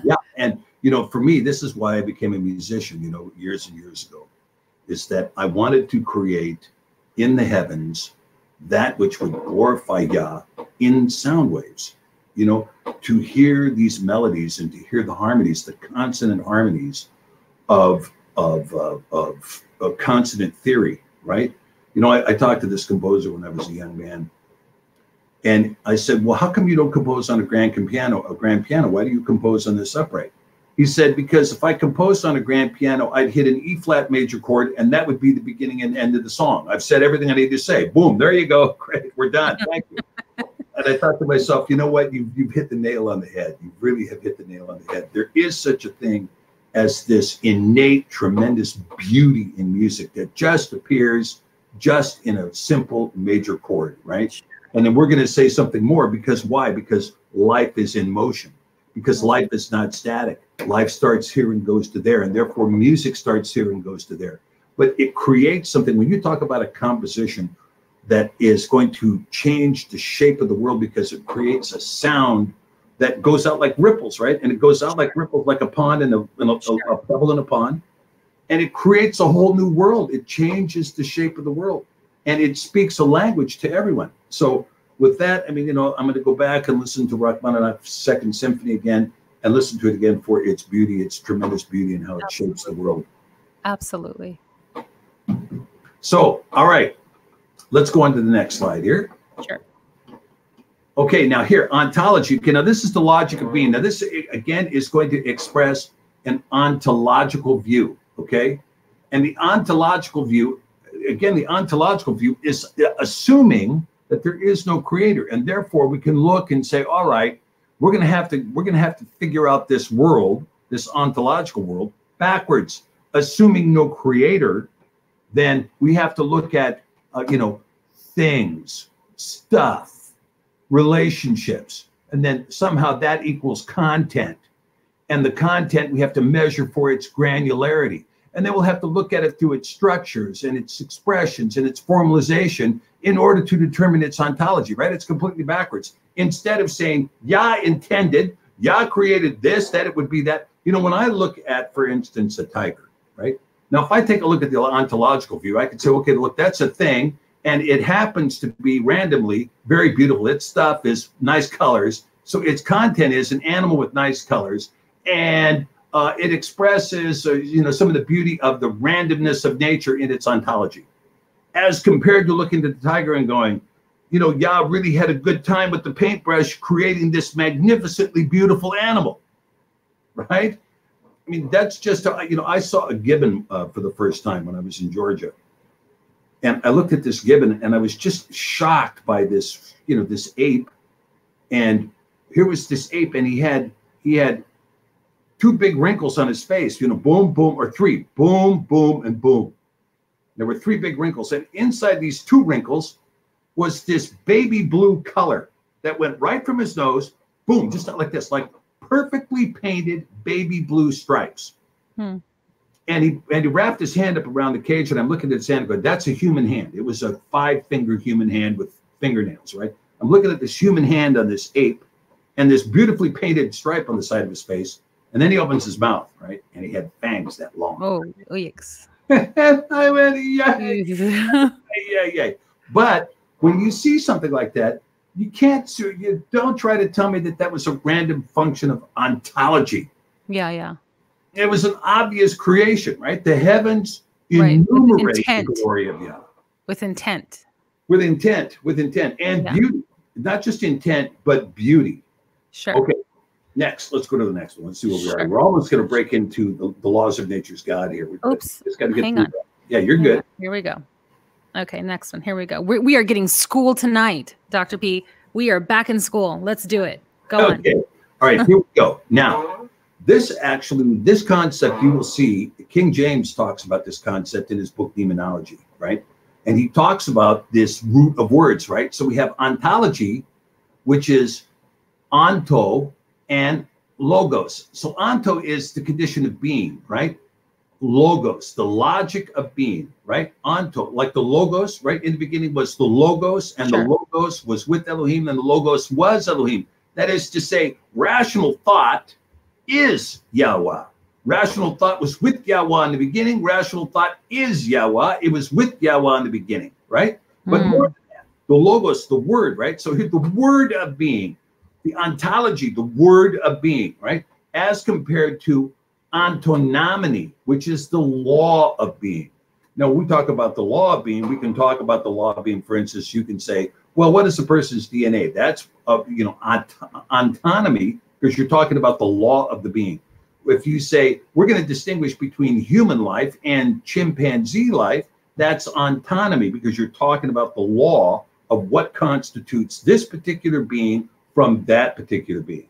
Yeah. And, you know, for me, this is why I became a musician, you know, years and years ago, is that I wanted to create in the heavens that which would glorify Yah in sound waves. You know, to hear these melodies and to hear the harmonies, the consonant harmonies of consonant theory, right? You know, I talked to this composer when I was a young man, and I said, well, how come you don't compose on a grand piano? Why do you compose on this upright? He said, because if I composed on a grand piano, I'd hit an E-flat major chord, and that would be the beginning and end of the song. I've said everything I need to say. Boom, there you go. Great, we're done. Thank you. And I thought to myself, you know what? You've hit the nail on the head. You really have hit the nail on the head. There is such a thing as this innate, tremendous beauty in music that just appears just in a simple major chord, right? And then we're going to say something more, because why? Because life is in motion. Because life is not static. Life starts here and goes to there, and therefore music starts here and goes to there. But it creates something. When you talk about a composition that is going to change the shape of the world, because it creates a sound that goes out like ripples, right? And it goes out like ripples, like a pond and a pebble in a pond. And it creates a whole new world. It changes the shape of the world. And it speaks a language to everyone. So with that, I mean, you know, I'm going to go back and listen to Rachmaninoff's Second Symphony again, and listen to it again for its beauty, its tremendous beauty, and how it shapes the world. Absolutely. So, all right, let's go on to the next slide here. Sure. Okay, now here, ontology. Okay, now this is the logic of being. Now this, again, is going to express an ontological view, okay? And the ontological view, again, the ontological view is assuming that there is no creator, and therefore we can look and say, all right, we're going to have to figure out this world, this ontological world, backwards. Assuming no creator, then we have to look at you know, things, stuff, relationships, and then somehow that equals content, and the content we have to measure for its granularity. And then we'll have to look at it through its structures and its expressions and its formalization in order to determine its ontology, right? It's completely backwards. Instead of saying, Yah intended, Yah created this, that it would be that. You know, when I look at, for instance, a tiger, right? Now, if I take a look at the ontological view, I could say, okay, look, that's a thing. And it happens to be randomly very beautiful. Its stuff is nice colors. So its content is an animal with nice colors. And it expresses, you know, some of the beauty of the randomness of nature in its ontology, as compared to looking at the tiger and going, you know, Yah really had a good time with the paintbrush creating this magnificently beautiful animal, right? I mean, that's just, you know, I saw a gibbon for the first time when I was in Georgia, and I looked at this gibbon and I was just shocked by this, you know, this ape. And here was this ape, and he had two big wrinkles on his face, you know, boom, boom, or three, boom, boom, and boom. There were three big wrinkles. And inside these two wrinkles, was this baby blue color that went right from his nose, boom, just like this, like perfectly painted baby blue stripes. Hmm. And he wrapped his hand up around the cage, and I'm looking at his hand and going, that's a human hand. It was a 5-finger human hand with fingernails, right? I'm looking at this human hand on this ape and this beautifully painted stripe on the side of his face. And then he opens his mouth, right? And he had fangs that long. Oh, yikes. And I went, yeah. But when you see something like that, you don't try to tell me that that was a random function of ontology. Yeah. It was an obvious creation, right? The heavens enumerate the glory of Yahweh. With intent and beauty. Not just intent, but beauty. Sure. Okay. Next, let's go to the next one. Let's see what we are. We're almost going to break into the laws of nature's God here. Oops. Just got to get through that. Yeah, you're good. Here we go. Okay, next one. Here we go. We are getting school tonight, Dr. P. We are back in school. Let's do it. Go on. All right, here we go. Now, this concept you will see, King James talks about this concept in his book, Demonology, right? And he talks about this root of words, right? So we have ontology, which is onto and logos. So onto is the condition of being, right? Logos, the logic of being, right? Onto, like the logos, right? In the beginning was the logos, and the logos was with Elohim, and the logos was Elohim. That is to say, rational thought is Yahweh. Rational thought was with Yahweh in the beginning. Rational thought is Yahweh. It was with Yahweh in the beginning, right? But more than that, the logos, the word, right? So here, the word of being, the ontology, the word of being, right? As compared to ontonomeny, which is the law of being. Now, when we talk about the law of being, we can talk about the law of being. For instance, you can say, well, what is a person's DNA? That's, autonomy, because you're talking about the law of the being. If you say, we're going to distinguish between human life and chimpanzee life, that's autonomy, because you're talking about the law of what constitutes this particular being from that particular being.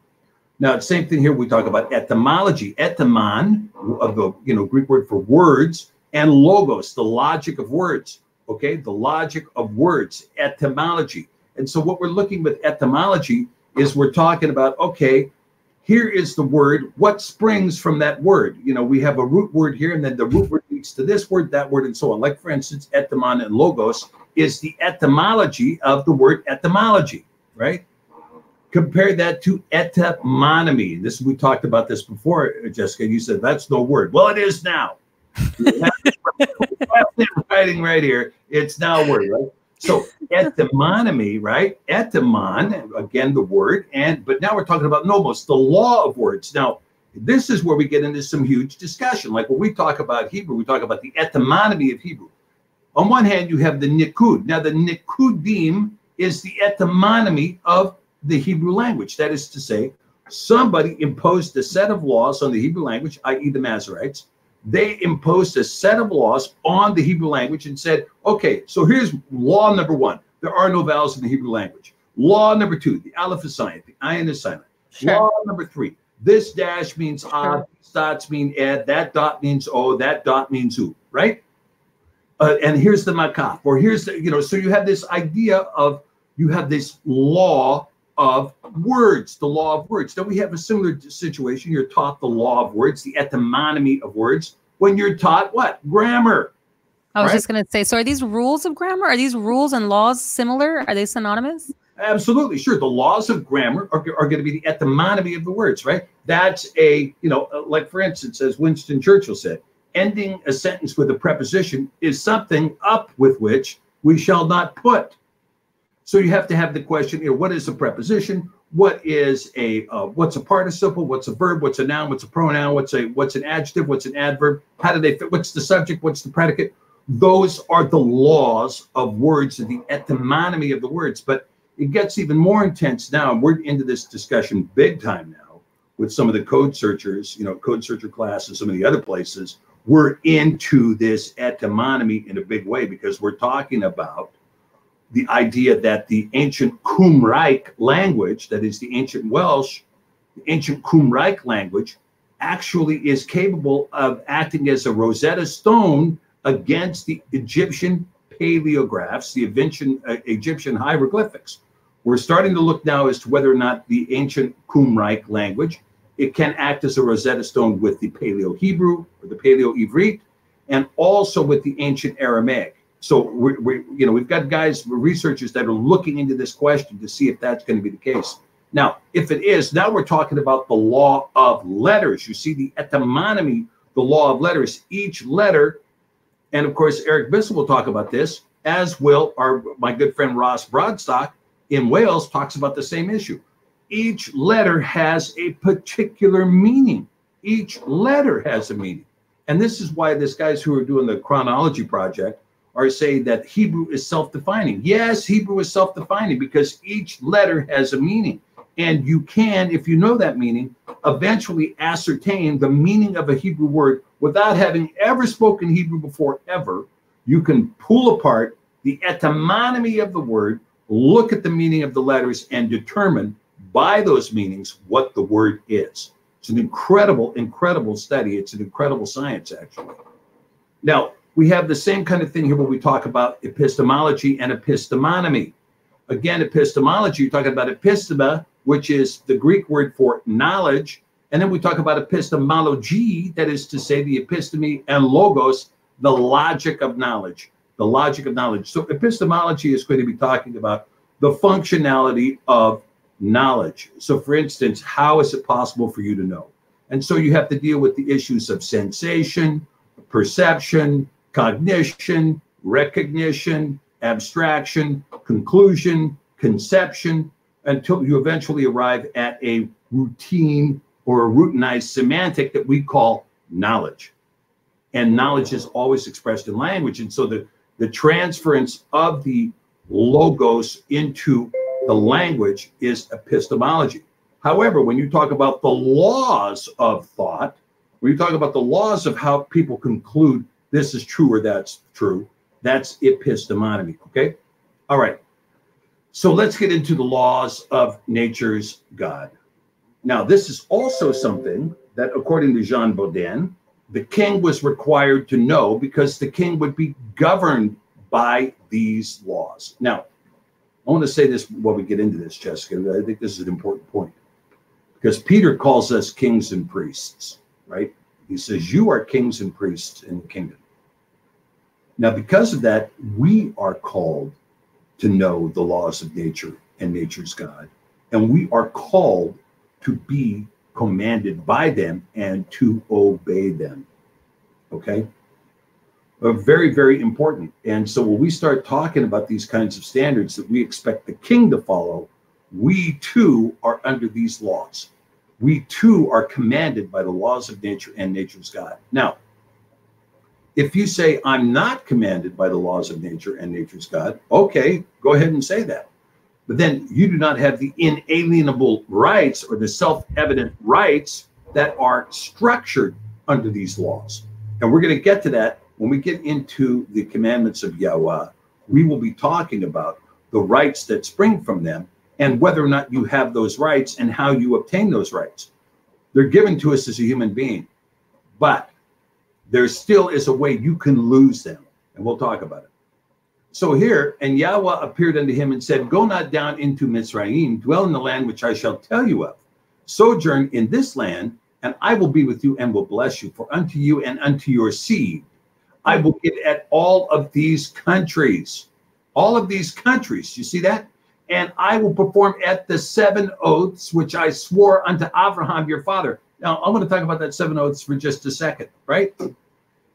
Now, same thing here. We talk about etymology, etymon, of the Greek word for words, and logos, the logic of words. Okay, the logic of words, etymology. And so, what we're looking with etymology is we're talking about, okay, here is the word. What springs from that word? We have a root word here, and then the root word leads to this word, that word, and so on. Like for instance, etymon and logos is the etymology of the word etymology, right? Compare that to etymonymy. This, we talked about this before, Jessica. You said that's no word. Well, it is now. Writing right here, it's now a word, right? So etymonymy, right? Etymon, again, the word, but now we're talking about nomos, the law of words. Now, this is where we get into some huge discussion. Like when we talk about Hebrew, we talk about the etymonymy of Hebrew. On one hand, you have the Nikud. Now, the Nikudim is the etymonymy of the Hebrew language. That is to say, somebody imposed a set of laws on the Hebrew language, i.e. the Masoretes. They imposed a set of laws on the Hebrew language and said, okay, so here's law number one. There are no vowels in the Hebrew language. Law number two, the aleph is silent, the ayin is silent. Sure. Law number three, this dash means ah, these dots mean ed, that dot means oh, that dot means who, right? And here's the makaf, or here's the, so you have this idea of, you have this law of words, the law of words. Now we have a similar situation. You're taught the law of words, the etymonymy of words, when you're taught what? Grammar. I was just going to say, so are these rules of grammar? Are these rules and laws similar? Are they synonymous? Absolutely, sure. The laws of grammar are going to be the etymonymy of the words, right? That's a, like for instance, as Winston Churchill said, ending a sentence with a preposition is something up with which we shall not put. So you have to have the question, what is a preposition? What is what's a participle? What's a verb? What's a noun? What's a pronoun? What's an adjective? What's an adverb? How do they fit? What's the subject? What's the predicate? Those are the laws of words and the etymonymy of the words. But it gets even more intense now. We're into this discussion big time now with some of the code searchers, code searcher class and some of the other places. We're into this etymonymy in a big way because we're talking about the idea that the ancient Cumraic language, that is the ancient Welsh, the ancient Cumraic language, actually is capable of acting as a Rosetta Stone against the Egyptian paleographs, the Egyptian hieroglyphics. We're starting to look now as to whether or not the ancient Qumraic language, it can act as a Rosetta Stone with the Paleo-Hebrew or the Paleo-Ivrit, and also with the ancient Aramaic. So we've got guys, researchers that are looking into this question to see if that's going to be the case. Now, if it is, now we're talking about the law of letters. You see the etymonymy, the law of letters. Each letter, and of course, Eric Bissell will talk about this, as will my good friend Ross Broadstock in Wales talks about the same issue. Each letter has a particular meaning. Each letter has a meaning. And this is why these guys who are doing the chronology project are saying that Hebrew is self-defining. Yes, Hebrew is self-defining because each letter has a meaning. And you can, if you know that meaning, eventually ascertain the meaning of a Hebrew word without having ever spoken Hebrew before, ever. You can pull apart the etymonymy of the word, look at the meaning of the letters, and determine by those meanings what the word is. It's an incredible, incredible study. It's an incredible science, actually. Now, we have the same kind of thing here when we talk about epistemology and epistemonomy. Again, epistemology, you're talking about epistema, which is the Greek word for knowledge. And then we talk about epistemology, that is to say the episteme and logos, the logic of knowledge, the logic of knowledge. So epistemology is going to be talking about the functionality of knowledge. So for instance, how is it possible for you to know? And so you have to deal with the issues of sensation, perception, cognition, recognition, abstraction, conclusion, conception, until you eventually arrive at a routine or a routinized semantic that we call knowledge. And knowledge is always expressed in language. And so the transference of the logos into the language is epistemology. However, when you talk about the laws of thought, when you talk about the laws of how people conclude this is true or that's true, that's epistemonomy, okay? All right. So let's get into the laws of nature's God. Now, this is also something that, according to Jean Baudin, the king was required to know because the king would be governed by these laws. Now, I want to say this while we get into this, Jessica. I think this is an important point because Peter calls us kings and priests, right? He says, you are kings and priests in the kingdom. Now, because of that, we are called to know the laws of nature and nature's God. And we are called to be commanded by them and to obey them, okay? Very, very important. And so when we start talking about these kinds of standards that we expect the king to follow, we too are under these laws. We too are commanded by the laws of nature and nature's God. Now, if you say, I'm not commanded by the laws of nature and nature's God, okay, go ahead and say that. But then you do not have the inalienable rights or the self-evident rights that are structured under these laws. And we're going to get to that when we get into the commandments of Yahweh. We will be talking about the rights that spring from them and whether or not you have those rights and how you obtain those rights. They're given to us as a human being, but there still is a way you can lose them, and we'll talk about it. So here, and Yahweh appeared unto him and said, go not down into Mitzrayim, dwell in the land which I shall tell you of. Sojourn in this land, and I will be with you and will bless you. For unto you and unto your seed, I will give at all of these countries. All of these countries, you see that? And I will perform at the 7 oaths, which I swore unto Abraham your father. Now, I'm going to talk about that 7 oaths for just a second, right?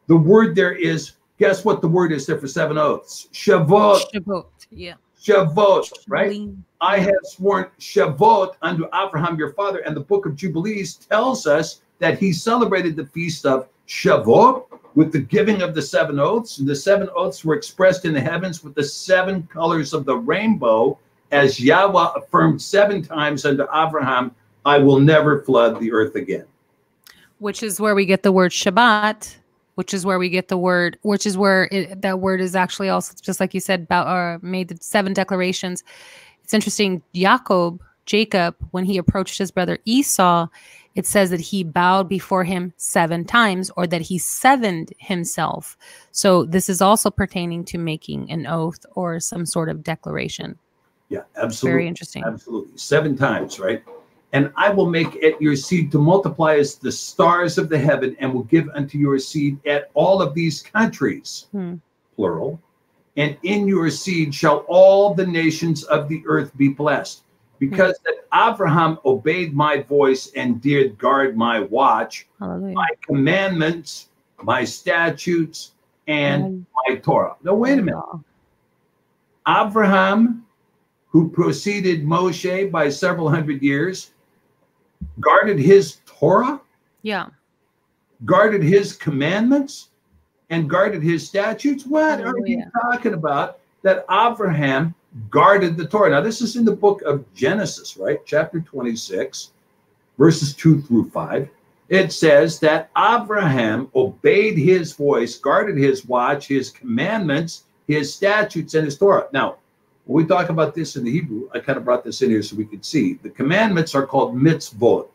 The word there is, guess what the word is there for 7 oaths? Shavuot. Shavuot, yeah. Shavuot, right? Shavuot. I have sworn Shavuot unto Abraham your father, and the book of Jubilees tells us that he celebrated the feast of Shavuot with the giving of the 7 oaths. And the 7 oaths were expressed in the heavens with the 7 colors of the rainbow, as Yahweh affirmed 7 times unto Abraham, I will never flood the earth again. Which is where we get the word Shabbat, which is where we get the word, which is where it, that word is actually also, just like you said, about, made the 7 declarations. It's interesting, Jacob, when he approached his brother Esau, it says that he bowed before him 7 times, or that he sevened himself. So this is also pertaining to making an oath or some sort of declaration. Yeah, absolutely. Very interesting. Absolutely. 7 times, right? And I will make it your seed to multiply as the stars of the heaven, and will give unto your seed at all of these countries, plural. And in your seed shall all the nations of the earth be blessed, because that Abraham obeyed my voice and did guard my watch, my commandments, my statutes, and my Torah. Now, wait a minute. Abraham, who preceded Moshe by several hundred years, guarded his Torah, guarded his commandments, and guarded his statutes. What are we talking about? That Abraham guarded the Torah. Now, this is in the book of Genesis, right? Chapter 26, verses 2 through 5. It says that Abraham obeyed his voice, guarded his watch, his commandments, his statutes, and his Torah. Now, when we talk about this in the Hebrew, I kind of brought this in here so we could see. The commandments are called mitzvot.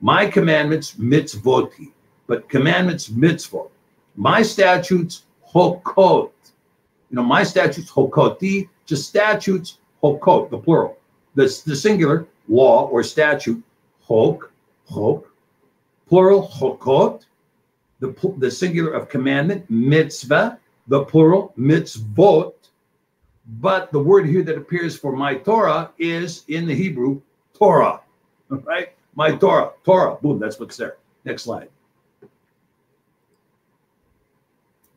My commandments, mitzvoti. But commandments, mitzvot. My statutes, hokot. You know, my statutes, hokoti. Just statutes, hokot, the plural. The singular, law or statute, hok, hok. Plural, hokot. The singular of commandment, mitzvah. The plural, mitzvot. But the word here that appears for my Torah is in the Hebrew, Torah, right? My Torah, Torah, boom, that's what's there. Next slide.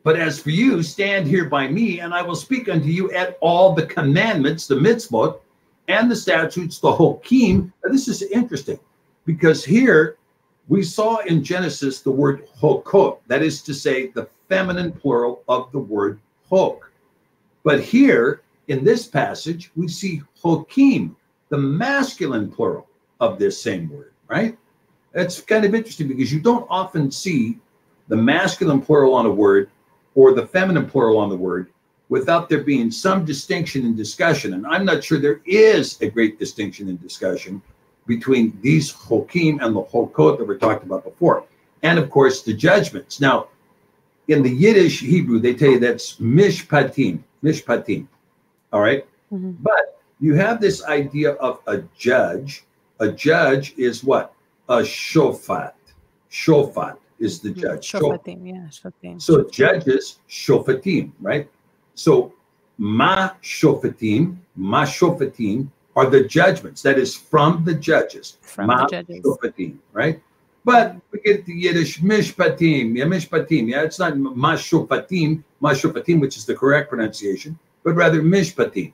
But as for you, stand here by me, and I will speak unto you at all the commandments, the mitzvot, and the statutes, the hokim. Now, this is interesting, because here we saw in Genesis the word hokot, that is to say, the feminine plural of the word hok. But here, in this passage, we see hokim, the masculine plural of this same word, right? That's kind of interesting, because you don't often see the masculine plural on a word or the feminine plural on the word without there being some distinction and discussion. And I'm not sure there is a great distinction and discussion between these hokim and the hokot that we talked about before. And, of course, the judgments. Now, in the Yiddish Hebrew, they tell you that's mishpatim, mishpatim, all right? But you have this idea of a judge. A judge is what? A shofat. Shofat is the judge. Shofatim, shofatim. So judges, shofatim, right? So ma shofatim are the judgments. That is from the judges. From the judges. Shofatim, right? But we get the Yiddish mishpatim, mishpatim. Yeah, it's not mashopatim, which is the correct pronunciation, but rather mishpatim.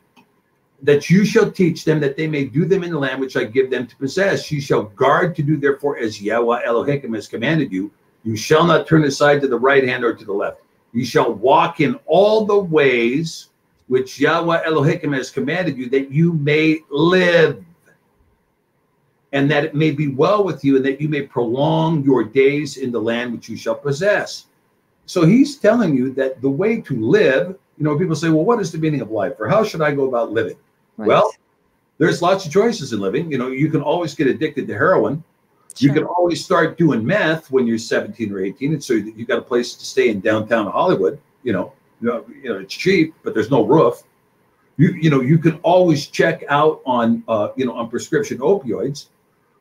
That you shall teach them, that they may do them in the land which I give them to possess. You shall guard to do therefore as Yahweh Elohim has commanded you. You shall not turn aside to the right hand or to the left. You shall walk in all the ways which Yahweh Elohim has commanded you, that you may live, and that it may be well with you, and that you may prolong your days in the land which you shall possess. So he's telling you that the way to live, you know, people say, well, what is the meaning of life? Or how should I go about living? Right. Well, there's lots of choices in living. You know, you can always get addicted to heroin. Sure. You can always start doing meth when you're 17 or 18. And so you've got a place to stay in downtown Hollywood. You know it's cheap, but there's no roof. You know, you can always check out on, on prescription opioids.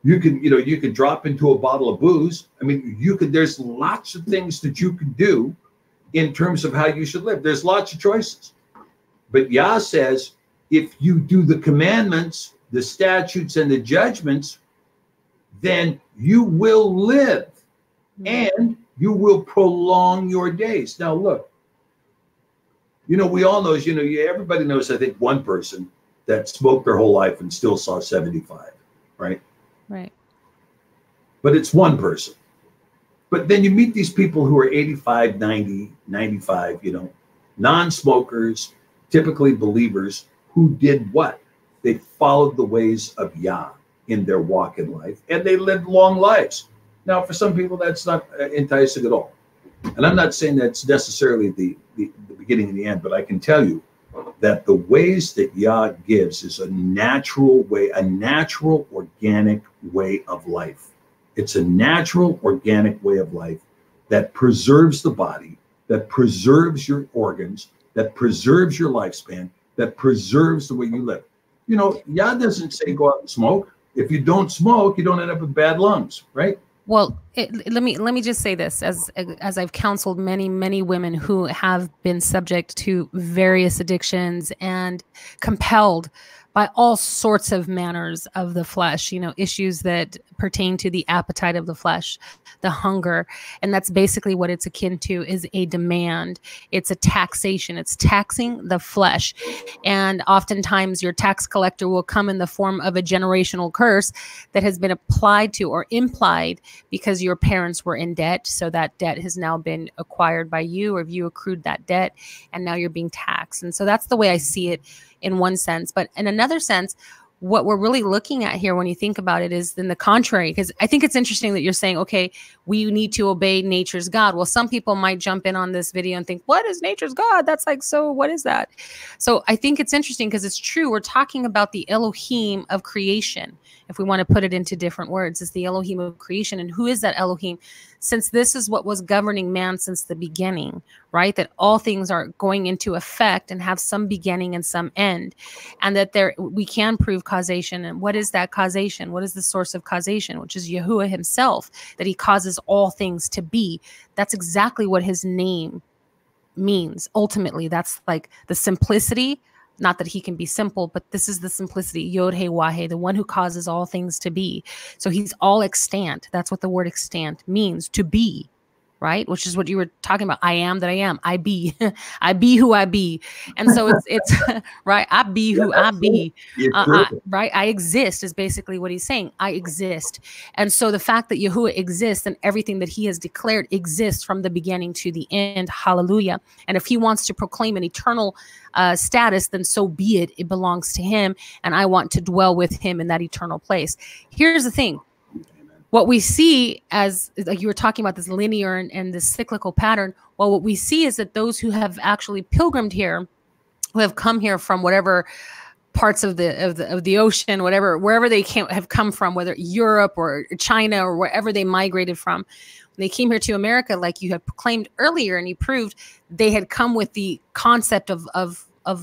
You can, you can drop into a bottle of booze. I mean, you could, there's lots of things that you can do in terms of how you should live. There's lots of choices. But Yah says, if you do the commandments, the statutes, and the judgments, then you will live and you will prolong your days. Now, look, you know, we all know, everybody knows, I think, one person that smoked their whole life and still saw 75, right? Right. But it's one person. But then you meet these people who are 85, 90, 95, non-smokers, typically believers, who did what? They followed the ways of Yah in their walk in life, and they lived long lives. Now, for some people, that's not enticing at all. And I'm not saying that's necessarily the beginning and the end, but I can tell you that the ways that Yah gives is a natural way, a natural, organic way of life. It's a natural, organic way of life that preserves the body, that preserves your organs, that preserves your lifespan, that preserves the way you live. You know, Yad doesn't say go out and smoke. If you don't smoke, you don't end up with bad lungs, right? Well, let me just say this, as I've counseled many women who have been subject to various addictions and compelled by all sorts of manners of the flesh, you know, issues that pertain to the appetite of the flesh, the hunger. And that's basically what it's akin to, is a demand. It's a taxation. It's taxing the flesh. And oftentimes your tax collector will come in the form of a generational curse that has been applied to or implied because your parents were in debt. So that debt has now been acquired by you, or you accrued that debt, and now you're being taxed. And so that's the way I see it in one sense. But in another sense, what we're really looking at here when you think about it is then the contrary, because I think it's interesting that you're saying, okay, we need to obey nature's God. Well, some people might jump in on this video and think, what is nature's God? That's like, so what is that? So I think it's interesting because it's true. We're talking about the Elohim of creation. If we want to put it into different words, it's the Elohim of creation. And who is that Elohim? Since this is what was governing man since the beginning, right? That all things are going into effect and have some beginning and some end, and that there we can prove causation. And what is that causation? What is the source of causation? Which is Yahuwah himself, that he causes all things to be. That's exactly what his name means. Ultimately, that's like the simplicity. Not that he can be simple, but this is the simplicity, Yod He Wah He, the one who causes all things to be. So he's all extant. That's what the word extant means, to be, right? Which is what you were talking about. I am that I am. I be. I be who I be. And so it's right? I be who I be. Right? I exist is basically what he's saying. I exist. And so the fact that Yahuwah exists and everything that he has declared exists from the beginning to the end. Hallelujah. And if he wants to proclaim an eternal status, then so be it. It belongs to him. And I want to dwell with him in that eternal place. Here's the thing. What we see, as like you were talking about, this linear and this cyclical pattern, well, what we see is that those who have actually pilgrimed here, who have come here from whatever parts of the ocean, whatever, wherever they have come from, whether Europe or China or wherever they migrated from, when they came here to America, like you had proclaimed earlier and you proved, they had come with the concept of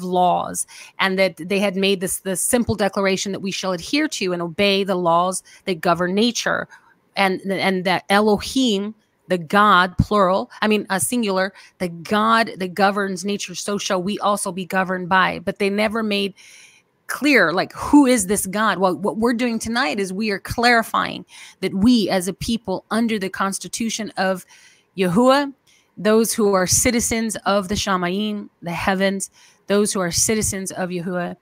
laws, and that they had made this simple declaration that we shall adhere to and obey the laws that govern nature, and that Elohim, the God, plural, I mean singular, the God that governs nature, so shall we also be governed by. But they never made clear, like, who is this God? Well, what we're doing tonight is we are clarifying that we as a people under the constitution of Yahuwah, those who are citizens of the Shamayim, the heavens, those who are citizens of Yahuwah,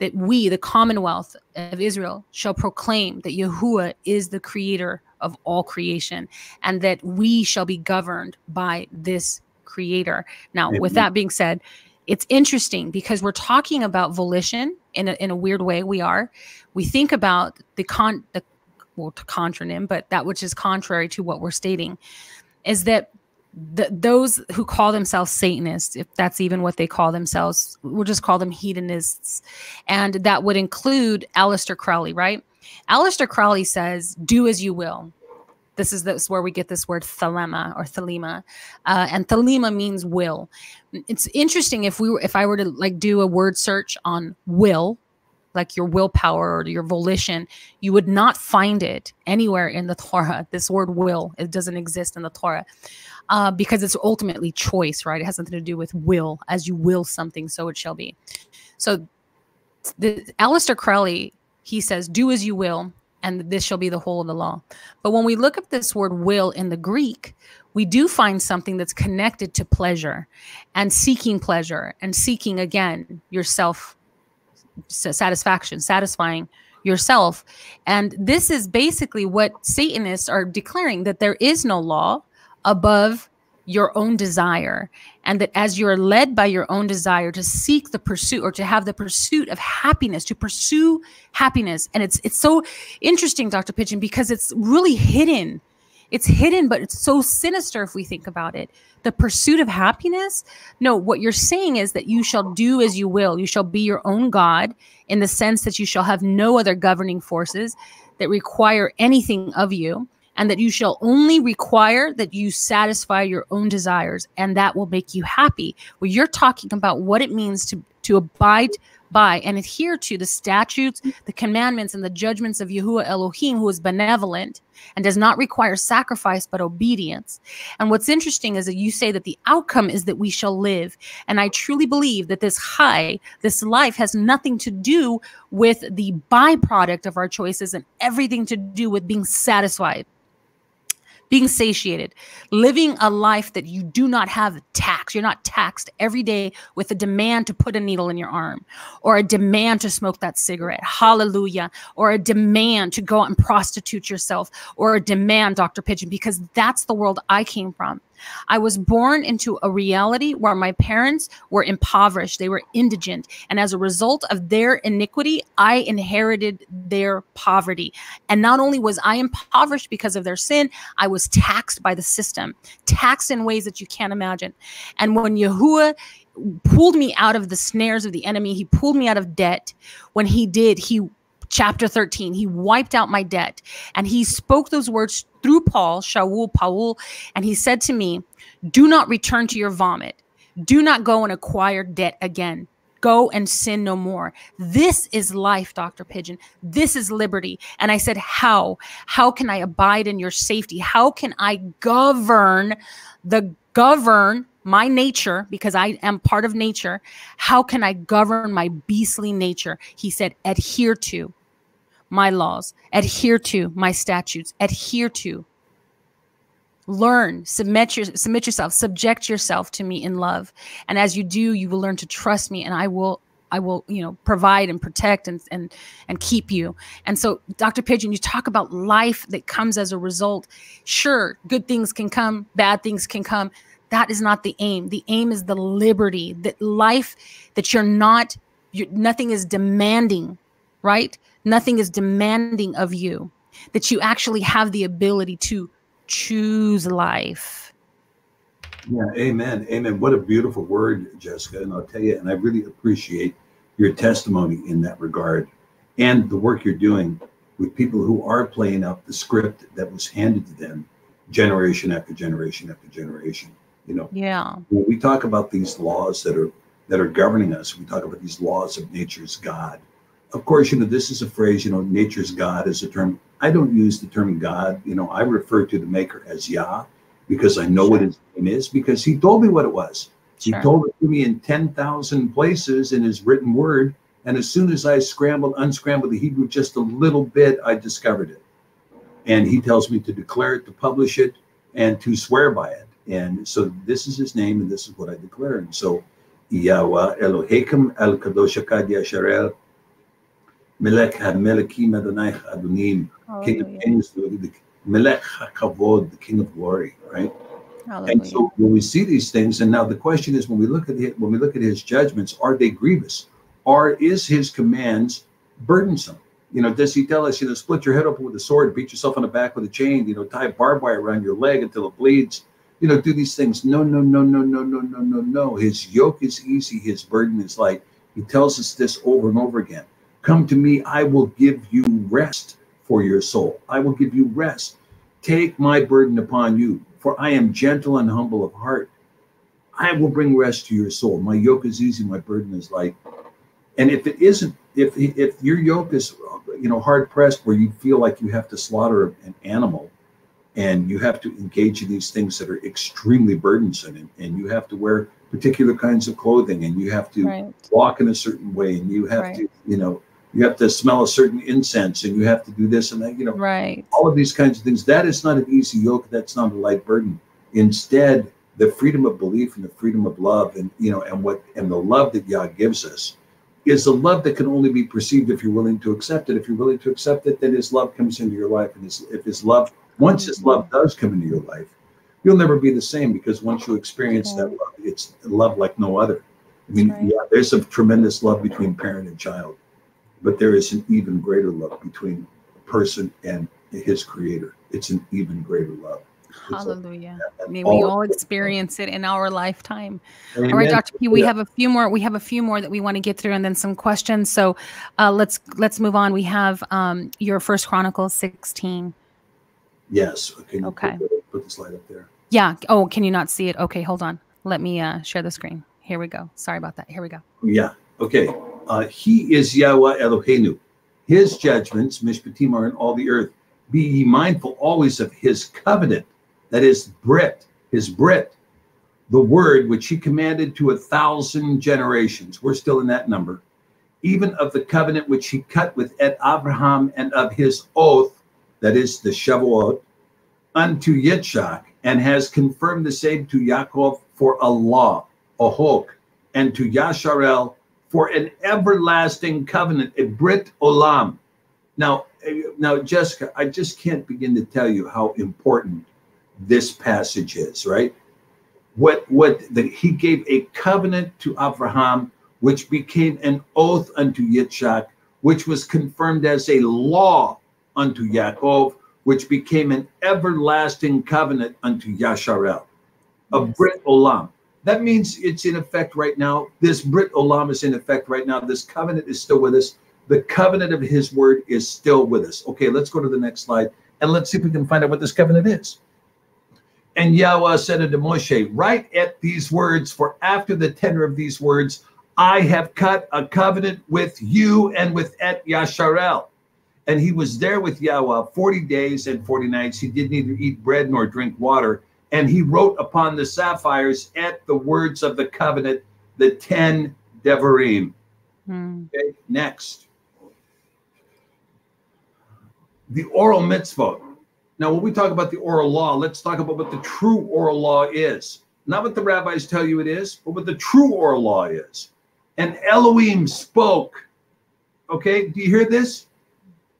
that we, the Commonwealth of Israel, shall proclaim that Yahuwah is the creator of all creation, and that we shall be governed by this creator. Now, with that being said, it's interesting because we're talking about volition in a weird way. We are. We think about the contronym, but that which is contrary to what we're stating is that those who call themselves Satanists, if that's even what they call themselves, we'll just call them hedonists. And that would include Aleister Crowley, right? Aleister Crowley says, do as you will. This is where we get this word thelema or thelema. And thelema means will. It's interesting, if I were to like do a word search on will, like your willpower or your volition, you would not find it anywhere in the Torah. This word will, it doesn't exist in the Torah because it's ultimately choice, right? It has nothing to do with will. As you will something, so it shall be. So Aleister Crowley, he says, do as you will, and this shall be the whole of the law. But when we look at this word will in the Greek, we do find something that's connected to pleasure and seeking, again, yourself satisfaction, satisfying yourself. And this is basically what Satanists are declaring, that there is no law above your own desire, and that as you're led by your own desire to seek the pursuit, or to have the pursuit of happiness, to pursue happiness. And it's so interesting, Dr. Pidgeon, because it's really hidden. It's hidden, but it's so sinister if we think about it. The pursuit of happiness? No, what you're saying is that you shall do as you will. You shall be your own God, in the sense that you shall have no other governing forces that require anything of you. and that you shall only require that you satisfy your own desires, and that will make you happy. Well, you're talking about what it means to abide by and adhere to the statutes, the commandments, and the judgments of Yahuwah Elohim, who is benevolent and does not require sacrifice but obedience. And what's interesting is that you say that the outcome is that we shall live. And I truly believe that this life has nothing to do with the byproduct of our choices and everything to do with being satisfied, being satiated, living a life that you do not have taxed. You're not taxed every day with a demand to put a needle in your arm, or a demand to smoke that cigarette, hallelujah, or a demand to go out and prostitute yourself, or a demand, Dr. Pigeon, because that's the world I came from. I was born into a reality where my parents were impoverished. They were indigent. And as a result of their iniquity, I inherited their poverty. And not only was I impoverished because of their sin, I was taxed by the system, taxed in ways that you can't imagine. And when Yahuwah pulled me out of the snares of the enemy, he pulled me out of debt. When he did, Chapter 13, he wiped out my debt, and he spoke those words through Paul, Paul, and he said to me, do not return to your vomit. Do not go and acquire debt again. Go and sin no more. This is life, Dr. Pigeon. This is liberty. And I said, how? How can I abide in your safety? How can I govern my nature, because I am part of nature? How can I govern my beastly nature? He said, adhere to my laws, adhere to my statutes, adhere to, learn, submit yourself, subject yourself to me in love. And as you do, you will learn to trust me, and I will, provide and protect and keep you. And so, Dr. Pigeon, you talk about life that comes as a result. Sure, good things can come, bad things can come. That is not the aim. The aim is the liberty, that life that nothing is demanding, right? Nothing is demanding of you, that you actually have the ability to choose life. Yeah, amen, amen. What a beautiful word, Jessica. And I'll tell you, and I really appreciate your testimony in that regard and the work you're doing with people who are playing out the script that was handed to them generation after generation after generation. Yeah. When we talk about these laws that are governing us, we talk about these laws of nature's God. Of course, this is a phrase, nature's God is a term. I don't use the term God. I refer to the maker as Yah, because I know what his name is, because he told me what it was. He told it to me in 10,000 places in his written word. And as soon as I unscrambled the Hebrew just a little bit, I discovered it. And he tells me to declare it, to publish it, and to swear by it. And so this is his name, and this is what I declare. And so, Yahweh Elohim al-Kadosh HaKad Yasharel Melech HaMelekim Adonai Adonim, King of Kings, Melech HaKavod, the King of Glory, right? Hallelujah. And so when we see these things, and now the question is, when we look at his judgments, are they grievous? Or is his commands burdensome? Does he tell us, split your head open with a sword, beat yourself on the back with a chain, tie barbed wire around your leg until it bleeds, do these things? No, no, no, no, no, no, no, no, no. His yoke is easy. His burden is light. He tells us this over and over again. Come to me. I will give you rest for your soul. I will give you rest. Take my burden upon you, for I am gentle and humble of heart. I will bring rest to your soul. My yoke is easy. My burden is light. And if it isn't, if your yoke is, hard pressed, where you feel like you have to slaughter an animal and you have to engage in these things that are extremely burdensome, and you have to wear particular kinds of clothing, and you have to walk in a certain way, and you have to, you have to smell a certain incense, and you have to do this and that, all of these kinds of things. That is not an easy yoke. That's not a light burden. Instead, the freedom of belief and the freedom of love, and, and the love that Yah gives us, is a love that can only be perceived if you're willing to accept it. If you're willing to accept it, then his love comes into your life. And once his love does come into your life, you'll never be the same, because once you experience that love, it's love like no other. I mean, yeah, there's a tremendous love between parent and child, but there is an even greater love between a person and his creator. It's an even greater love. Hallelujah. May we all experience it in our lifetime. Amen. All right, Dr. P, we have a few more. We have a few more that we want to get through, and then some questions. So let's move on. We have your First Chronicles 16. Yes. Can you put the slide up there? Yeah. Oh, can you not see it? Okay, hold on. Let me share the screen. Here we go. Sorry about that. Here we go. Yeah. Okay. He is Yahweh Eloheinu. His judgments, Mishpatim, are in all the earth. Be ye mindful always of his covenant, that is Brit, his Brit, the word which he commanded to 1,000 generations. We're still in that number. Even of the covenant which he cut with Abraham, and of his oath, that is the Shavuot, unto Yitzhak, and has confirmed the same to Yaakov for a law, a hoke, and to Yasharel for an everlasting covenant, a Brit Olam. Now, Jessica, I just can't begin to tell you how important this passage is, right? He gave a covenant to Abraham, which became an oath unto Yitzhak, which was confirmed as a law unto Yaakov, which became an everlasting covenant unto Yasharel, a Brit Olam. That means it's in effect right now. This Brit Olam is in effect right now. This covenant is still with us. The covenant of his word is still with us. Okay, let's go to the next slide, and let's see if we can find out what this covenant is. And Yahweh said unto Moshe, write at these words, for after the tenor of these words, I have cut a covenant with you and with Et Yasharel. And he was there with Yahweh 40 days and 40 nights. He did neither eat bread nor drink water. And he wrote upon the sapphires at the words of the covenant, the 10 Devarim. Okay, next. The oral mitzvot. Now, when we talk about the oral law, let's talk about what the true oral law is. Not what the rabbis tell you it is, but what the true oral law is. And Elohim spoke. Okay, do you hear this?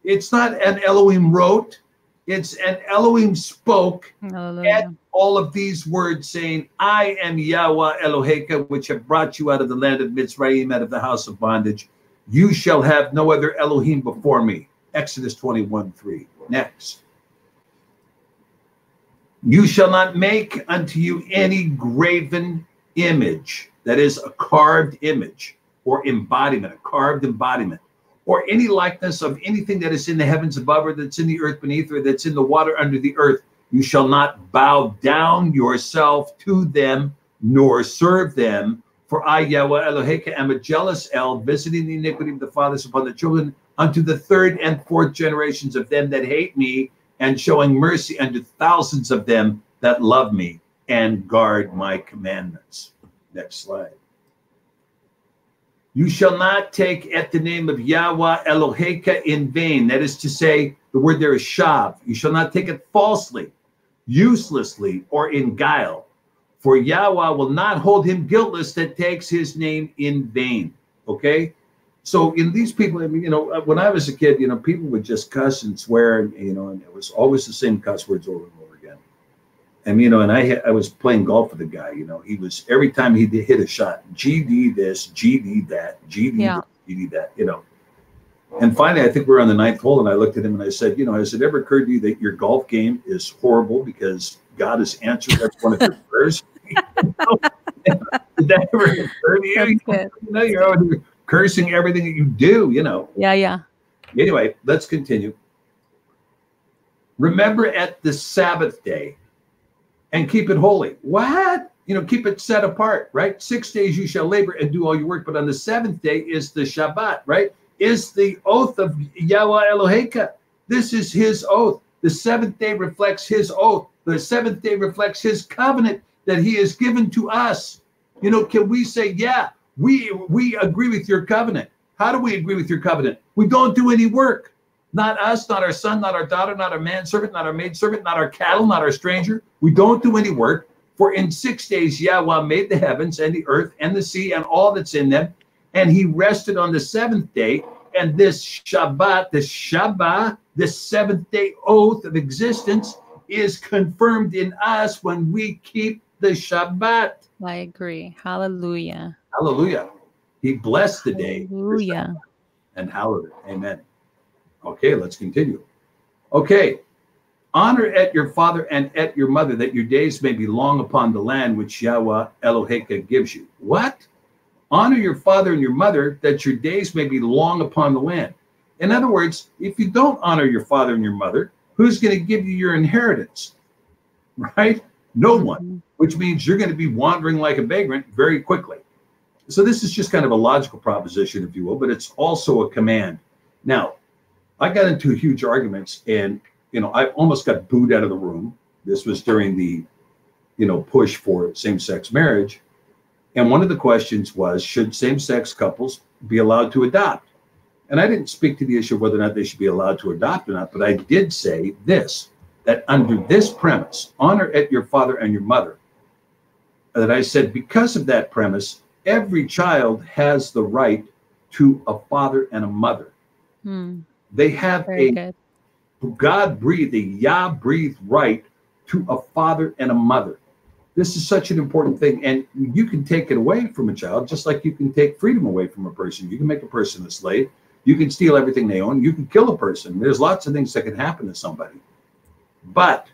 It's not an Elohim wrote. It's an Elohim spoke. Hallelujah. At all of these words, saying, I am Yahweh Eloheka, which have brought you out of the land of Mitzrayim, out of the house of bondage. You shall have no other Elohim before me. Exodus 21:3. Next. You shall not make unto you any graven image, that is a carved image or embodiment, a carved embodiment, or any likeness of anything that is in the heavens above, or that's in the earth beneath, or that's in the water under the earth. You shall not bow down yourself to them, nor serve them. For I, Yahweh Eloheka, am a jealous El, visiting the iniquity of the fathers upon the children, unto the third and fourth generations of them that hate me, and showing mercy unto thousands of them that love me and guard my commandments. Next slide. You shall not take at the name of Yahweh Eloheka in vain. That is to say, the word there is shav. You shall not take it falsely, uselessly, or in guile. For Yahweh will not hold him guiltless that takes his name in vain. Okay? So in these people, I mean, you know, when I was a kid, you know, people would just cuss and swear, and, you know, and it was always the same cuss words over and over again. And, you know, and I was playing golf with a guy, you know, he was, every time he hit a shot, GD this, GD that, GD, yeah. This, GD that, you know. And finally, I think we were on the 9th hole, and I looked at him and I said, you know, has it ever occurred to you that your golf game is horrible because God has answered every one of your prayers? You know? Did that ever occur to you? You know, you're already cursing everything that you do, you know. Yeah, yeah. Anyway, let's continue. Remember at the Sabbath day and keep it holy. What? You know, keep it set apart, right? 6 days you shall labor and do all your work, but on the seventh day is the Shabbat, right? Is the oath of Yahweh Eloheka. This is his oath. The seventh day reflects his oath. The seventh day reflects his covenant that he has given to us. You know, can we say, yeah, we agree with your covenant? How do we agree with your covenant? We don't do any work. Not us, not our son, not our daughter, not our manservant, not our maidservant, not our cattle, not our stranger. We don't do any work. For in 6 days Yahweh made the heavens and the earth and the sea and all that's in them. And he rested on the seventh day. And this Shabbat, the Shabbat, this seventh day oath of existence is confirmed in us when we keep the Shabbat. I agree. Hallelujah. Hallelujah. He blessed the day. Hallelujah. And hallowed it. Amen. Okay, let's continue. Okay. Honor at your father and at your mother, that your days may be long upon the land which Yahweh Eloheka gives you. What? Honor your father and your mother, that your days may be long upon the land. In other words, if you don't honor your father and your mother, Who's going to give you your inheritance? Right? No one, which means you're going to be wandering like a vagrant very quickly. So this is just kind of a logical proposition, if you will, but it's also a command. Now, I got into huge arguments, and, you know, I almost got booed out of the room. This was during the, you know, push for same-sex marriage. And one of the questions was, should same-sex couples be allowed to adopt? And I didn't speak to the issue of whether or not they should be allowed to adopt or not, but I did say this, that under this premise, honor at your father and your mother, that I said, because of that premise, every child has the right to a father and a mother. They have a God-breathing, Yah-breathed right to a father and a mother. This is such an important thing. And you can take it away from a child, just like you can take freedom away from a person. You can make a person a slave. You can steal everything they own. You can kill a person. There's lots of things that can happen to somebody. But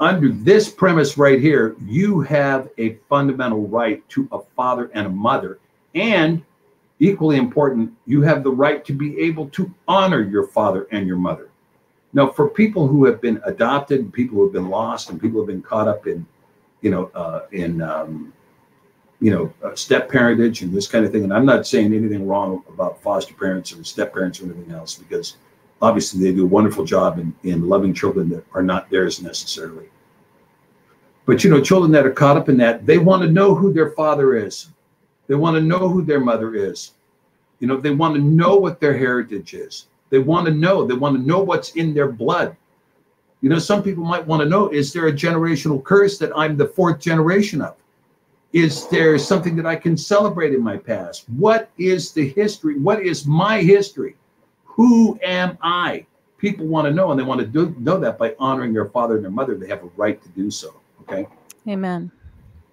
under this premise right here, you have a fundamental right to a father and a mother. And equally important, you have the right to be able to honor your father and your mother. Now, for people who have been adopted, people who have been lost, and people who have been caught up in, you know, step parentage and this kind of thing. And I'm not saying anything wrong about foster parents or step parents or anything else, because obviously they do a wonderful job in loving children that are not theirs necessarily. But, you know, children that are caught up in that, they want to know who their father is. They want to know who their mother is. You know, they want to know what their heritage is. They want to know. They want to know what's in their blood. You know, some people might want to know, is there a generational curse that I'm the fourth generation of? Is there something that I can celebrate in my past? What is the history? What is my history? Who am I? People want to know, and they want to know that by honoring their father and their mother. They have a right to do so. Okay? Amen.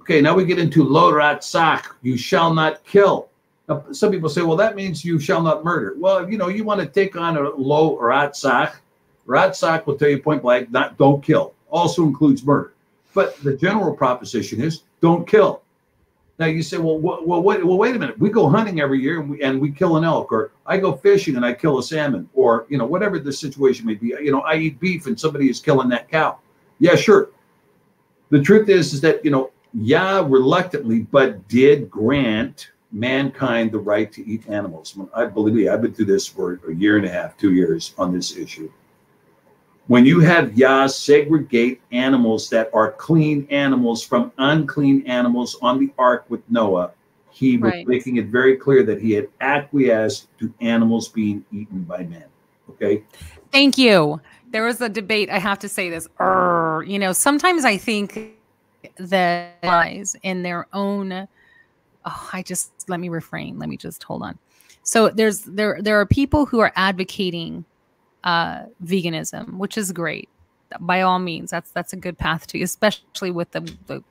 Okay, now we get into lo ratzach, you shall not kill. Now, some people say, well, that means you shall not murder. Well, you know, you want to take on a lo ratzach. Ratzach will tell you point blank, don't kill. Also includes murder. But the general proposition is don't kill. Now you say, well, wait a minute. We go hunting every year and we kill an elk, or I go fishing and I kill a salmon, or, you know, whatever the situation may be. You know, I eat beef and somebody is killing that cow. Yeah, sure. The truth is that, you know, Yah reluctantly, but did grant mankind the right to eat animals. I believe me, I've been through this for a year and a half, 2 years on this issue. When you have Yah segregate animals that are clean animals from unclean animals on the ark with Noah, he was making it very clear that he had acquiesced to animals being eaten by men. Okay. Thank you. There was a debate. I have to say this. You know, sometimes I think that lies in their own. Let me refrain. Let me just hold on. So there are people who are advocating veganism, which is great. By all means, that's a good path to, especially with the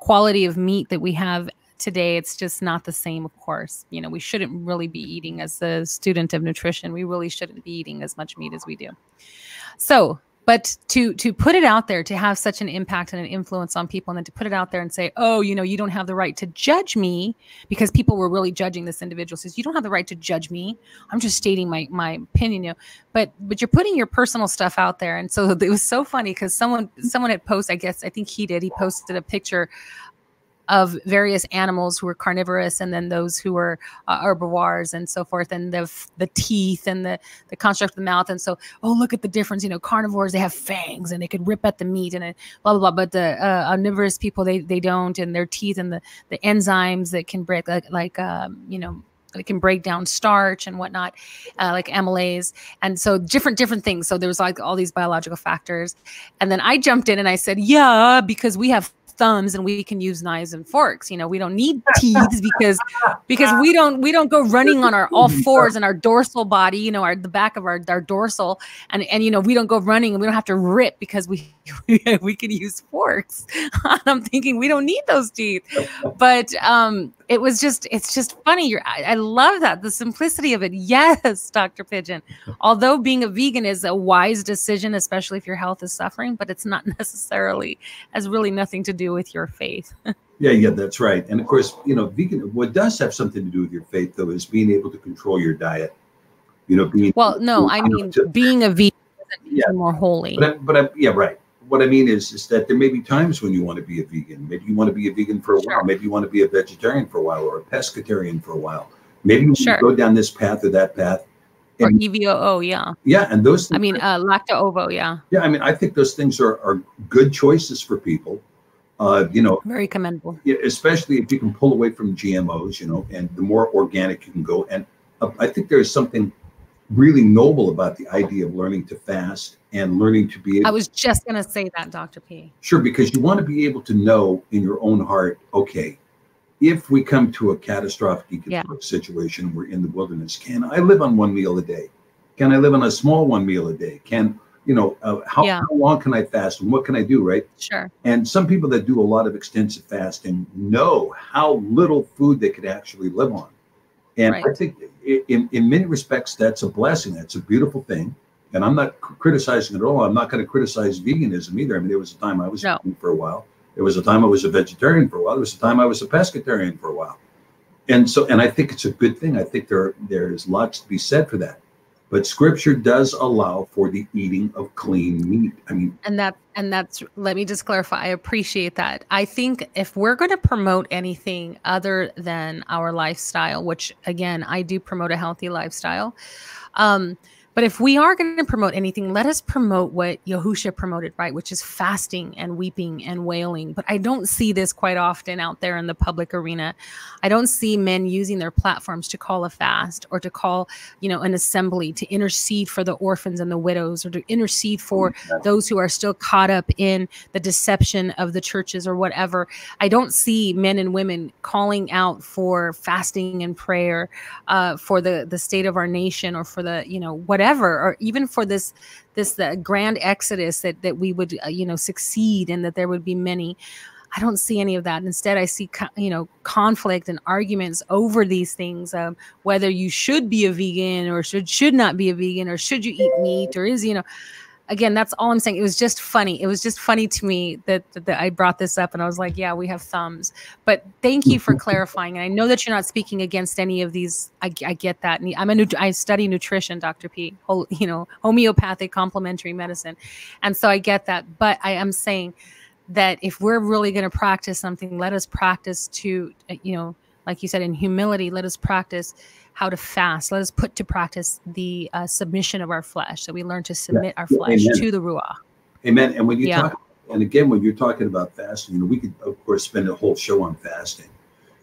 quality of meat that we have today. It's just not the same, of course. You know, we shouldn't really be eating, as a student of nutrition, we really shouldn't be eating as much meat as we do. So, but to put it out there, to have such an impact and an influence on people, and then to put it out there and say, oh, you know, you don't have the right to judge me, because people were really judging this individual. Says, you don't have the right to judge me. I'm just stating my opinion. You know, but you're putting your personal stuff out there. And so it was so funny, because someone had posted, I guess, I think he did. He posted a picture of various animals who were carnivorous, and then those who were herbivores and so forth, and the teeth and the construct of the mouth. And so, oh, look at the difference. You know, carnivores, they have fangs and they could rip at the meat and blah, blah, blah. But the omnivorous people, they don't, and their teeth and the enzymes that can break, it can break down starch and whatnot, like amylase. And so different things. So there was like all these biological factors. And then I jumped in and I said, yeah, because we have thumbs and we can use knives and forks. You know, we don't need teeth because we don't go running on our all fours and our dorsal body, you know, the back of our dorsal, and you know, we don't go running and we don't have to rip because we can use forks. I'm thinking we don't need those teeth. But it was just, it's just funny. I love that, the simplicity of it. Yes, Dr. Pigeon. Although being a vegan is a wise decision, especially if your health is suffering, but it's not necessarily, has really nothing to do with your faith. Yeah, that's right. And of course, you know, vegan, what does have something to do with your faith, though, is being able to control your diet. You know, being, well, no, I mean, being a vegan that makes you more holy. But what I mean is that there may be times when you want to be a vegan. Maybe you want to be a vegan for a while. Maybe you want to be a vegetarian for a while or a pescatarian for a while. Maybe you go down this path or that path. And, or EVOO, yeah. Yeah, and those things. I mean, lacto-ovo, yeah. Yeah, I mean, I think those things are good choices for people. Very commendable. Especially if you can pull away from GMOs, and the more organic you can go. And I think there's something really noble about the idea of learning to fast and learning to be able. I was just going to say that, Dr. P. Sure, because you want to be able to know in your own heart, okay, if we come to a catastrophic situation, we're in the wilderness, can I live on one meal a day? Can I live on a small one meal a day? How long can I fast and what can I do, right? Sure. And some people that do a lot of extensive fasting know how little food they could actually live on. And I think in many respects, that's a blessing. That's a beautiful thing. And I'm not criticizing it at all. I'm not going to criticize veganism either. I mean, there was a time I was vegan for a while. There was a time I was a vegetarian for a while. There was a time I was a pescatarian for a while. And I think it's a good thing. I think there's lots to be said for that. But scripture does allow for the eating of clean meat. I mean, and that's, let me just clarify. I appreciate that. I think if we're going to promote anything other than our lifestyle, which again, I do promote a healthy lifestyle. But if we are going to promote anything, let us promote what Yahusha promoted, right? Which is fasting and weeping and wailing. But I don't see this quite often out there in the public arena. I don't see men using their platforms to call a fast or to call, an assembly to intercede for the orphans and the widows or to intercede for those who are still caught up in the deception of the churches or whatever. I don't see men and women calling out for fasting and prayer for the state of our nation or for the, whatever, or even for the grand exodus that we would, succeed and that there would be many. I don't see any of that. Instead, I see, conflict and arguments over these things, whether you should be a vegan or should not be a vegan or should you eat meat or is, again, that's all I'm saying. It was just funny. It was just funny to me that I brought this up and I was like, yeah, we have thumbs. But thank you for clarifying. And I know that you're not speaking against any of these. I get that. And I study nutrition, Dr. P, homeopathic complementary medicine. And so I get that. But I am saying that if we're really going to practice something, let us practice to, like you said, in humility, let us practice how to fast. Let us put to practice the submission of our flesh. So we learn to submit our flesh to the Ruach. Amen. And when you talk, and again, when you're talking about fasting, we could, of course, spend a whole show on fasting.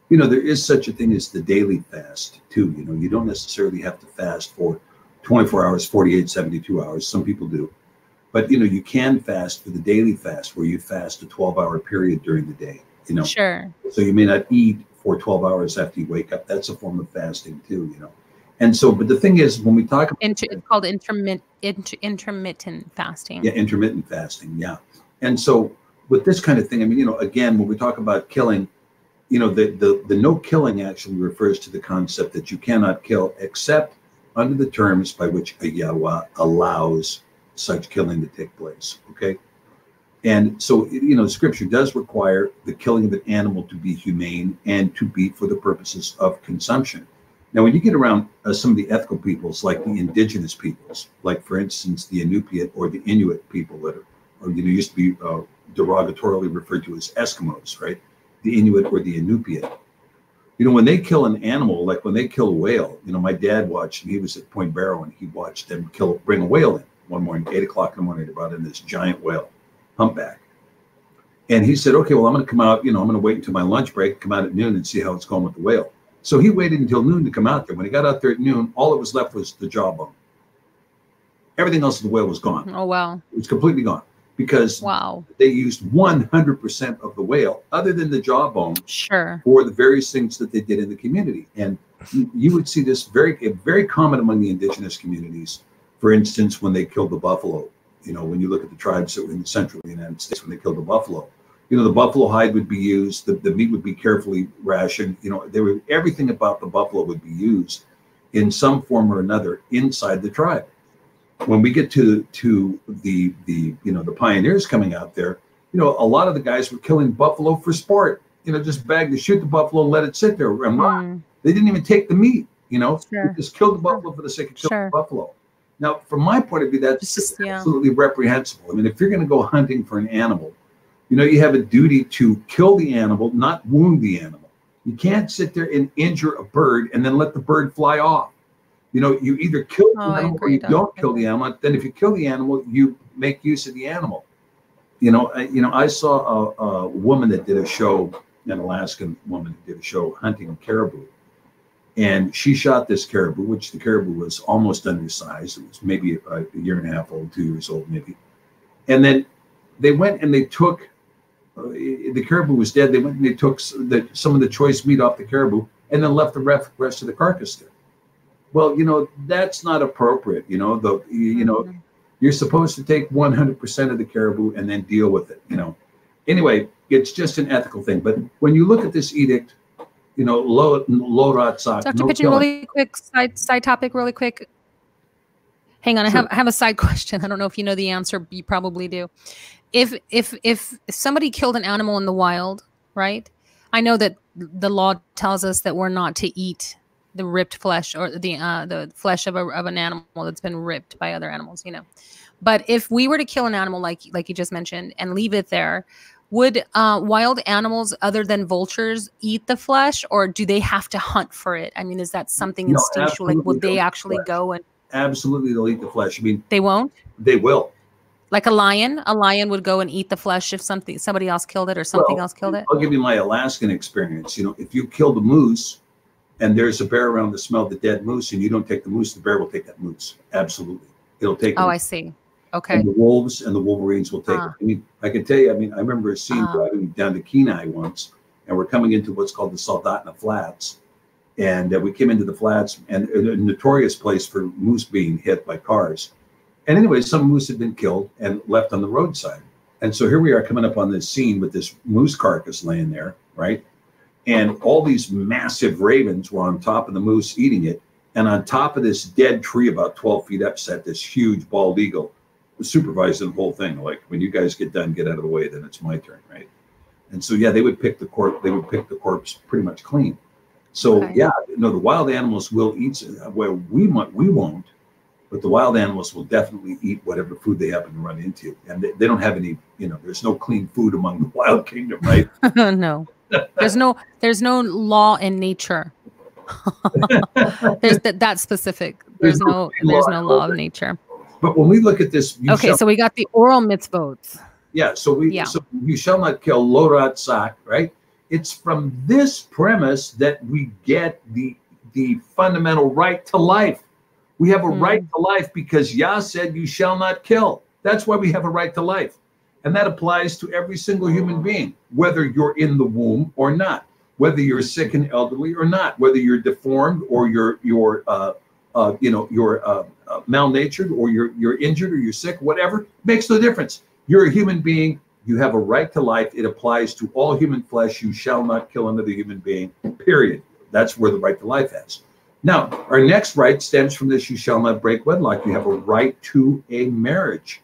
There is such a thing as the daily fast too. You don't necessarily have to fast for 24 hours, 48, 72 hours. Some people do, but you can fast for the daily fast where you fast a 12-hour period during the day, Sure. So you may not eat for 12 hours after you wake up. That's a form of fasting too, And so, but the thing is, when we talk about it's called intermittent fasting. Yeah, intermittent fasting, yeah. And so with this kind of thing, I mean, again, when we talk about killing, the no killing actually refers to the concept that you cannot kill except under the terms by which a Yahweh allows such killing to take place, okay? And so, scripture does require the killing of an animal to be humane and to be for the purposes of consumption. Now, when you get around some of the ethical peoples, like the indigenous peoples, like, for instance, the Inupiat or the Inuit people that are used to be derogatorily referred to as Eskimos, right? The Inuit or the Inupiat. When they kill an animal, like when they kill a whale, my dad watched, and he was at Point Barrow, and he watched them bring a whale in one morning, 8 o'clock in the morning. They brought in this giant whale, humpback. And he said, okay, well, I'm going to come out, I'm going to wait until my lunch break, come out at noon and see how it's going with the whale. So he waited until noon to come out there. When he got out there at noon, all that was left was the jawbone. Everything else of the whale was gone. Oh, wow. It was completely gone because they used 100% of the whale other than the jawbone for the various things that they did in the community. And you would see this very common among the indigenous communities. For instance, when they killed the buffalo, when you look at the tribes that were in the central United States, when they killed the buffalo, the buffalo hide would be used, the meat would be carefully rationed, everything about the buffalo would be used in some form or another inside the tribe. When we get to the the pioneers coming out there, a lot of the guys were killing buffalo for sport, just bag to shoot the buffalo and let it sit there and rot. They didn't even take the meat, they just killed the buffalo for the sake of killing the buffalo. Now, from my point of view, that's just absolutely reprehensible. I mean, if you're going to go hunting for an animal, you know, you have a duty to kill the animal, not wound the animal. You can't sit there and injure a bird and then let the bird fly off. You know, you either kill the animal or you don't kill the animal. Then if you kill the animal, you make use of the animal. You know, I saw a woman that did a show, an Alaskan woman that did a show hunting of caribou. And she shot this caribou, which the caribou was almost undersized. It was maybe a year and a half old, 2 years old maybe. And then they went and they took, the caribou was dead. They went and they took some of the choice meat off the caribou and then left the rest of the carcass there. Well, you know, that's not appropriate. You know, you know, you're supposed to take 100% of the caribou and then deal with it, you know. Anyway, it's just an ethical thing. But when you look at this edict, you know, Lorat Sak. Dr. Pidgeon, really quick, side topic, really quick. Hang on, sure. I have a side question. I don't know if you know the answer. You probably do. If somebody killed an animal in the wild, right? I know that the law tells us that we're not to eat the ripped flesh or the flesh of an animal that's been ripped by other animals, you know. But if we were to kill an animal like you just mentioned and leave it there, would wild animals other than vultures eat the flesh, or do they have to hunt for it? I mean, is that something instinctual? Like, would they actually go and absolutely they'll eat the flesh? I mean, they won't. They will. Like a lion would go and eat the flesh if somebody else killed it or something else killed it. I'll give you my Alaskan experience. You know, if you kill the moose and there's a bear around to smell the dead moose, and you don't take the moose, the bear will take that moose. Absolutely, it'll take. Oh, I see. Okay. And the wolves and the wolverines will take it. I mean, I can tell you, I mean, I remember a scene driving down to Kenai once, and we're coming into what's called the Saldatna Flats. And we came into the flats, and a notorious place for moose being hit by cars. And anyway, some moose had been killed and left on the roadside. And so here we are coming up on this scene with this moose carcass laying there, right? And all these massive ravens were on top of the moose eating it. And on top of this dead tree about 12 feet up sat this huge bald eagle, supervising the whole thing. Like, when you guys get done, get out of the way, then it's my turn, right? And so yeah, they would pick the corpse pretty much clean. So yeah, you know, the wild animals will eat where we won't, but the wild animals will definitely eat whatever food they happen to run into. And they don't have any, you know, there's no clean food among the wild kingdom, right? No. there's no law in nature. There's that specific. There's no law of nature. But when we look at this, so we got the oral mitzvot. Yeah, so you shall not kill, Lorat Sak, right? It's from this premise that we get the fundamental right to life. We have a right to life because Yah said, "You shall not kill." That's why we have a right to life, and that applies to every single human being, whether you're in the womb or not, whether you're sick and elderly or not, whether you're deformed or you're malnatured, or you're injured, or you're sick, whatever, makes no difference. You're a human being. You have a right to life. It applies to all human flesh. You shall not kill another human being, period. That's where the right to life is. Now, our next right stems from this: you shall not break wedlock. You have a right to a marriage.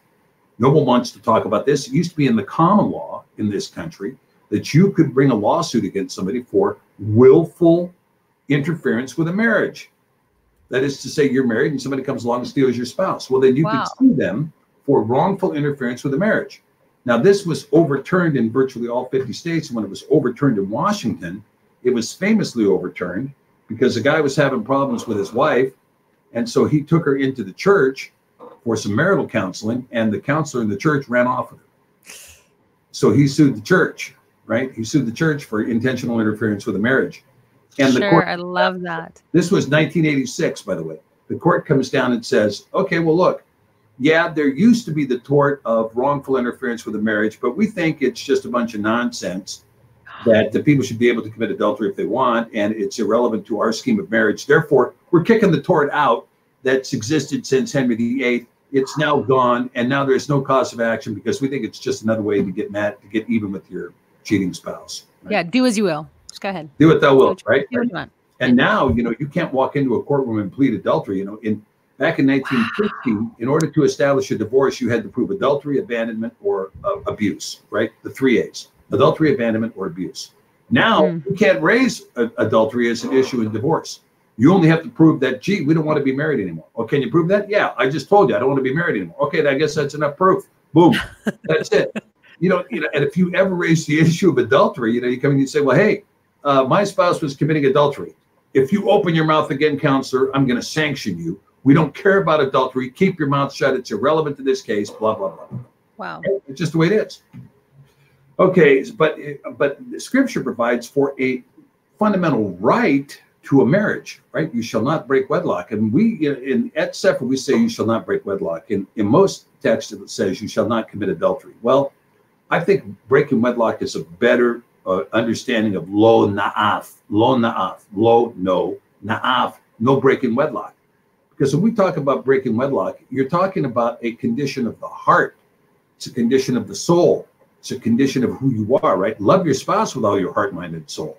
No one wants to talk about this. It used to be in the common law in this country that you could bring a lawsuit against somebody for willful interference with a marriage. That is to say, you're married and somebody comes along and steals your spouse. Well, then you could sue them for wrongful interference with a marriage. Now, this was overturned in virtually all 50 states. When it was overturned in Washington, it was famously overturned because the guy was having problems with his wife. And so he took her into the church for some marital counseling, and the counselor in the church ran off with her. So he sued the church, right? He sued the church for intentional interference with a marriage. And the court, I love that. This was 1986, by the way. The court comes down and says, okay, well, look, yeah, there used to be the tort of wrongful interference with a marriage, but we think it's just a bunch of nonsense that the people should be able to commit adultery if they want, and it's irrelevant to our scheme of marriage. Therefore, we're kicking the tort out that's existed since Henry VIII. It's now gone, and now there's no cause of action because we think it's just another way to get mad, to get even with your cheating spouse. Right? Yeah, do as you will. Go ahead. Do what thou wilt, right? And now, you know, you can't walk into a courtroom and plead adultery. You know, back in 1915, in order to establish a divorce, you had to prove adultery, abandonment, or abuse, right? The three A's: adultery, abandonment, or abuse. Now you can't raise adultery as an issue in divorce. You only have to prove that, gee, we don't want to be married anymore. Oh, can you prove that? Yeah, I just told you I don't want to be married anymore. Okay, I guess that's enough proof. Boom. That's it. You know, and if you ever raise the issue of adultery, you come in and you say, well, hey, my spouse was committing adultery. If you open your mouth again, counselor, I'm going to sanction you. We don't care about adultery. Keep your mouth shut. It's irrelevant to this case, blah, blah, blah. Wow. It's just the way it is. Okay, but the scripture provides for a fundamental right to a marriage, right? You shall not break wedlock. And we, at Sefer, we say you shall not break wedlock. In most texts, it says you shall not commit adultery. Well, I think breaking wedlock is a better understanding of lo na'af, no breaking wedlock. Because when we talk about breaking wedlock, you're talking about a condition of the heart. It's a condition of the soul. It's a condition of who you are, right? Love your spouse with all your heart, mind, and soul.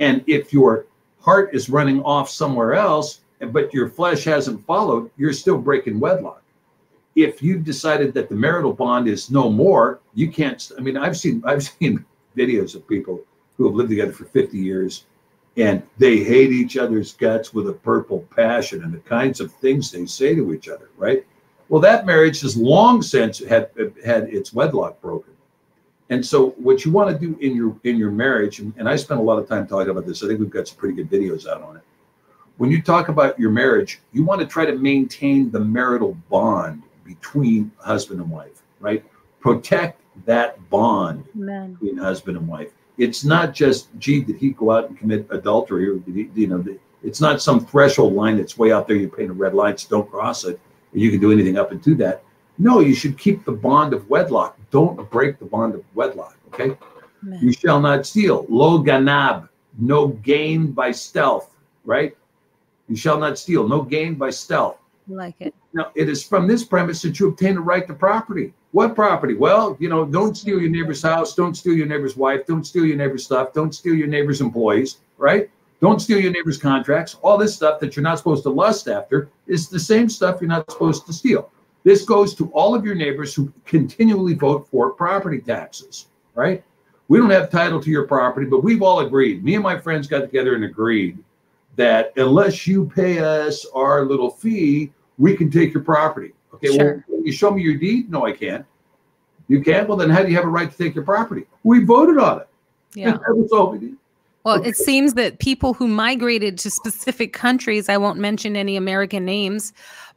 And if your heart is running off somewhere else, but your flesh hasn't followed, you're still breaking wedlock. If you've decided that the marital bond is no more, you can't. I mean, I've seen videos of people who have lived together for 50 years and they hate each other's guts with a purple passion and the kinds of things they say to each other, right? Well, that marriage has long since had its wedlock broken. And so what you want to do in your marriage, and I spent a lot of time talking about this. I think we've got some pretty good videos out on it. When you talk about your marriage, you want to try to maintain the marital bond between husband and wife, right? Protect that bond. Amen. Between husband and wife. It's not just, gee, did he go out and commit adultery? Or did he, it's not some threshold line that's way out there. You're painting a red line, so don't cross it. You can do anything up and do that. No, you should keep the bond of wedlock. Don't break the bond of wedlock, okay? Amen. You shall not steal. Lo ganab, no gain by stealth, right? You shall not steal, no gain by stealth. Like it. Now, it is from this premise that you obtain a right to property. What property? Well, don't steal your neighbor's house. Don't steal your neighbor's wife. Don't steal your neighbor's stuff. Don't steal your neighbor's employees, right? Don't steal your neighbor's contracts. All this stuff that you're not supposed to lust after is the same stuff you're not supposed to steal. This goes to all of your neighbors who continually vote for property taxes, right? We don't have title to your property, but we've all agreed. Me and my friends got together and agreed that unless you pay us our little fee, we can take your property. Okay, sure. Well, can you show me your deed? No, I can't. You can't? Well, then how do you have a right to take your property? We voted on it. Yeah. That was all we did. Well, okay. It seems that people who migrated to specific countries, I won't mention any American names,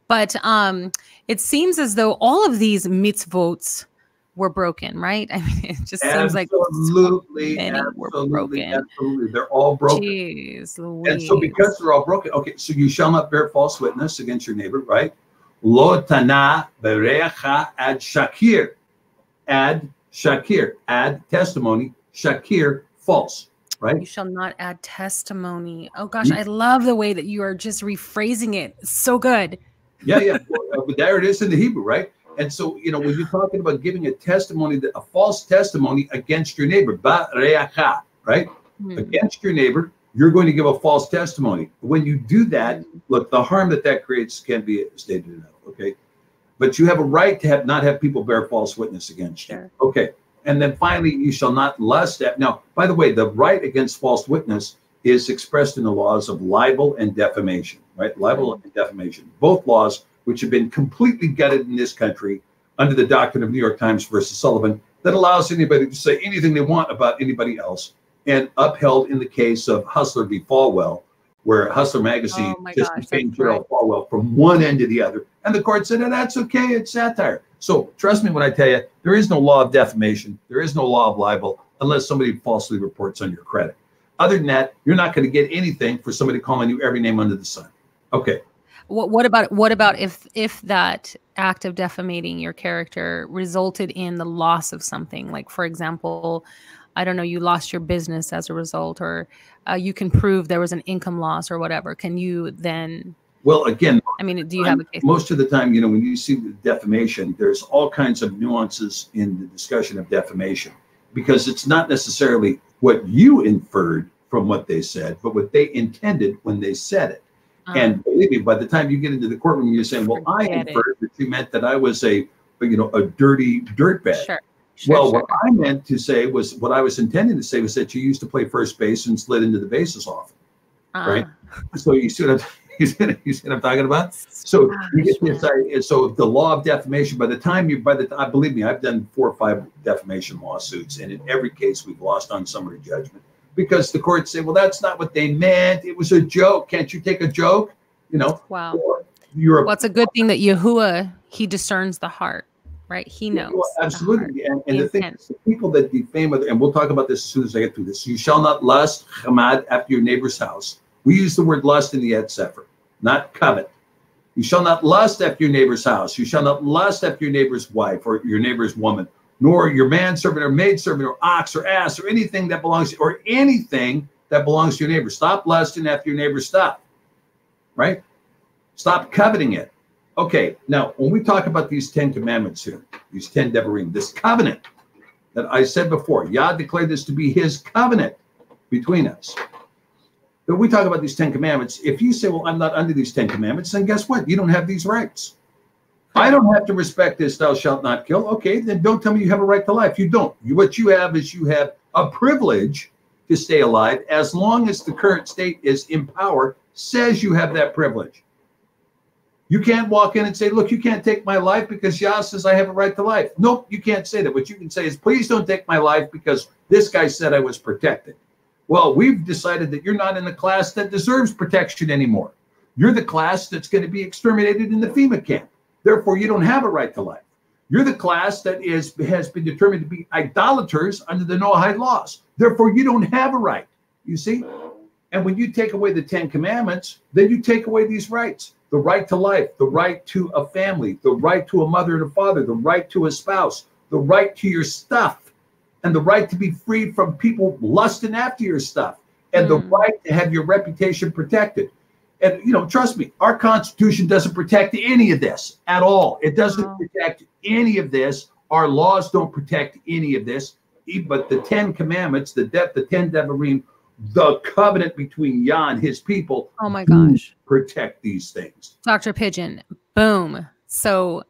but it seems as though all of these mitzvotes were broken, right? I mean, it just seems like absolutely. They're all broken. Jeez Louise. And so because they're all broken, okay, so you shall not bear false witness against your neighbor, right? Lo tana berecha ad shakir. Ad shakir. Ad testimony. Shakir, false. Right? You shall not add testimony. Oh gosh, I love the way that you are just rephrasing it. It's so good. Yeah. Well, there it is in the Hebrew, right? And so, when you're talking about giving a testimony, a false testimony against your neighbor, ba'reacha, right? Against your neighbor, you're going to give a false testimony. When you do that, look, the harm that creates can be stated enough, okay? But you have a right to not have people bear false witness against you. Sure. Okay. And then finally, you shall not lust at. Now, by the way, the right against false witness is expressed in the laws of libel and defamation, right? Libel and defamation, both laws which have been completely gutted in this country under the doctrine of New York Times versus Sullivan that allows anybody to say anything they want about anybody else, and upheld in the case of Hustler v. Falwell, where Hustler magazine just became Gerald Falwell from one end to the other. And the court said, oh, that's okay, it's satire. So trust me when I tell you, there is no law of defamation. There is no law of libel unless somebody falsely reports on your credit. Other than that, you're not going to get anything for somebody calling you every name under the sun. Okay. What about if that act of defamating your character resulted in the loss of something? Like, for example, I don't know, you lost your business as a result, or you can prove there was an income loss or whatever. Can you then? Well, again, I mean, do you have a case? Most of the time, when you see the defamation, there's all kinds of nuances in the discussion of defamation, because it's not necessarily what you inferred from what they said, but what they intended when they said it. And believe me, by the time you get into the courtroom, you're saying, well, I inferred that you meant that I was a dirty dirtbag. Sure. Well, what I meant to say was, what I was intending to say was that you used to play first base and slid into the bases often. Right? So you see what I'm talking about? So you get this idea. So the law of defamation, believe me, I've done 4 or 5 defamation lawsuits, and in every case we've lost on summary judgment because the courts say, well, that's not what they meant. It was a joke. Can't you take a joke? You know? Wow. Well, it's a good thing that Yahuwah, he discerns the heart, right? He knows. Absolutely. And the thing is, the people that defame, and we'll talk about this as soon as I get through this. You shall not lust, chamad, after your neighbor's house. We use the word lust in the Yad Sefer, not covet. You shall not lust after your neighbor's house. You shall not lust after your neighbor's wife or your neighbor's woman, nor your manservant or maidservant or ox or ass or anything that belongs to, your neighbor. Stop lusting after your neighbor's stuff, right? Stop coveting it. Okay, now when we talk about these 10 commandments here, these 10 Devarim, this covenant that I said before, Yah declared this to be his covenant between us. When we talk about these 10 commandments, if you say, well, I'm not under these 10 commandments, then guess what? You don't have these rights. I don't have to respect this, thou shalt not kill. Okay, then don't tell me you have a right to life. You don't. What you have is you have a privilege to stay alive as long as the current state is in power, says you have that privilege. You can't walk in and say, look, you can't take my life because Yah says I have a right to life. Nope, you can't say that. What you can say is, please don't take my life because this guy said I was protected. Well, we've decided that you're not in the class that deserves protection anymore. You're the class that's going to be exterminated in the FEMA camp. Therefore, you don't have a right to life. You're the class that has been determined to be idolaters under the Noahide laws. Therefore, you don't have a right. You see? And when you take away the 10 commandments, then you take away these rights. The right to life, the right to a family, the right to a mother and a father, the right to a spouse, the right to your stuff, and the right to be free from people lusting after your stuff, and the right to have your reputation protected. And, you know, trust me, our Constitution doesn't protect any of this at all. It doesn't protect any of this. Our laws don't protect any of this. But the 10 commandments, the 10 Devarim, the covenant between Yah and his people. Oh my gosh. Protect these things. Dr. Pigeon, boom. So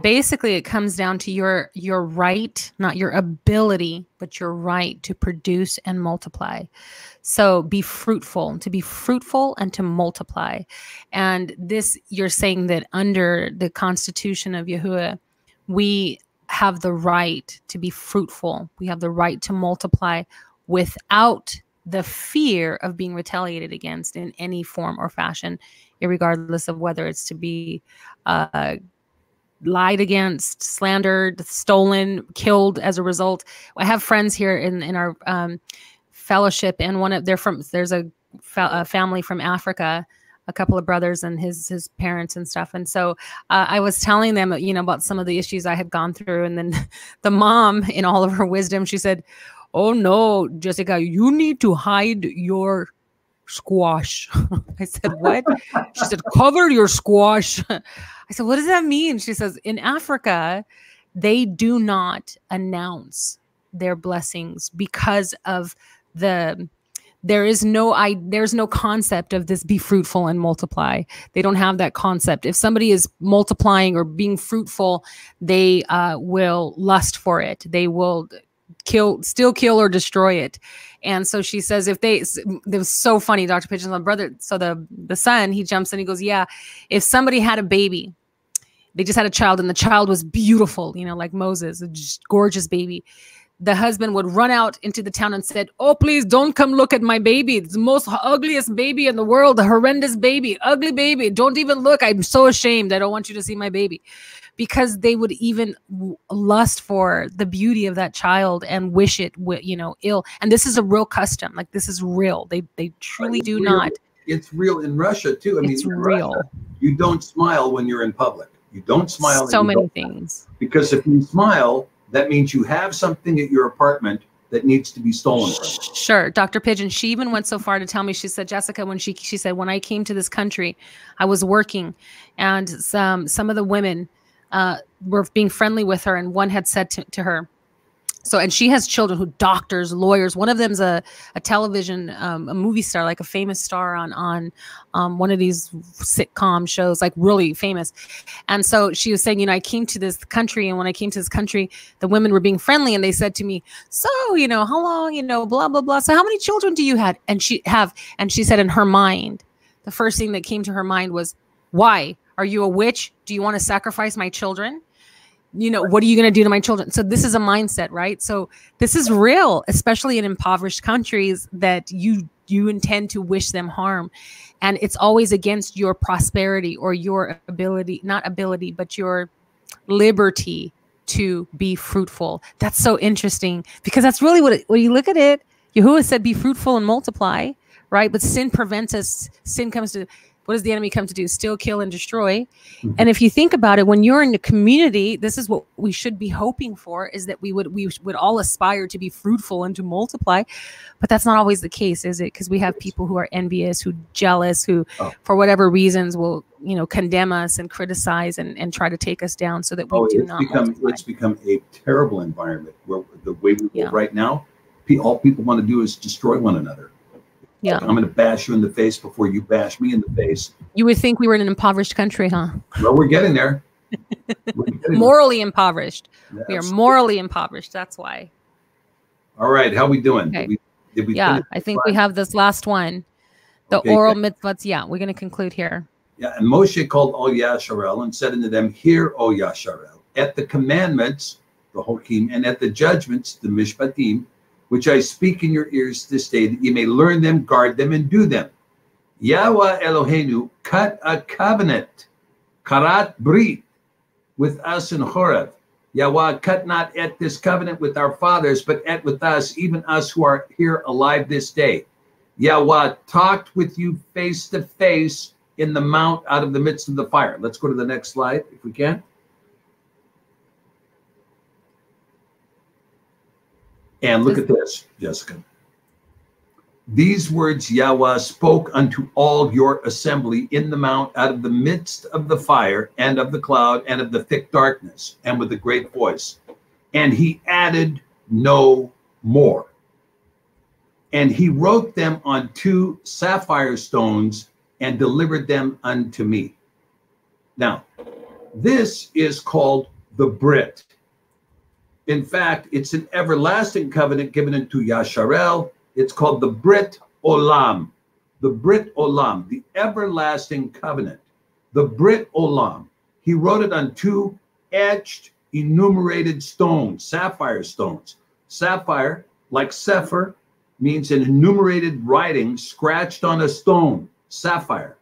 basically it comes down to your right, not your ability, but your right to produce and multiply. So be fruitful and to multiply. And this, you're saying that under the Constitution of Yahuwah, we have the right to be fruitful. We have the right to multiply without the fear of being retaliated against in any form or fashion, regardless of whether it's to be lied against, slandered, stolen, killed as a result. I have friends here in our fellowship, and there's a family from Africa, a couple of brothers and his parents and stuff. And so I was telling them, you know, about some of the issues I had gone through. And then the mom, in all of her wisdom, she said, "Oh no, Jessica, you need to hide your squash." I said, "What?" She said, "Cover your squash." I said, "What does that mean?" She says, "In Africa, they do not announce their blessings because of there's no concept of this be fruitful and multiply. They don't have that concept. If somebody is multiplying or being fruitful, they will lust for it. They will kill or destroy it." And so she says, it was so funny, Dr. Pigeon's my brother. So the son, he jumps in, he goes, yeah, if somebody had a baby, they just had a child and the child was beautiful, you know, like Moses, a just gorgeous baby. The husband would run out into the town and said, "Oh, please don't come look at my baby. It's the most ugliest baby in the world, the horrendous baby, ugly baby. Don't even look. I'm so ashamed. I don't want you to see my baby." Because they would even lust for the beauty of that child and wish it, you know, ill. And this is a real custom. Like, this is real. They truly do not. It's real in Russia too. I mean, it's real. Russia, you don't smile when you're in public. You don't smile. So many things. Because if you smile, that means you have something at your apartment that needs to be stolen. Sure. Dr. Pigeon, she even went so far to tell me, she said, Jessica, she said, when I came to this country, I was working, and some of the women were being friendly with her. And one had said to her, So, and she has children who doctors, lawyers. One of them's a television, a movie star, like a famous star on one of these sitcom shows, like really famous. And so she was saying, you know, I came to this country, and when I came to this country, the women were being friendly, and they said to me, so, you know, how long, you know, blah, blah, blah. So how many children do you have? And she said in her mind, the first thing that came to her mind was, why? Are you a witch? Do you want to sacrifice my children? You know, what are you going to do to my children? So this is a mindset, right? So this is real, especially in impoverished countries that you intend to wish them harm. And it's always against your prosperity or your ability, not ability, but your liberty to be fruitful. That's so interesting, because that's really what it, when you look at it, Yahuwah said, be fruitful and multiply, right? But sin prevents us. Sin comes to... What does the enemy come to do? Steal, kill, and destroy. And if you think about it, when you're in the community, this is what we should be hoping for, is that we would all aspire to be fruitful and to multiply. But that's not always the case, is it? Because we have people who are envious, who jealous, who for whatever reasons will, you know, condemn us and criticize and try to take us down so that we It's become a terrible environment where the way we live right now, all people want to do is destroy one another. Yeah. I'm going to bash you in the face before you bash me in the face. You would think we were in an impoverished country, huh? Well, we're getting there. We're getting morally there. Impoverished. Yeah, we are morally impoverished. That's why. All right. How are we doing? Okay. Did we yeah, I think we have this last one. The oral mitzvahs. Yeah, we're going to conclude here. Yeah, and Moshe called all Yasharel and said unto them, hear, O Yasharel, at the commandments, the Hokim, and at the judgments, the Mishpatim, which I speak in your ears this day, that ye may learn them, guard them, and do them. Yahweh Eloheinu cut a covenant, karat brit, with us in Horeb. Yahweh cut not at this covenant with our fathers, but at with us, even us who are here alive this day. Yahweh talked with you face to face in the mount out of the midst of the fire. Let's go to the next slide, if we can. And look at this, Jessica. These words Yahweh spoke unto all your assembly in the mount out of the midst of the fire and of the cloud and of the thick darkness, and with a great voice. And he added no more. And he wrote them on two sapphire stones and delivered them unto me. Now, this is called the Brit. In fact, it's an everlasting covenant given unto Yasharel. It's called the Brit Olam. The Brit Olam, the everlasting covenant. The Brit Olam. He wrote it on two etched, enumerated stones, sapphire stones. Sapphire, like Sefer, means an enumerated writing scratched on a stone, sapphire.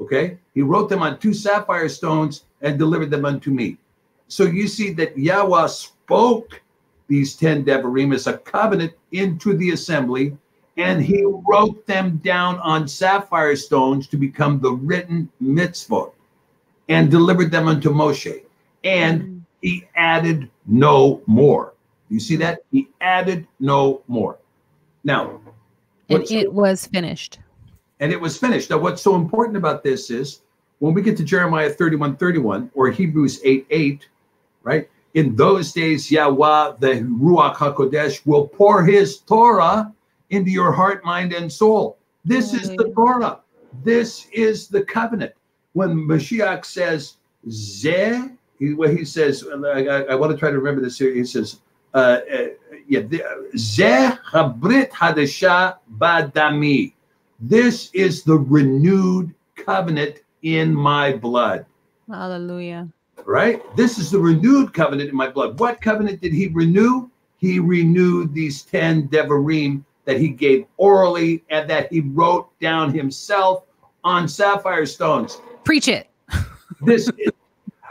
Okay? He wrote them on two sapphire stones and delivered them unto me. So you see that Yahweh spoke these 10 Devarim as a covenant into the assembly, and he wrote them down on sapphire stones to become the written mitzvot, and delivered them unto Moshe, and he added no more. You see that? He added no more. Now, and it was finished. And it was finished. Now, what's so important about this is when we get to Jeremiah 31:31 or Hebrews 8:8, right? In those days, Yahweh, the Ruach HaKodesh, will pour his Torah into your heart, mind, and soul. This is the Torah. This is the covenant. When Mashiach says, Zeh, he says, I want to try to remember this here. He says, Zeh habrit hadesha badami. This is the renewed covenant in my blood. Hallelujah. Right? This is the renewed covenant in my blood. What covenant did he renew? He renewed these 10 Devarim that he gave orally and that he wrote down himself on sapphire stones. Preach it. This is,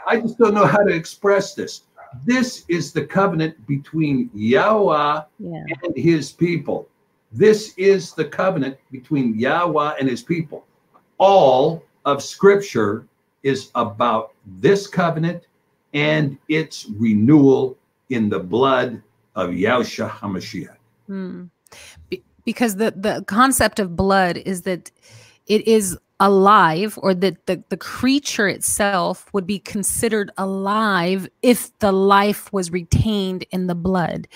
I just don't know how to express this. This is the covenant between Yahweh and his people. This is the covenant between Yahweh and his people. All of Scripture is about this covenant and its renewal in the blood of Yahshua HaMashiach. Because the concept of blood is that it is alive, or that the creature itself would be considered alive if the life was retained in the blood.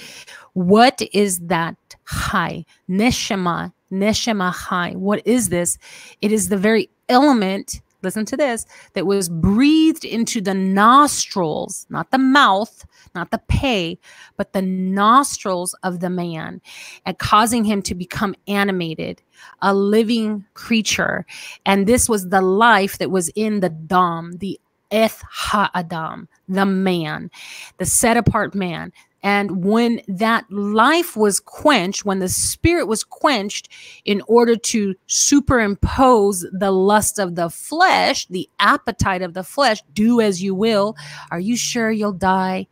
What is that chai? Neshama, neshama chai. What is this? It is the very element, listen to this, that was breathed into the nostrils, not the mouth, not the pei, but the nostrils of the man, and causing him to become animated, a living creature. And this was the life that was in the dam, the eth ha'adam, the man, the set apart man. And when that life was quenched, when the spirit was quenched in order to superimpose the lust of the flesh, the appetite of the flesh, do as you will, are you sure you'll die?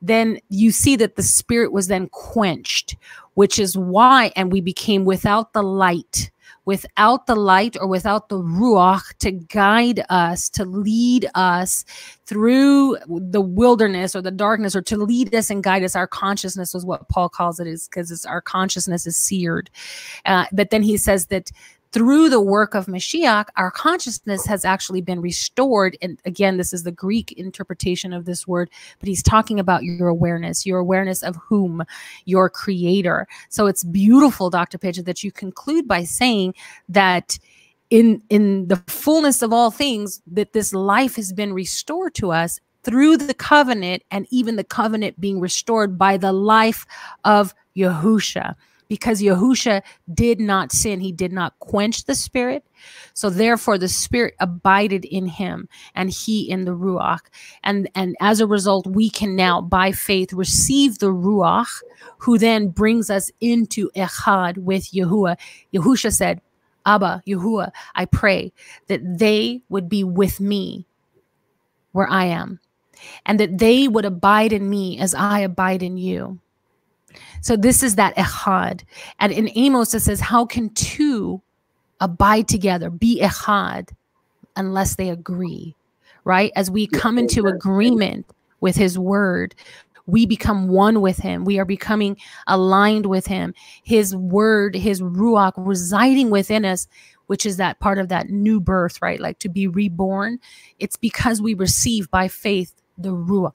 Then you see that the spirit was then quenched, which is why, and we became without the light. Without the light, or without the ruach to guide us, to lead us through the wilderness or the darkness, or to lead us and guide us. Our consciousness is what Paul calls it, is because our consciousness is seared. But then he says that through the work of Mashiach, our consciousness has actually been restored. And again, this is the Greek interpretation of this word, but he's talking about your awareness of whom? Your creator. So it's beautiful, Dr. Pidgeon, that you conclude by saying that in the fullness of all things, that this life has been restored to us through the covenant, and even the covenant being restored by the life of Yahusha. Because Yahusha did not sin. He did not quench the spirit. So therefore the spirit abided in him, and he in the ruach. And as a result, we can now by faith receive the ruach, who then brings us into echad with Yahuwah. Yahusha said, Abba, Yahuwah, I pray that they would be with me where I am, and that they would abide in me as I abide in you. So this is that echad. And in Amos, it says, how can two abide together, be echad, unless they agree, right? As we come into agreement with his word, we become one with him. We are becoming aligned with him. His word, his ruach residing within us, which is that part of that new birth, right? Like to be reborn. It's because we receive by faith the ruach,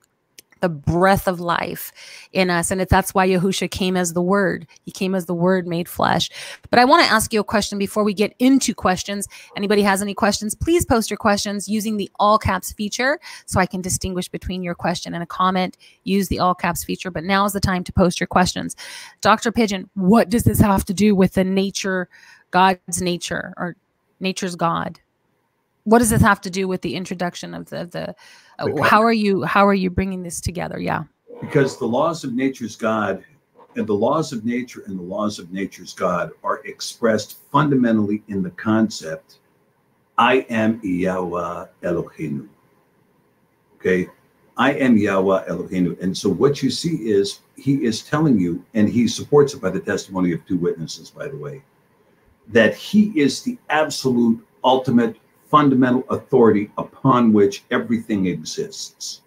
the breath of life in us. And that's why Yahusha came as the word. He came as the word made flesh. But I want to ask you a question before we get into questions. Anybody has any questions, please post your questions using the all caps feature so I can distinguish between your question and a comment. Use the all caps feature, but now is the time to post your questions. Dr. Pidgeon, what does this have to do with the nature, God's nature, or nature's God? What does this have to do with the introduction of the how are you bringing this together? Yeah. Because the laws of nature's God, and the laws of nature and the laws of nature's God are expressed fundamentally in the concept, I am Yahweh Eloheinu. Okay. I am Yahweh Eloheinu. And so what you see is he is telling you, and he supports it by the testimony of two witnesses, by the way, that he is the absolute ultimate fundamental authority upon which everything exists.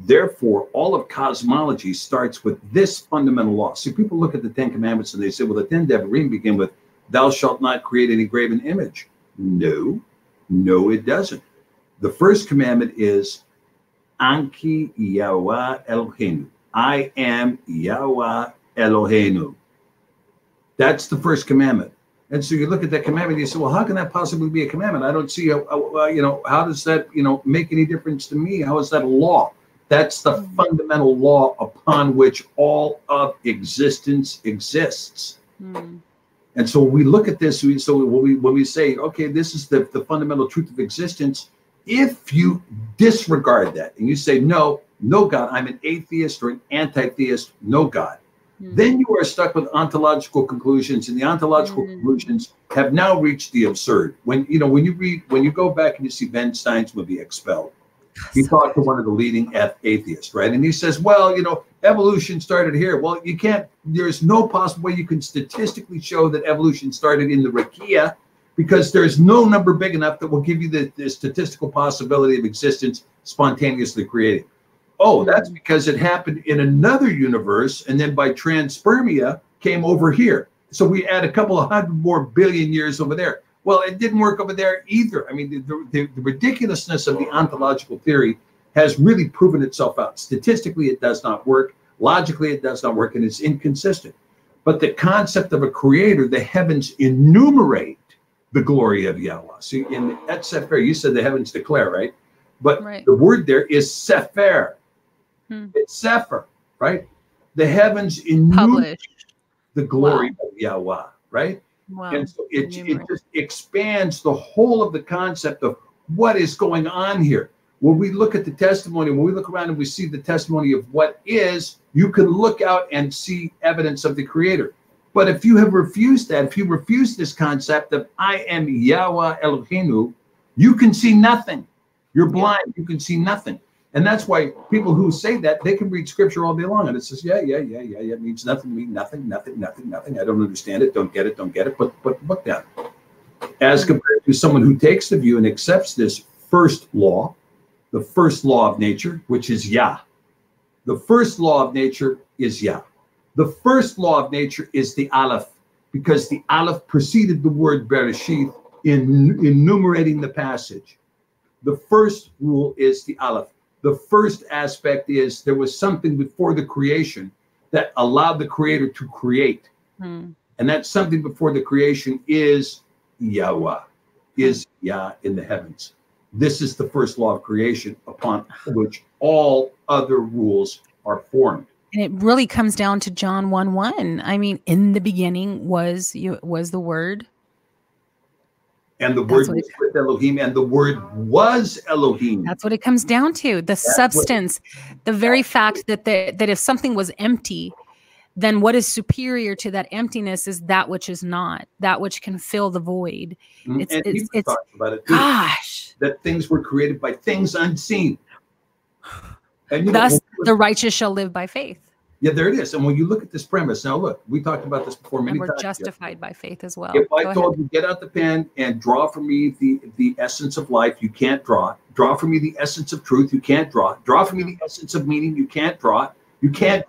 Therefore, all of cosmology starts with this fundamental law. See, people look at the Ten Commandments and they say, well, the Ten Devarim begin with, thou shalt not create any graven image. No, no, it doesn't. The first commandment is, Anki Yahweh Eloheinu. I am Yahweh Eloheinu. That's the first commandment. And so you look at that commandment, you say, well, how can that possibly be a commandment? I don't see, how does that, make any difference to me? How is that a law? That's the fundamental law upon which all of existence exists. And so we look at this, when we say, okay, this is the fundamental truth of existence, if you disregard that and you say, no, no God, I'm an atheist or an anti-theist, no God. Then you are stuck with ontological conclusions, and the ontological conclusions have now reached the absurd. When when you go back and you see Ben Stein's movie Expelled, he talked to one of the leading atheists, right? And he says, well, evolution started here. Well, you can't, there's no possible way you can statistically show that evolution started in the Rakia, because there's no number big enough that will give you the statistical possibility of existence spontaneously created. Oh, that's because it happened in another universe, and then by transpermia came over here. So we add a couple of 100 more billion years over there. Well, it didn't work over there either. I mean, the ridiculousness of the ontological theory has really proven itself out. Statistically, it does not work. Logically, it does not work, and it's inconsistent. But the concept of a creator, the heavens enumerate the glory of Yahweh. See, in Et Sefer, you said the heavens declare, right? But the word there is Sefer. It's Sefer, right? The heavens enumerate the glory of Yahweh, right? And so it just expands the whole of the concept of what is going on here. When we look at the testimony, when we look around and we see the testimony of what is, you can look out and see evidence of the Creator. But if you have refused that, if you refuse this concept of I am Yahweh Eloheinu, you can see nothing. You're blind. You can see nothing. And that's why people who say that, they can read scripture all day long. And it says, yeah, it means nothing to me, nothing. I don't understand it, don't get it, put the book down. As compared to someone who takes the view and accepts this first law, the first law of nature, which is Yah. The first law of nature is Yah. The first law of nature is the Aleph, because the Aleph preceded the word Bereshith in enumerating the passage. The first rule is the Aleph. The first aspect is there was something before the creation that allowed the creator to create. And that something before the creation is Yahweh, is Yah in the heavens. This is the first law of creation upon which all other rules are formed. And it really comes down to John 1:1. I mean, in the beginning was the Word. And the Word was with Elohim, and the Word was Elohim. That's what it comes down to, the substance, the very fact that if something was empty, then what is superior to that emptiness is that which is not, that which can fill the void. It's about it, gosh, that things were created by things unseen. And thus, the righteous shall live by faith. Yeah, there it is. And when you look at this premise, now look, we talked about this before many times. And we're justified by faith as well. If I told you, get out the pen and draw for me the essence of life, you can't draw. Draw for me the essence of truth, you can't draw. Draw for me the essence of meaning, you can't draw. You can't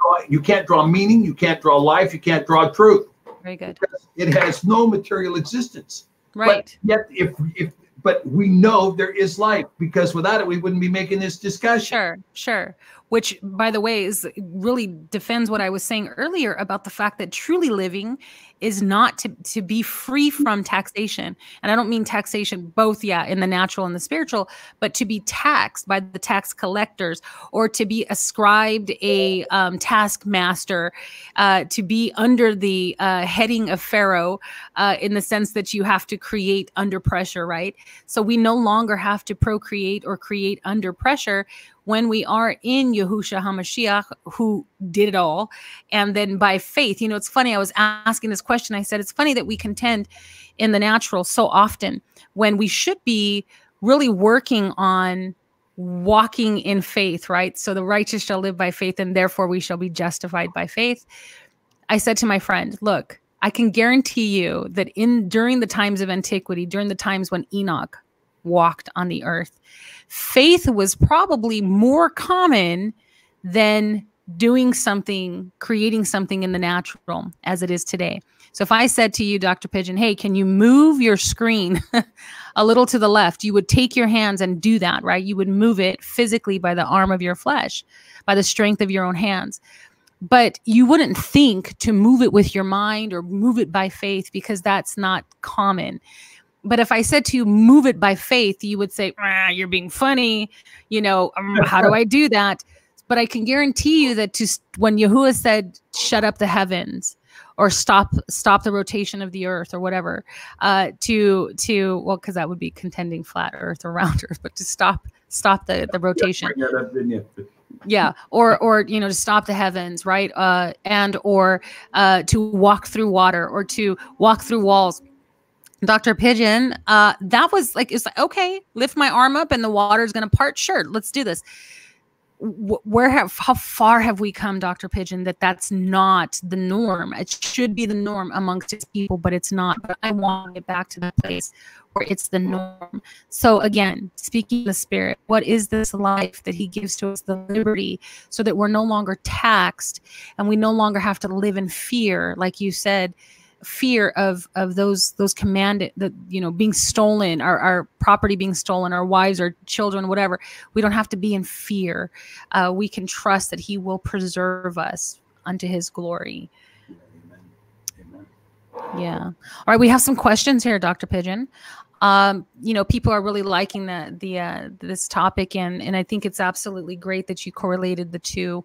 draw meaning, you can't draw life, you can't draw truth. Very good. Because it has no material existence. Right. But yet, but we know there is life, because without it, we wouldn't be making this discussion. Sure, sure. Which, by the way, really defends what I was saying earlier about the fact that truly living is not to be free from taxation. And I don't mean taxation both, in the natural and the spiritual, but to be taxed by the tax collectors, or to be ascribed a taskmaster, to be under the heading of Pharaoh, in the sense that you have to create under pressure, right? So we no longer have to procreate or create under pressure when we are in Yahushua HaMashiach, who did it all. And then by faith, you know, it's funny, I was asking this question. I said, it's funny that we contend in the natural so often when we should be really working on walking in faith, right? So the righteous shall live by faith, and therefore we shall be justified by faith. I said to my friend, look, I can guarantee you that during the times of antiquity, during the times when Enoch walked on the earth, faith was probably more common than doing something, creating something in the natural as it is today. So if I said to you, Dr. Pigeon, hey, can you move your screen a little to the left? You would take your hands and do that, right? You would move it physically by the arm of your flesh, by the strength of your own hands. But you wouldn't think to move it with your mind or move it by faith, because that's not common. But if I said to you, move it by faith, you would say, you're being funny. You know, how do I do that? But I can guarantee you that when Yahuwah said, shut up the heavens, or stop the rotation of the earth, or whatever, well, because that would be contending flat earth or round earth, but to stop the rotation. Yeah. Or, you know, to stop the heavens, right? And to walk through water, or to walk through walls. Dr. Pigeon, that was like, it's like, okay, lift my arm up and the water's going to part. Sure, let's do this. How far have we come, Dr. Pigeon, that that's not the norm? It should be the norm amongst its people, but it's not. But I want to get back to that place where it's the norm. So again, speaking the spirit, what is this life that he gives to us, the liberty, so that we're no longer taxed and we no longer have to live in fear, like you said, fear of those command that, you know, being stolen, our property being stolen, our wives, our children, whatever. We don't have to be in fear. We can trust that He will preserve us unto His glory. Yeah. All right. We have some questions here, Dr. Pigeon. You know, people are really liking this topic, and I think it's absolutely great that you correlated the two.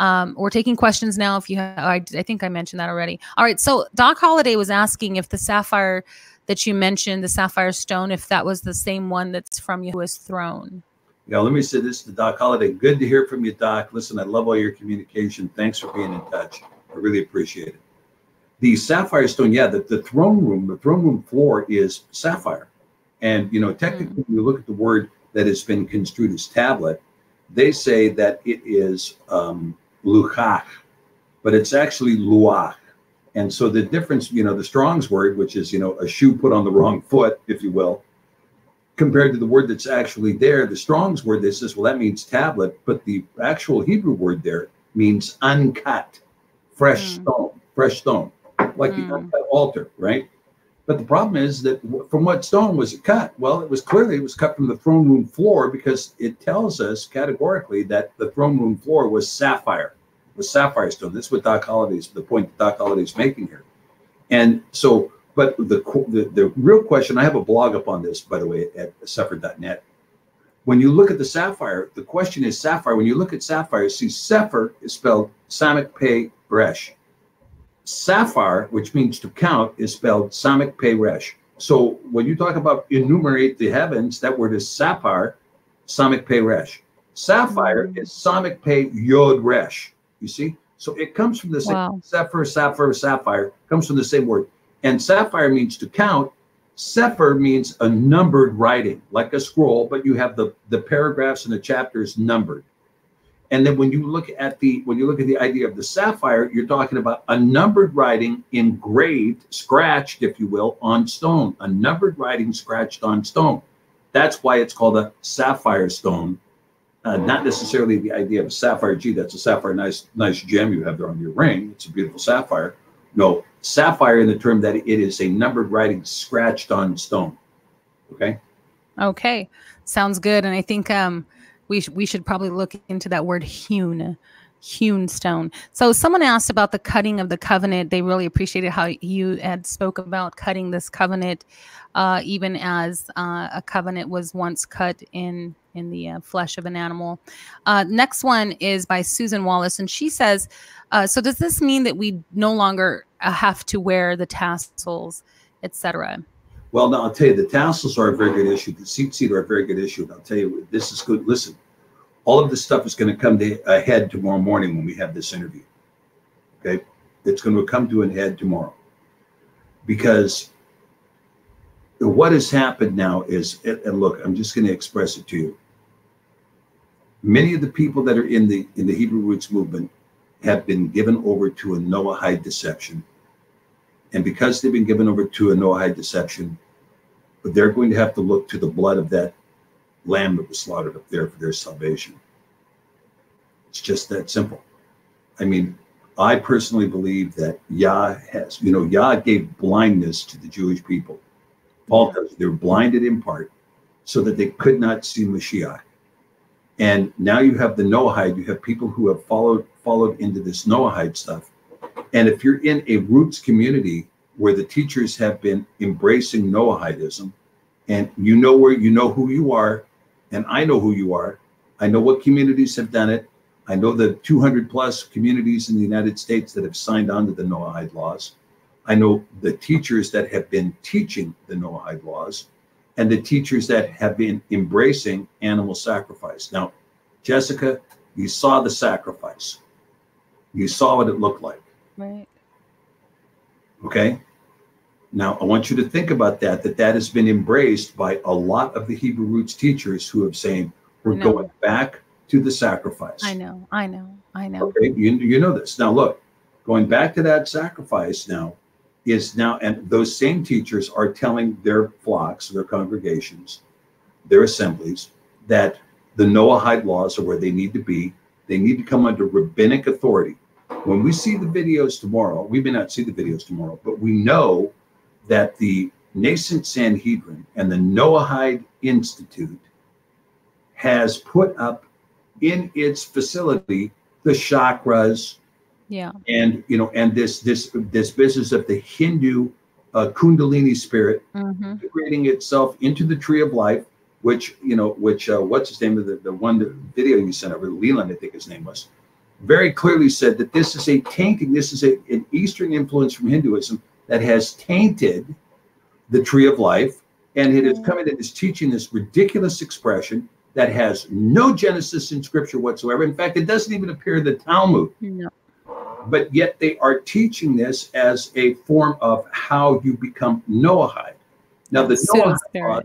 We're taking questions now. If you have, I think I mentioned that already. All right. So Doc Holliday was asking if the sapphire that you mentioned, the sapphire stone, if that was the same one that's from Yahuwah's throne. Yeah. Let me say this to Doc Holliday. Good to hear from you, Doc. Listen, I love all your communication. Thanks for being in touch. I really appreciate it. The sapphire stone, yeah, the throne room floor is sapphire. And, you know, technically, when you look at the word that has been construed as tablet, they say that it is luchach, but it's actually luach. And so the difference, you know, the Strong's word, which is, you know, a shoe put on the wrong foot, if you will, compared to the word that's actually there, the Strong's word, they says, well, that means tablet, but the actual Hebrew word there means uncut, fresh stone, fresh stone. Like the uncut altar, right? But the problem is that from what stone was it cut? Well, it was clearly cut from the throne room floor, because it tells us categorically that the throne room floor was sapphire stone. That's what Doc Holliday's, the point that Doc Holliday's making here. And so, but the real question, I have a blog up on this, by the way, at sephir.net. When you look at the sapphire, the question is sapphire. When you look at sapphire, see, sephir is spelled samek pei resh. Sapphire, which means to count, is spelled samek pei resh. So when you talk about enumerate the heavens, that word is sapphire, samek pei resh. Sapphire is samek pei yod resh. You see? So it comes from the same. Wow. Sapphire comes from the same word. And sapphire means to count. Sephir means a numbered writing, like a scroll, but you have the paragraphs and the chapters numbered. And then when you look at the idea of the sapphire, you're talking about a numbered writing engraved, scratched, if you will, on stone. A numbered writing scratched on stone. That's why it's called a sapphire stone, not necessarily the idea of a sapphire. Gee, that's a sapphire, nice gem you have there on your ring. It's a beautiful sapphire. No, sapphire in the term that it is a numbered writing scratched on stone. Okay. Okay, sounds good. And I think we should probably look into that word hewn stone. So someone asked about the cutting of the covenant. They really appreciated how you had spoke about cutting this covenant, even as a covenant was once cut in the flesh of an animal. Next one is by Susan Wallace. And she says, so does this mean that we no longer have to wear the tassels, etc.? Well, now, I'll tell you, the tassels are a very good issue. The tzitzit are a very good issue. And I'll tell you, this is good. Listen, all of this stuff is going to come to a head tomorrow morning when we have this interview. Okay? It's going to come to a head tomorrow. Because what has happened now is, and look, I'm just going to express it to you. Many of the people that are in the Hebrew Roots movement have been given over to a Noahide deception. And because they've been given over to a Noahide deception, but they're going to have to look to the blood of that lamb that was slaughtered up there for their salvation. It's just that simple. I mean, I personally believe that Yah has, you know, Yah gave blindness to the Jewish people. Paul tells you they were blinded in part so that they could not see Mashiach. And now you have the Noahide, you have people who have followed into this Noahide stuff. And if you're in a Roots community where the teachers have been embracing Noahidism, and you know where, you know who you are, and I know who you are, I know what communities have done it, I know the 200+ communities in the United States that have signed on to the Noahide laws, I know the teachers that have been teaching the Noahide laws, and the teachers that have been embracing animal sacrifice. Now, Jessica, you saw the sacrifice. You saw what it looked like. Right. Okay. Now, I want you to think about that has been embraced by a lot of the Hebrew Roots teachers who have saying, we're going back to the sacrifice. I know. Okay. You know this. Now, look, going back to that sacrifice now is now, and those same teachers are telling their flocks, their congregations, their assemblies, that the Noahide laws are where they need to be. They need to come under rabbinic authority. When we see the videos tomorrow, we may not see the videos tomorrow, but we know that the nascent Sanhedrin and the Noahide Institute has put up in its facility the chakras, and you know, and this business of the Hindu Kundalini spirit integrating itself into the Tree of Life, which you know, which what's his name of the one the video you sent over, Leland, I think his name was, very clearly said that this is a tainting, this is an Eastern influence from Hinduism that has tainted the Tree of Life, and it is coming and is teaching this ridiculous expression that has no genesis in scripture whatsoever. In fact, it doesn't even appear in the Talmud. No. But yet they are teaching this as a form of how you become Noahide. Now, the Noahide laws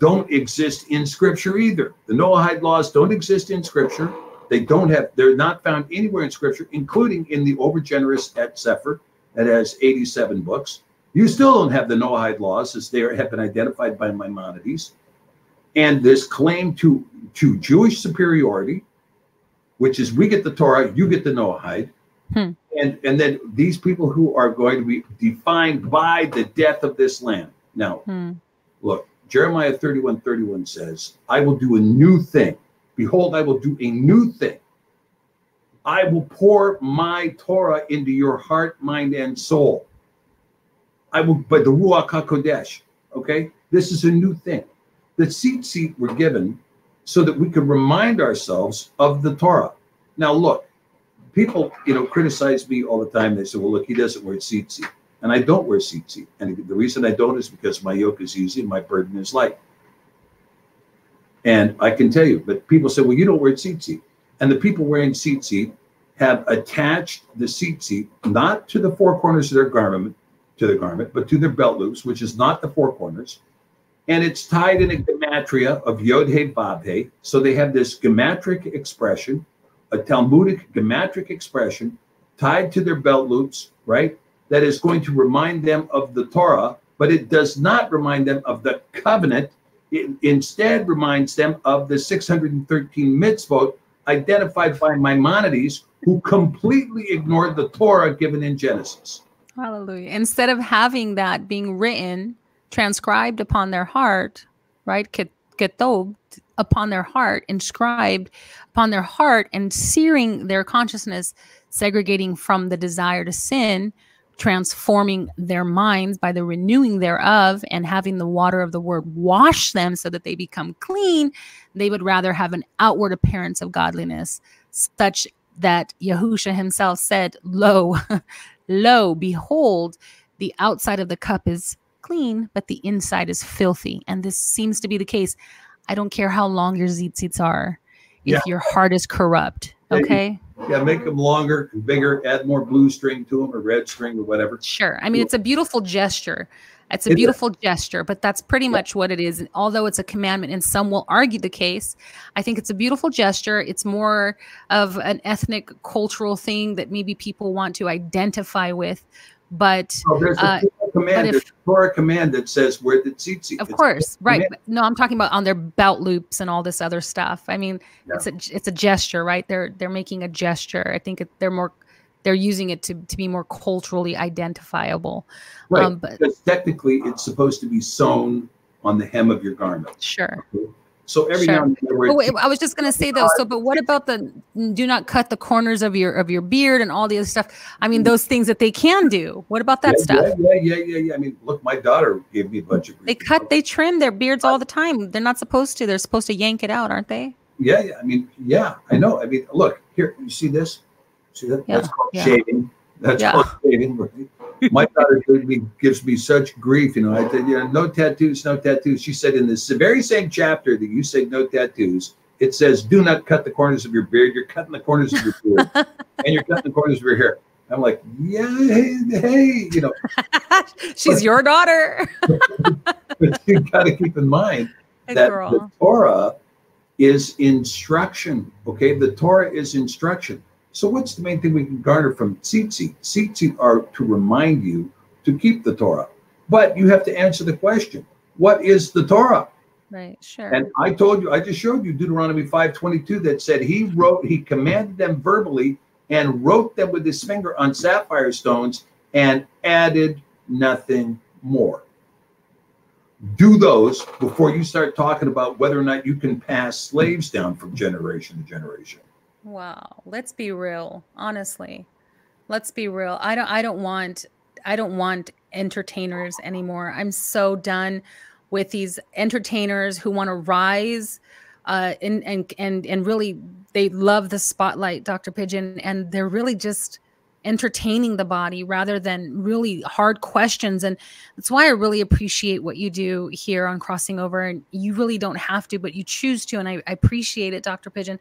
don't exist in scripture either. The Noahide laws don't exist in scripture. They don't have, they're not found anywhere in scripture, including in the overgenerous at Sefer that has 87 books. You still don't have the Noahide laws as they have been identified by Maimonides. And this claim to Jewish superiority, which is we get the Torah, you get the Noahide. And then these people who are going to be defined by the death of this lamb. Now, look, Jeremiah 31:31 says, I will do a new thing. Behold, I will do a new thing. I will pour my Torah into your heart, mind, and soul. I will, by the Ruach HaKodesh, okay? This is a new thing. The tzitzit were given so that we could remind ourselves of the Torah. Now, look, people, you know, criticize me all the time. They say, well, look, he doesn't wear tzitzit. And I don't wear tzitzit. And the reason I don't is because my yoke is easy and my burden is light. And I can tell you, but people say, well, you don't wear tzitzit. And the people wearing tzitzit have attached the tzitzit not to the four corners of their garment, but to their belt loops, which is not the four corners. And it's tied in a gematria of Yod-Heh Vav-Heh. So they have this gematric expression, a Talmudic gematric expression tied to their belt loops, right? That is going to remind them of the Torah, but it does not remind them of the covenant. It instead reminds them of the 613 mitzvot identified by Maimonides, who completely ignored the Torah given in Genesis. Hallelujah. Instead of having that being written, transcribed upon their heart, right? Ketov, upon their heart, inscribed upon their heart and searing their consciousness, segregating from the desire to sin, transforming their minds by the renewing thereof and having the water of the word wash them so that they become clean. They would rather have an outward appearance of godliness, such that Yahusha himself said, lo, lo, behold, the outside of the cup is clean, but the inside is filthy. And this seems to be the case. I don't care how long your tzitzits are, if your heart is corrupt. Okay. Yeah, make them longer and bigger, add more blue string to them or red string or whatever. Sure. I mean, it's a beautiful gesture. It's a beautiful gesture, but that's pretty much what it is. And although it's a commandment and some will argue the case, I think it's a beautiful gesture. It's more of an ethnic cultural thing that maybe people want to identify with. But there's a command, there's a Torah command that says where the tzitzit. Of course, right? But no, I'm talking about on their belt loops and all this other stuff. I mean, it's a gesture, right? They're making a gesture. I think they're using it to be more culturally identifiable. Right, because technically it's supposed to be sewn on the hem of your garment. Sure. Okay. So every now and then, I was just going to say though. So, but what about the do not cut the corners of your beard and all the other stuff? I mean, those things that they can do. What about that stuff? Yeah. I mean, look, my daughter gave me a bunch of. They trim their beards all the time. They're not supposed to. They're supposed to yank it out, aren't they? Yeah. I mean, I know. I mean, look here. You see this? See that? Yeah. That's called shaving. That's called shaving. Right? My daughter gives me such grief. You know, I said, no tattoos, no tattoos. She said in this very same chapter that you said no tattoos, it says, do not cut the corners of your beard. You're cutting the corners of your beard and you're cutting the corners of your hair. I'm like, hey, you know. She's your daughter. But you got to keep in mind that the Torah is instruction. Okay, the Torah is instruction. So what's the main thing we can garner from tzitzit? Tzitzit are to remind you to keep the Torah. But you have to answer the question, what is the Torah? Right, sure. And I told you, I just showed you Deuteronomy 5:22 that said he commanded them verbally and wrote them with his finger on sapphire stones and added nothing more. Do those before you start talking about whether or not you can pass slaves down from generation to generation. Wow. Let's be real. Honestly, let's be real. I don't want entertainers anymore. I'm so done with these entertainers who want to rise and really, they love the spotlight, Dr. Pigeon, and they're really just entertaining the body rather than really hard questions. And that's why I really appreciate what you do here on Crossing Over. And you really don't have to, but you choose to. And I appreciate it, Dr. Pigeon,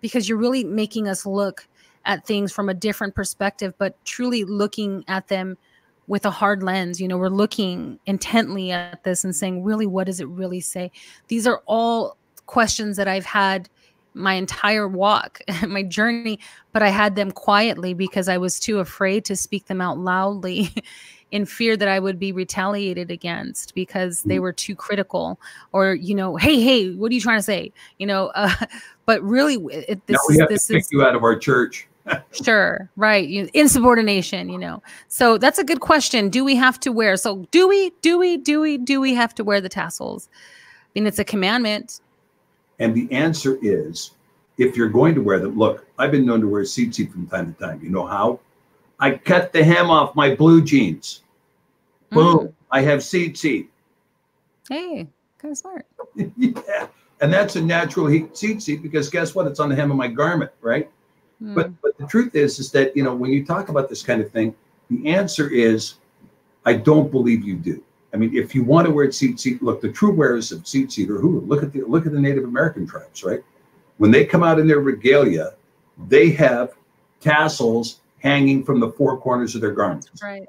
because you're really making us look at things from a different perspective, but truly looking at them with a hard lens. You know, we're looking intently at this and saying, really, what does it really say? These are all questions that I've had my entire walk, my journey, but I had them quietly because I was too afraid to speak them out loudly in fear that I would be retaliated against because they were too critical or, you know, hey, what are you trying to say? You know, but really this is you out of our church. Sure. Right. Insubordination, you know, so that's a good question. Do we have to wear? So do we have to wear the tassels? I mean, it's a commandment. And the answer is, if you're going to wear them, look, I've been known to wear tzitzit from time to time. You know how? I cut the hem off my blue jeans. Boom. I have tzitzit. Hey, kind of smart. Yeah. And that's a natural tzitzit because guess what? It's on the hem of my garment, right? Mm. But the truth is that, you know, when you talk about this kind of thing, the answer is, I don't believe you do. I mean, if you want to wear tzitzit, look, the true wearers of tzitzit are who? Look at the Native American tribes, right? When they come out in their regalia, they have tassels hanging from the four corners of their garments. Right.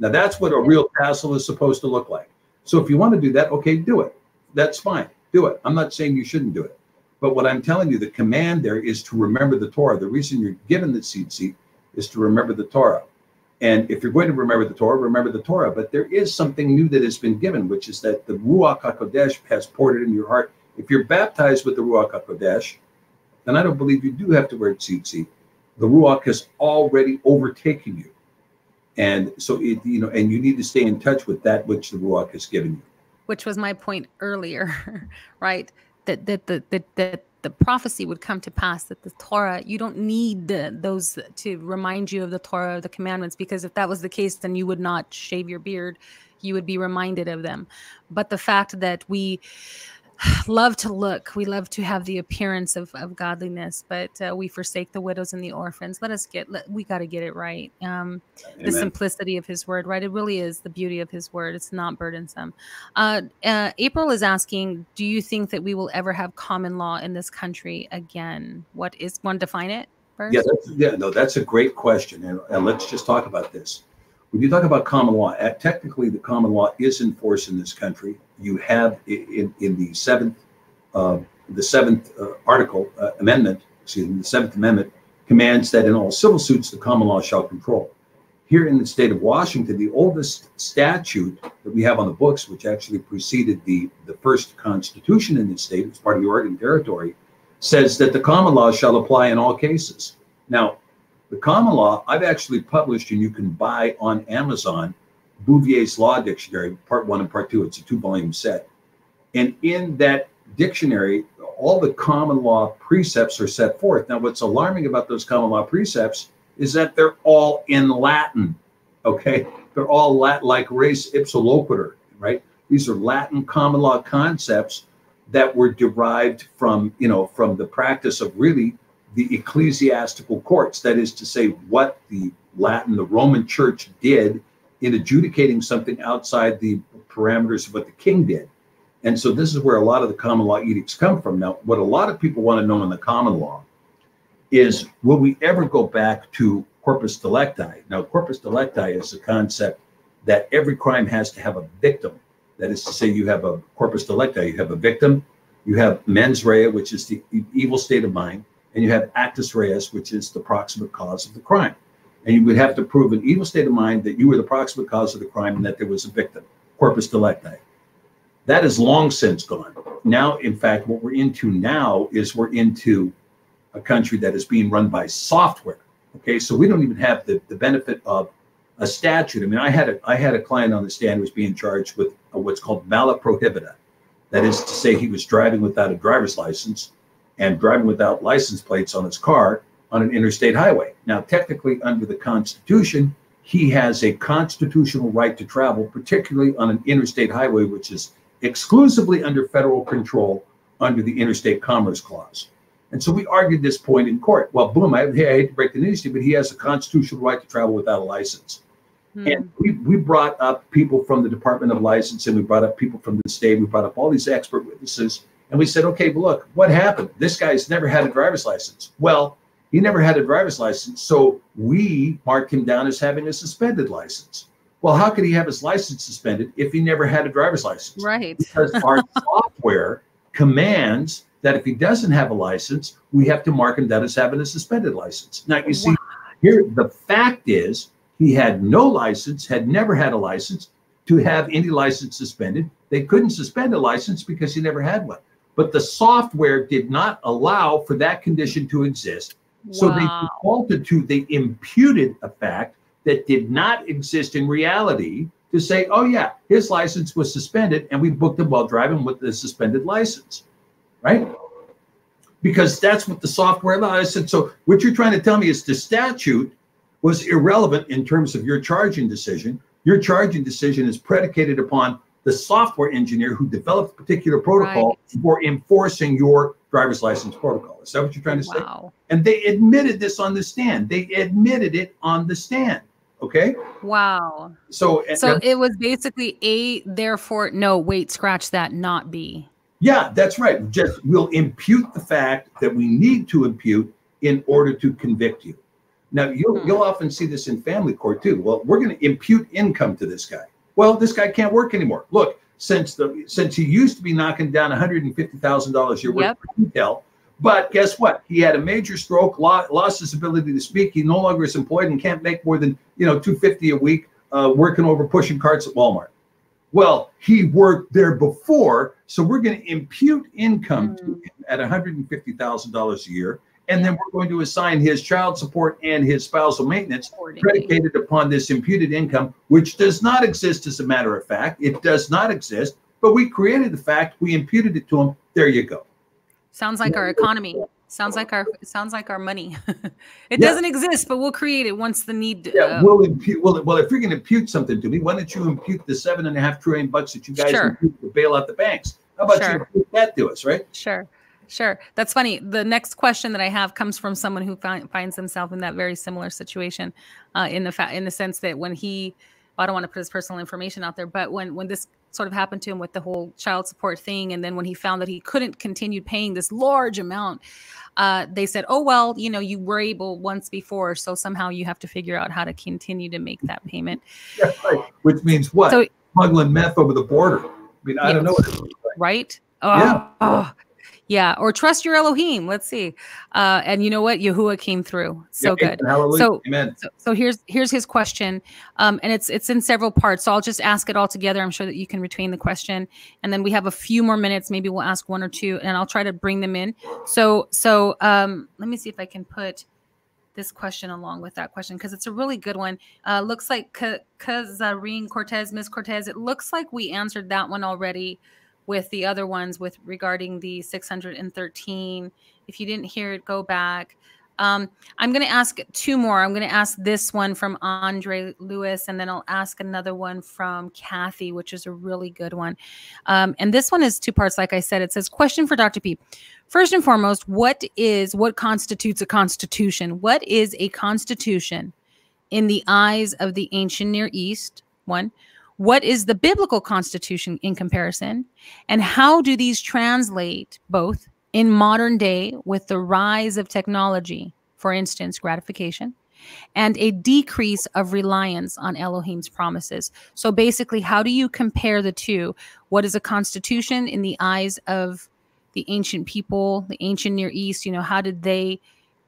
Now, that's what a real tassel is supposed to look like. So if you want to do that, okay, do it. That's fine. Do it. I'm not saying you shouldn't do it. But what I'm telling you, the command there is to remember the Torah. The reason you're given the tzitzit is to remember the Torah. And if you're going to remember the Torah. But there is something new that has been given, which is that the Ruach HaKodesh has poured it in your heart. If you're baptized with the Ruach HaKodesh, then I don't believe you do have to wear tzitzit. The Ruach has already overtaken you. And so, and you need to stay in touch with that which the Ruach has given you. Which was my point earlier, right? That the prophecy would come to pass, that the Torah, you don't need those to remind you of the Torah, the commandments, because if that was the case, then you would not shave your beard. You would be reminded of them. But the fact that we love to look, we love to have the appearance of godliness, but we forsake the widows and the orphans. We got to get it right. The simplicity of his word, right? It really is the beauty of his word. It's not burdensome. April is asking, do you think that we will ever have common law in this country again? What is one? Define it first. That's a great question. And let's just talk about this. When you talk about common law, technically the common law is in force in this country. You have in the Seventh Amendment commands that in all civil suits, the common law shall control. Here in the state of Washington, the oldest statute that we have on the books, which actually preceded the first constitution in the state, it's part of the Oregon Territory, says that the common law shall apply in all cases. Now, the common law, I've actually published, and you can buy on Amazon, Bouvier's Law Dictionary, Part 1 and Part 2. It's a two-volume set. And in that dictionary, all the common law precepts are set forth. Now, what's alarming about those common law precepts is that they're all in Latin, okay? They're all Latin, like res ipsa loquitur, right? These are Latin common law concepts that were derived from, you know, from the practice of really the ecclesiastical courts, that is to say, what the Roman Church did in adjudicating something outside the parameters of what the king did. And so this is where a lot of the common law edicts come from. Now, what a lot of people want to know in the common law is, will we ever go back to corpus delicti? Now, corpus delicti is the concept that every crime has to have a victim. That is to say, you have a corpus delicti, you have a victim, you have mens rea, which is the evil state of mind, and you have actus reus, which is the proximate cause of the crime. And you would have to prove an evil state of mind, that you were the proximate cause of the crime, and that there was a victim, corpus delicti. That is long since gone. Now, in fact, what we're into now is we're into a country that is being run by software. Okay, so we don't even have the benefit of a statute. I mean, I had a client on the stand who was being charged with what's called mala prohibita. That is to say, he was driving without a driver's license and driving without license plates on his car on an interstate highway. Now, technically, under the Constitution, he has a constitutional right to travel, particularly on an interstate highway, which is exclusively under federal control under the Interstate Commerce Clause. And so we argued this point in court. Well, boom, I hate to break the news to you, but he has a constitutional right to travel without a license. And we brought up people from the Department of License, and we brought up people from the state. We brought up all these expert witnesses. And we said, okay, well, look, what happened? This guy's never had a driver's license. Well, he never had a driver's license, so we marked him down as having a suspended license. Well, how could he have his license suspended if he never had a driver's license? Right. Because our software commands that if he doesn't have a license, we have to mark him down as having a suspended license. Now, you see, here the fact is, he had no license, had never had a license. To have any license suspended, they couldn't suspend a license because he never had one. But the software did not allow for that condition to exist. Wow. So they defaulted to, they imputed a fact that did not exist in reality to say, oh yeah, his license was suspended and we booked him while driving with the suspended license, right? Because that's what the software allowed. I said, so what you're trying to tell me is the statute was irrelevant in terms of your charging decision. Your charging decision is predicated upon the software engineer who developed a particular protocol for enforcing your driver's license protocol. Is that what you're trying to say? And they admitted this on the stand. They admitted it on the stand. Okay. Wow. So it was basically A, therefore, no, wait, scratch that, not B. Yeah, that's right. Just we'll impute the fact that we need to impute in order to convict you. Now, you'll often see this in family court, too. Well, we're going to impute income to this guy. Well, this guy can't work anymore. Look, since he used to be knocking down $150,000 a year worth of retail, but guess what? He had a major stroke, lost his ability to speak. He no longer is employed and can't make more than, you know, $250 a week working over pushing carts at Walmart. Well, he worked there before, so we're going to impute income to him at $150,000 a year. And then we're going to assign his child support and his spousal maintenance predicated upon this imputed income, which does not exist as a matter of fact. It does not exist, but we created the fact, we imputed it to him. There you go. Sounds like our economy. Sounds like our money. It doesn't exist, but we'll create it once the need. Yeah, we'll impute. Well, if you're going to impute something to me, why don't you impute the $7.5 trillion that you guys impute to bail out the banks? How about you impute that to us, right? Sure. Sure. That's funny. The next question that I have comes from someone who finds himself in that very similar situation in the sense that when he, well, I don't want to put his personal information out there, but when this sort of happened to him with the whole child support thing, and then when he found that he couldn't continue paying this large amount, they said, oh, well, you know, you were able once before, so somehow you have to figure out how to continue to make that payment. Yeah, right. Which means what? So, smuggling meth over the border. I mean, I don't know what it is, right? Oh, yeah. Oh. Yeah, or trust your Elohim. Let's see. And you know what? Yahuwah came through. So good. Hallelujah. So, amen. So here's his question. And it's in several parts. So I'll just ask it all together. I'm sure that you can retain the question. And then we have a few more minutes. Maybe we'll ask one or two, and I'll try to bring them in. So let me see if I can put this question along with that question, because it's a really good one. Looks like Kazarine Cortez, Ms. Cortez, it looks like we answered that one already with the other ones with regarding the 613. If you didn't hear it, go back. I'm going to ask two more. I'm going to ask this one from Andre Lewis, and then I'll ask another one from Kathy, which is a really good one. And this one is two parts. Like I said, it says, question for Dr. P. First and foremost, what constitutes a constitution? What is a constitution in the eyes of the ancient Near East? One. What is the biblical constitution in comparison? And how do these translate both in modern day with the rise of technology, for instance, gratification, and a decrease of reliance on Elohim's promises? So basically, how do you compare the two? What is a constitution in the eyes of the ancient people, the ancient Near East? You know, how did they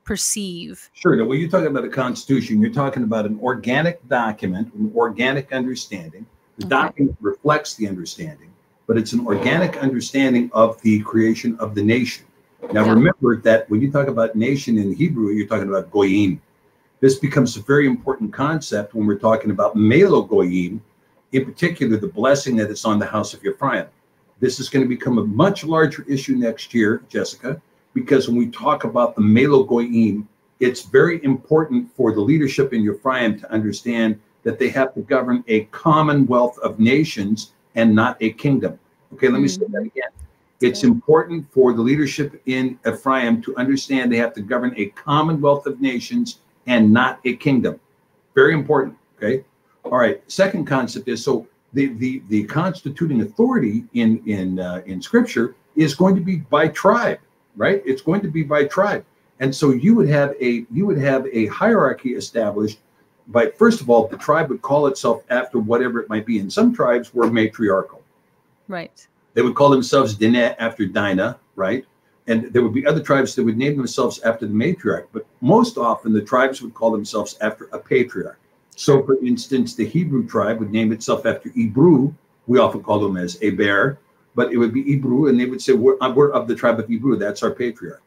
perceive? Sure. Now, when you're talking about a constitution, you're talking about an organic document, an organic understanding. The document reflects the understanding, but it's an organic understanding of the creation of the nation. Now, remember that when you talk about nation in Hebrew, you're talking about goyim. This becomes a very important concept when we're talking about Melo Goyim, in particular, the blessing that is on the house of Ephraim. This is going to become a much larger issue next year, Jessica, because when we talk about the Melo Goyim, it's very important for the leadership in Ephraim to understand that they have to govern a commonwealth of nations and not a kingdom. Okay, let me say that again. It's important for the leadership in Ephraim to understand they have to govern a commonwealth of nations and not a kingdom. Very important, okay? All right, second concept is, so the constituting authority in Scripture is going to be by tribe, right? It's going to be by tribe. And so you would have a hierarchy established by, first of all, the tribe would call itself after whatever it might be. And some tribes were matriarchal. Right. They would call themselves Dinah after Dinah, right? And there would be other tribes that would name themselves after the matriarch, but most often the tribes would call themselves after a patriarch. So, for instance, the Hebrew tribe would name itself after Ebru. We often call them as Eber, but it would be Ebru, and they would say, we're of the tribe of Ebru. That's our patriarch.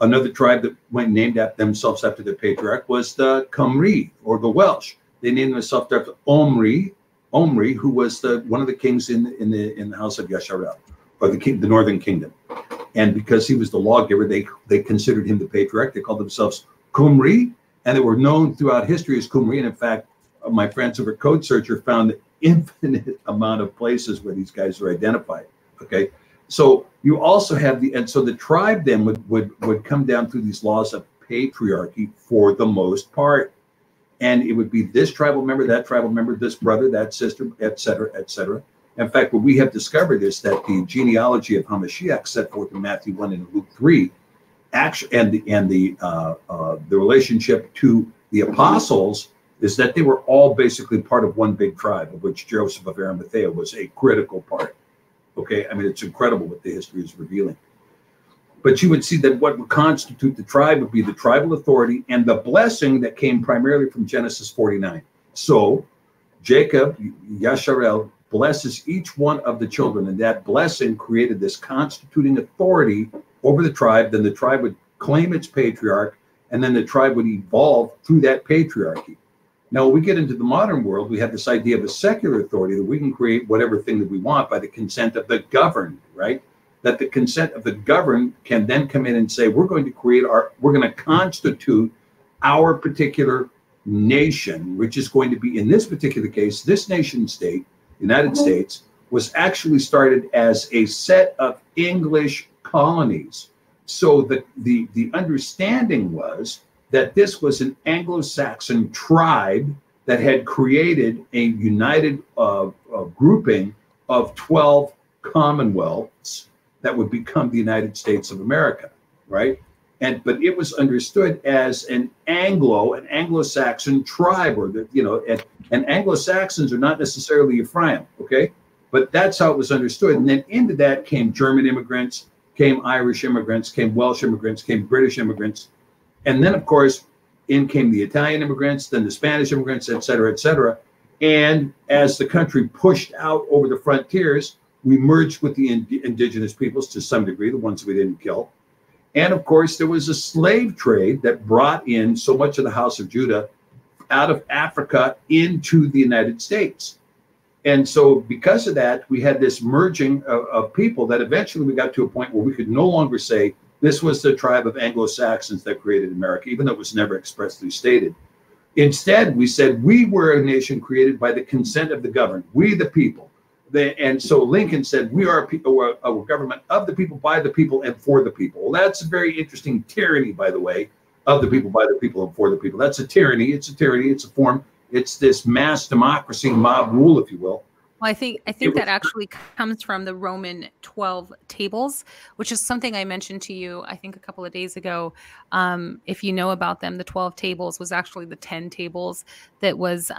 Another tribe that went named themselves after their patriarch was the Cymry, or the Welsh. They named themselves after Omri, who was one of the kings in the house of Yasharel, or the northern kingdom. And because he was the lawgiver, they considered him the patriarch. They called themselves Cymry, and they were known throughout history as Cymry. And in fact, my friends over at Code Searcher found an infinite amount of places where these guys were identified. Okay, so you also have the, and so the tribe then would come down through these laws of patriarchy for the most part. And it would be this tribal member, that tribal member, this brother, that sister, et cetera, et cetera. In fact, what we have discovered is that the genealogy of Hamashiach set forth in Matthew 1 and Luke 3, actually, and the relationship to the apostles is that they were all basically part of one big tribe, of which Joseph of Arimathea was a critical part. Okay, I mean, it's incredible what the history is revealing. But you would see that what would constitute the tribe would be the tribal authority and the blessing that came primarily from Genesis 49. So Jacob, Yasharel, blesses each one of the children, and that blessing created this constituting authority over the tribe. Then the tribe would claim its patriarch, and then the tribe would evolve through that patriarchy. Now, when we get into the modern world, we have this idea of a secular authority, that we can create whatever thing that we want by the consent of the governed, right? That the consent of the governed can then come in and say, we're going to constitute our particular nation, which is going to be, in this particular case, this nation state, United States, was actually started as a set of English colonies. So the understanding was that this was an Anglo-Saxon tribe that had created a united grouping of 12 commonwealths that would become the United States of America, right? But it was understood as an Anglo-Saxon tribe, or the, you know, and Anglo-Saxons are not necessarily Ephraim, okay? But that's how it was understood. And then into that came German immigrants, came Irish immigrants, came Welsh immigrants, came British immigrants. And then, of course, in came the Italian immigrants, then the Spanish immigrants, et cetera, et cetera. And as the country pushed out over the frontiers, we merged with the indigenous peoples to some degree, the ones we didn't kill. And of course, there was a slave trade that brought in so much of the house of Judah out of Africa into the United States. And so because of that, we had this merging of people that eventually we got to a point where we could no longer say this was the tribe of Anglo-Saxons that created America, even though it was never expressly stated. Instead, we said we were a nation created by the consent of the governed, we the people. And so Lincoln said, we are a government of the people, by the people, and for the people. Well, that's a very interesting tyranny, by the way, of the people, by the people, and for the people. That's a tyranny. It's a tyranny. It's a form. It's this mass democracy, mob rule, if you will. Well, I think that actually comes from the Roman 12 tables, which is something I mentioned to you, I think, a couple of days ago. If you know about them, the 12 tables was actually the 10 tables that was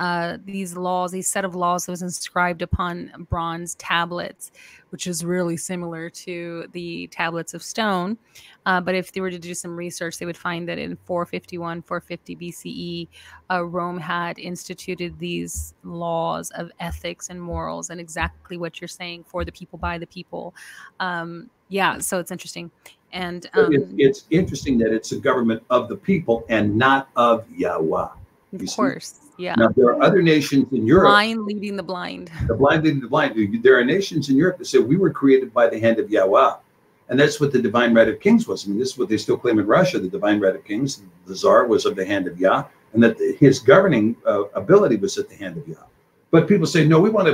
these laws, these set of laws that was inscribed upon bronze tablets, which is really similar to the tablets of stone. But if they were to do some research, they would find that in 451, 450 BCE, Rome had instituted these laws of ethics and morals, and exactly what you're saying, for the people, by the people. Yeah, so it's interesting. And it's interesting that it's a government of the people and not of Yahweh. Of course. Yeah. Now, there are other nations in Europe. Blind leading the blind. The blind leading the blind. There are nations in Europe that say we were created by the hand of Yahweh. And that's what the divine right of kings was. I mean, this is what they still claim in Russia, the divine right of kings. The czar was of the hand of Yah, and that his governing ability was at the hand of Yah. But people say, no, we want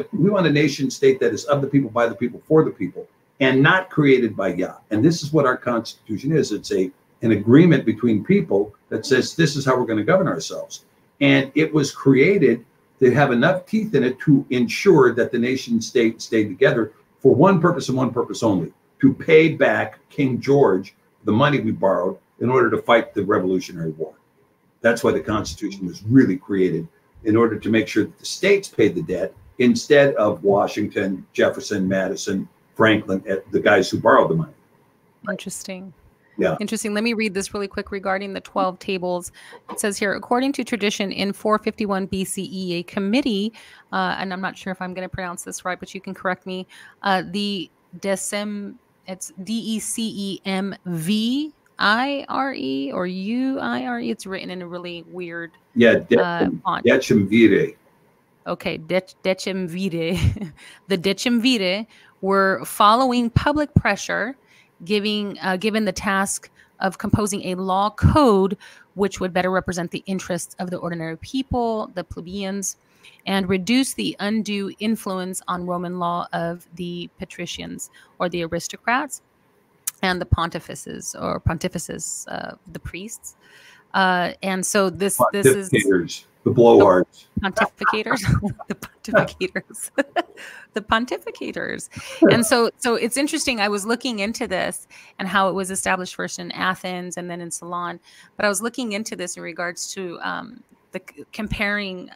a nation state that is of the people, by the people, for the people, and not created by Yah. And this is what our Constitution is. It's an agreement between people that says this is how we're going to govern ourselves. And it was created to have enough teeth in it to ensure that the nation state stayed together for one purpose and one purpose only: to pay back King George the money we borrowed in order to fight the Revolutionary War. That's why the Constitution was really created, in order to make sure that the states paid the debt instead of Washington, Jefferson, Madison, Franklin, the guys who borrowed the money. Interesting. Yeah. Interesting. Let me read this really quick regarding the 12 tables. It says here, according to tradition, in 451 BCE, a committee, and I'm not sure if I'm going to pronounce this right, but you can correct me, the Decem, it's DECEMVIRE or UIRE. It's written in a really weird font. Decemvire. Okay, Decemvire. The Decemvire were following public pressure, given the task of composing a law code which would better represent the interests of the ordinary people, the plebeians, and reduce the undue influence on Roman law of the patricians, or the aristocrats, and the pontifices, or pontifices, the priests. And so this is the blowhards, pontificators, the pontificators, the pontificators. And so it's interesting. I was looking into this and how it was established first in Athens and then in Ceylon. But I was looking into this in regards to comparing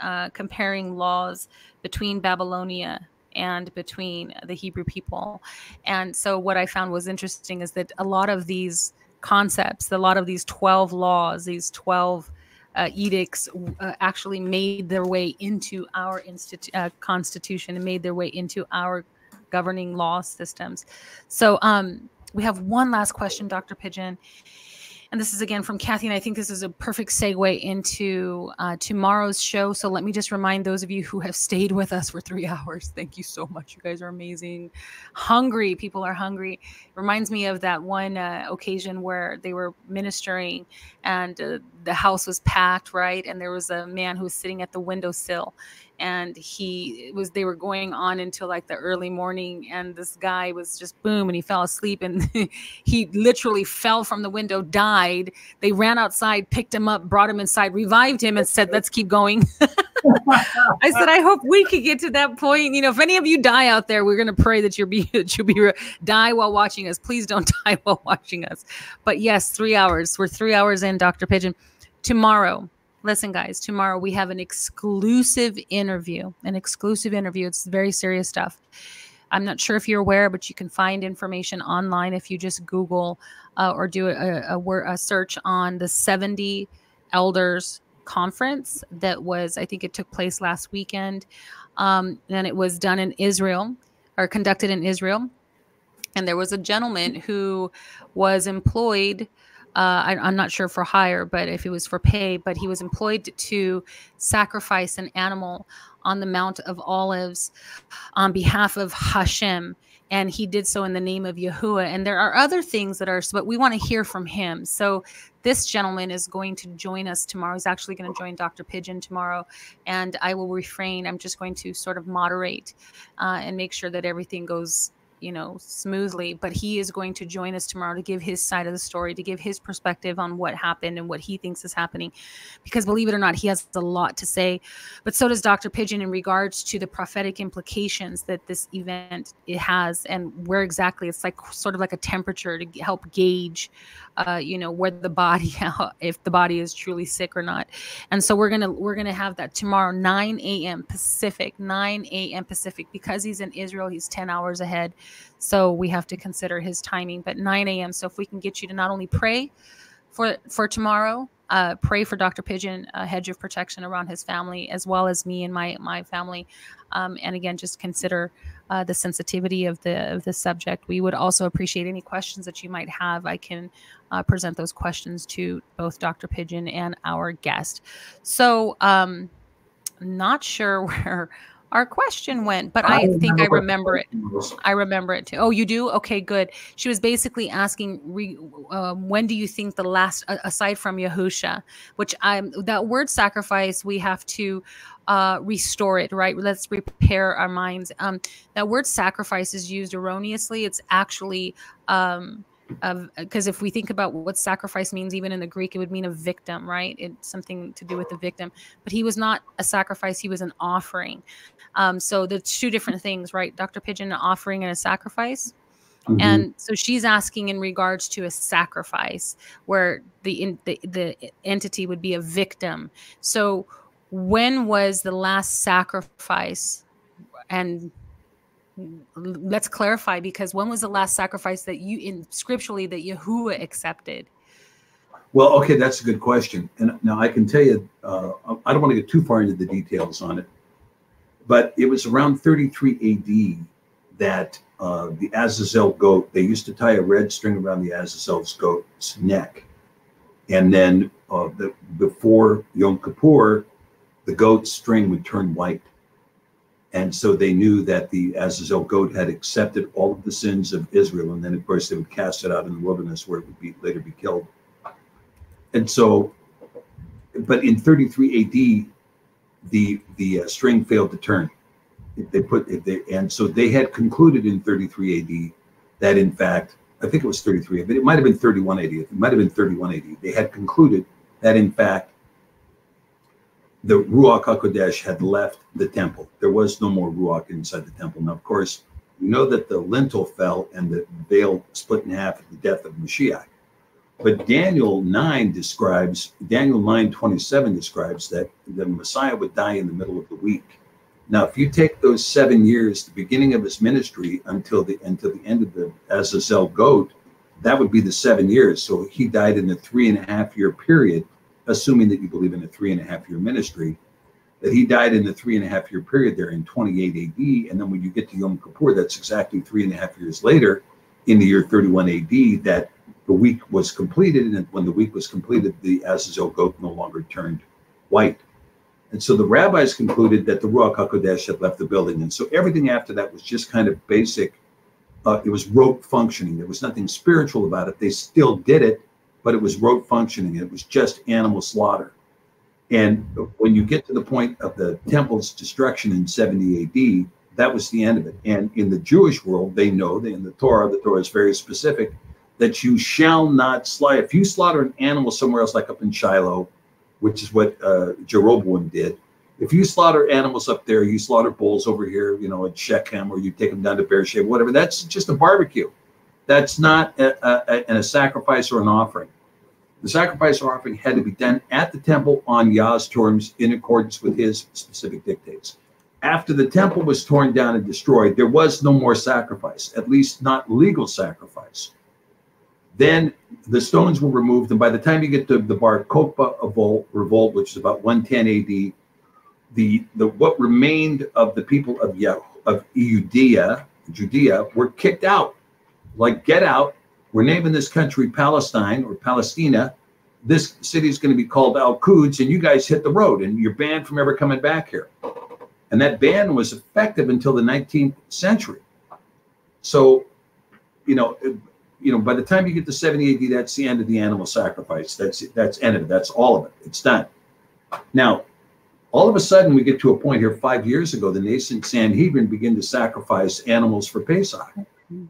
laws between Babylonia and between the Hebrew people. And so what I found was interesting is that a lot of these concepts, a lot of these 12 laws, these 12 edicts actually made their way into our constitution and made their way into our governing law systems. So we have one last question, Dr. Pigeon. And this is again from Kathy, and I think this is a perfect segue into tomorrow's show. So let me just remind those of you who have stayed with us for 3 hours. Thank you so much. You guys are amazing. Hungry. People are hungry. Reminds me of that one occasion where they were ministering and the house was packed, right? And there was a man who was sitting at the windowsill, and they were going on until like the early morning, and this guy was just boom, and he fell asleep, and he literally fell from the window, died. They ran outside, picked him up, brought him inside, revived him, and said, let's keep going. I said, I hope we could get to that point. You know, if any of you die out there, we're going to pray that die while watching us. Please don't die while watching us. But yes, 3 hours. We're 3 hours in, Dr. Pigeon. Tomorrow, listen, guys, tomorrow we have an exclusive interview, It's very serious stuff. I'm not sure if you're aware, but you can find information online if you just Google or do a search on the 70 Elders Conference that was, I think it took place last weekend. And it was done in Israel, or conducted in Israel. And there was a gentleman who was employed, I'm not sure for hire, but if it was for pay, but he was employed to sacrifice an animal on the Mount of Olives on behalf of Hashem. And he did so in the name of Yahuwah. And there are other things but we want to hear from him. So this gentleman is going to join us tomorrow. He's actually going to join Dr. Pigeon tomorrow. And I will refrain. I'm just going to sort of moderate and make sure that everything goes, you know, smoothly, but he is going to join us tomorrow to give his side of the story, to give his perspective on what happened and what he thinks is happening. Because believe it or not, he has a lot to say, but so does Dr. Pigeon in regards to the prophetic implications that this event has, and where exactly it's like sort of like a temperature to help gauge, you know, where the body, if the body is truly sick or not. And so we're gonna have that tomorrow, 9 a.m. Pacific, because he's in Israel, he's 10 hours ahead. So we have to consider his timing, but 9 a.m. So if we can get you to not only pray for tomorrow, Pray for Dr. Pidgeon, a hedge of protection around his family, as well as me and my family. And again, just consider the sensitivity of the subject. We would also appreciate any questions that you might have. I can present those questions to both Dr. Pidgeon and our guest. So not sure where our question went, but I think I remember it. I remember it too. Oh, you do? Okay, good. She was basically asking, when do you think the last, aside from Yahusha, which that word sacrifice, we have to restore it, right? Let's repair our minds. That word sacrifice is used erroneously. It's actually, because if we think about what sacrifice means, even in the Greek, it would mean a victim, right? It's something to do with the victim. But he was not a sacrifice. He was an offering. So the two different things, right? Dr. Pidgeon, an offering and a sacrifice. Mm-hmm. And so she's asking in regards to a sacrifice where the entity would be a victim. So when was the last sacrifice? And let's clarify, because when was the last sacrifice that you, in scripturally, that Yahuwah accepted? Well, okay, that's a good question. And now I can tell you, I don't want to get too far into the details on it, but it was around 33 AD that the Azazel goat, they used to tie a red string around the Azazel's goat's neck. And then before Yom Kippur, the goat's string would turn white. And so they knew that the Azazel goat had accepted all of the sins of Israel. And then, of course, they would cast it out in the wilderness where it would be later be killed. And so, but in 33 AD, the string failed to turn. And so they had concluded in 33 AD that, in fact, I think it was 33, but it might have been 31 AD. It might have been 31 AD. They had concluded that, in fact, the Ruach HaKodesh had left the temple. There was no more Ruach inside the temple. Now, of course, we know that the lintel fell and the veil split in half at the death of Mashiach. But Daniel 9:27 describes that the Messiah would die in the middle of the week. Now, if you take those 7 years, the beginning of his ministry until the end of the Azazel goat, that would be the 7 years. So he died in the 3.5 year period, assuming that you believe in a 3.5 year ministry, that he died in the 3.5 year period there in 28 AD. And then when you get to Yom Kippur, that's exactly 3.5 years later in the year 31 AD that the week was completed. And when the week was completed, the Azazel goat no longer turned white. And so the rabbis concluded that the Ruach HaKodesh had left the building. And so everything after that was just kind of basic. It was rote functioning. There was nothing spiritual about it. They still did it, but it was rote functioning. It was just animal slaughter. And when you get to the point of the temple's destruction in 70 AD, that was the end of it. And in the Jewish world, they know that in the Torah is very specific that you shall not slaughter. If you slaughter an animal somewhere else, like up in Shiloh, which is what Jeroboam did, if you slaughter animals up there, you slaughter bulls over here, you know, at Shechem, or you take them down to Beersheba, whatever, that's just a barbecue. That's not a sacrifice or an offering. The sacrifice or offering had to be done at the temple on Yah's terms in accordance with his specific dictates. After the temple was torn down and destroyed, there was no more sacrifice, at least not legal sacrifice. Then the stones were removed, and by the time you get to the Bar Kokhba revolt, which is about 110 AD, what remained of the people of Judea were kicked out. Like, get out. We're naming this country Palestine or Palestina. This city is going to be called Al-Quds, and you guys hit the road, and you're banned from ever coming back here. And that ban was effective until the 19th century. So, you know, by the time you get to 70 AD, that's the end of the animal sacrifice. That's end of it. That's all of it. It's done. Now, all of a sudden, we get to a point here 5 years ago, the nascent Sanhedrin began to sacrifice animals for Pesach.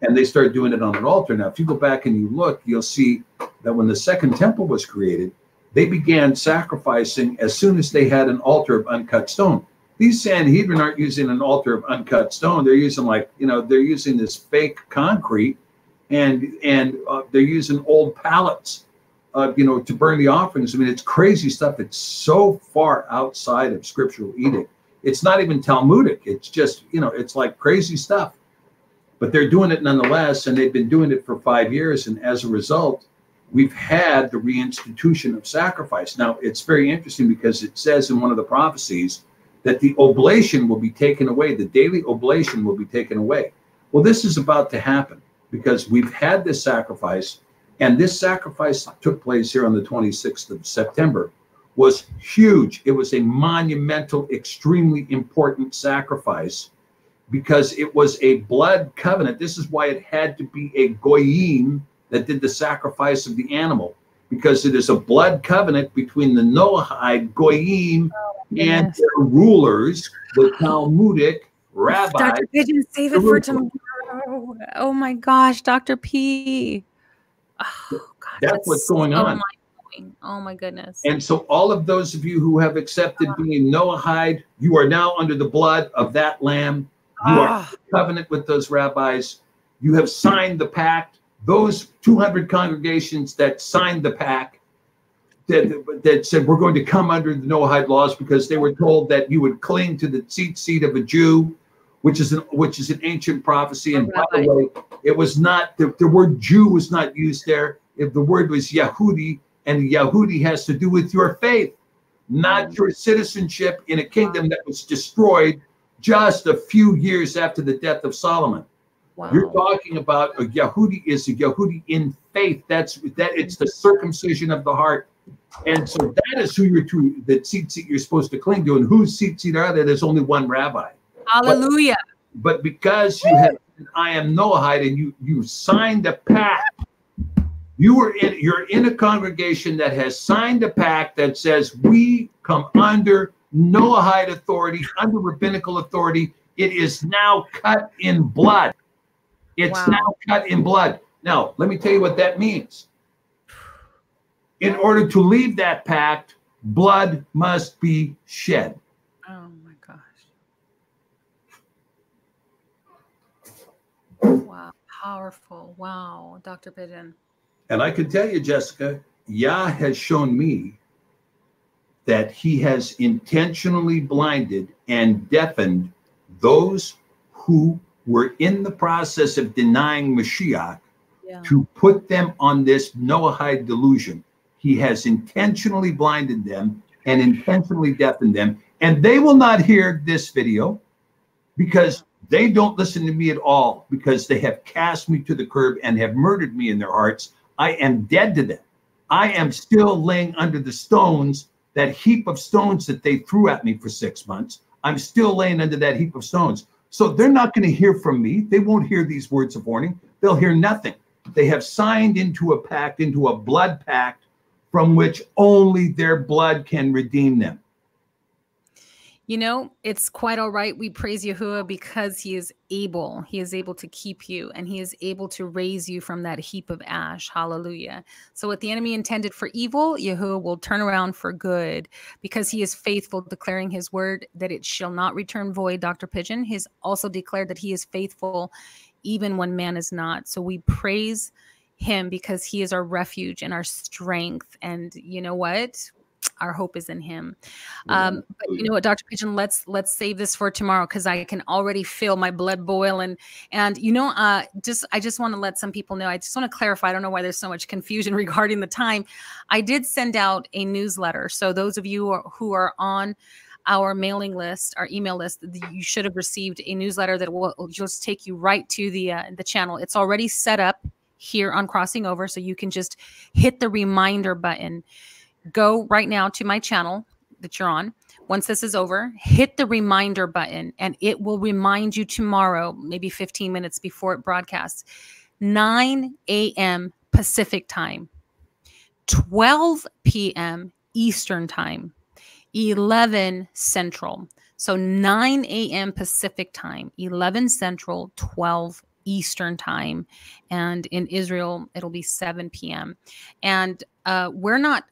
And they started doing it on an altar. Now, if you go back and you look, you'll see that when the second temple was created, they began sacrificing as soon as they had an altar of uncut stone. These Sanhedrin aren't using an altar of uncut stone. They're using, they're using this fake concrete, and they're using old pallets, to burn the offerings. I mean, it's crazy stuff. It's so far outside of scriptural edict. It's not even Talmudic. It's just, it's like crazy stuff. But they're doing it nonetheless, and they've been doing it for 5 years. And as a result, we've had the reinstitution of sacrifice. Now, it's very interesting because it says in one of the prophecies that the oblation will be taken away. The daily oblation will be taken away. Well, this is about to happen because we've had this sacrifice, and this sacrifice that took place here on the 26th of September was huge. It was a monumental, extremely important sacrifice because it was a blood covenant. This is why it had to be a goyim that did the sacrifice of the animal, because it is a blood covenant between the Noahide goyim and their rulers, the Talmudic rabbis. Dr. Pigeon, save it for tomorrow. Oh my gosh, Dr. P. Oh, God, that's what's going on. Oh my goodness. And so all of those of you who have accepted being Noahide, you are now under the blood of that lamb. You are in covenant with those rabbis. You have signed the pact. Those 200 congregations that signed the pact that said we're going to come under the Noahide laws because they were told that you would cling to the tzitzit of a Jew, which is an ancient prophecy. And by the way, it was not the word Jew was not used there. If the word was Yehudi, and Yehudi has to do with your faith, not your citizenship in a kingdom that was destroyed just a few years after the death of Solomon. Wow. You're talking about a Yehudi is a Yehudi in faith. It's the circumcision of the heart. And so that is who the tzitzit you're supposed to cling to. And whose tzitzit are there? There's only one rabbi. Hallelujah. But because you have an I am Noahide and you signed a pact, you're in a congregation that has signed a pact that says we come under Noahide authority, under rabbinical authority. It is now cut in blood. It's now cut in blood. Now, let me tell you what that means. In order to leave that pact, blood must be shed. Oh, my gosh. Wow. Powerful. Wow, Dr. Pigeon. And I can tell you, Jessica, Yah has shown me that he has intentionally blinded and deafened those who were in the process of denying Mashiach to put them on this Noahide delusion. He has intentionally blinded them and intentionally deafened them. And they will not hear this video because they don't listen to me at all, because they have cast me to the curb and have murdered me in their hearts. I am dead to them. I am still laying under the stones, that heap of stones that they threw at me for 6 months. I'm still laying under that heap of stones. So they're not going to hear from me. They won't hear these words of warning. They'll hear nothing. They have signed into a pact, into a blood pact, from which only their blood can redeem them. You know, it's quite all right. We praise Yahuwah because he is able. He is able to keep you, and he is able to raise you from that heap of ash. Hallelujah. So what the enemy intended for evil, Yahuwah will turn around for good, because he is faithful, declaring his word that it shall not return void, Dr. Pigeon. He's also declared that he is faithful even when man is not. So we praise him because he is our refuge and our strength. And you know what? Our hope is in him. But you know what, Dr. Pigeon, let's save this for tomorrow, because I can already feel my blood boil. And you know, I just want to let some people know, I just want to clarify. I don't know why there's so much confusion regarding the time. I did send out a newsletter. So those of you who are on our mailing list, our email list, you should have received a newsletter that will just take you right to the channel. It's already set up here on Crossing Over. So you can just hit the reminder button. Go right now to my channel that you're on. Once this is over, hit the reminder button, and it will remind you tomorrow, maybe 15 minutes before it broadcasts, 9 a.m. Pacific time, 12 p.m. Eastern time, 11 Central. So 9 a.m. Pacific time, 11 Central, 12 Eastern time, and in Israel it'll be 7 p.m. And we're not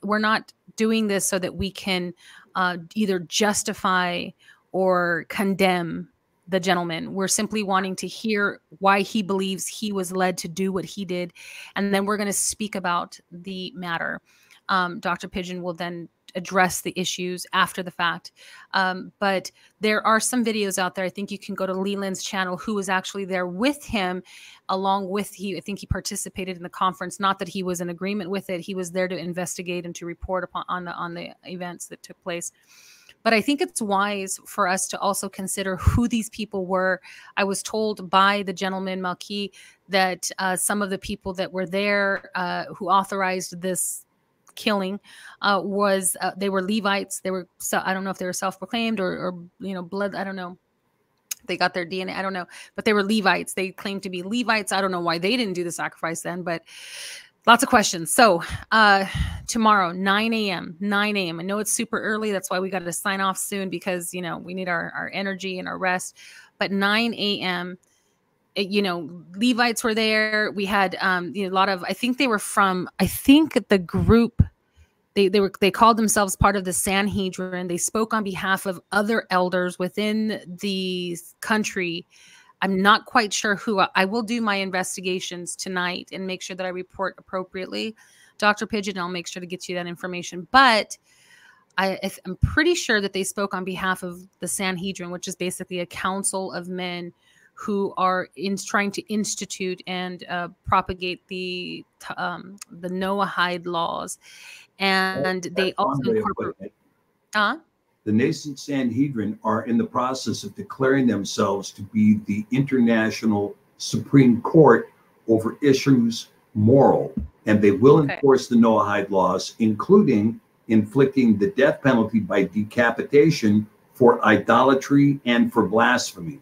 doing this so that we can either justify or condemn the gentleman. We're simply wanting to hear why he believes he was led to do what he did, and then we're going to speak about the matter. Dr. Pidgeon will then address the issues after the fact. But there are some videos out there. I think you can go to Leland's channel, who was actually there with him, along with I think he participated in the conference, not that he was in agreement with it. He was there to investigate and to report upon on the events that took place. But I think it's wise for us to also consider who these people were. I was told by the gentleman, Malki, that some of the people that were there who authorized this killing was they were Levites. They were, so I don't know if they were self-proclaimed or you know, blood, I don't know. They got their DNA, I don't know, but they were Levites. They claimed to be Levites. I don't know why they didn't do the sacrifice then, but lots of questions. So tomorrow, 9 a.m. I know it's super early. That's why we got to sign off soon, because, you know, we need our energy and our rest. But 9 a.m., you know, Levites were there. We had you know, a lot of, I think they were from, I think the group, they called themselves part of the Sanhedrin. They spoke on behalf of other elders within the country. I'm not quite sure who. I will do my investigations tonight and make sure that I report appropriately. Dr. Pidgeon, I'll make sure to get you that information. But I'm pretty sure that they spoke on behalf of the Sanhedrin, which is basically a council of men who are trying to institute and propagate the Noahide laws. And they also incorporate... The nascent Sanhedrin are in the process of declaring themselves to be the international Supreme Court over issues moral, and they will enforce the Noahide laws, including inflicting the death penalty by decapitation for idolatry and for blasphemy.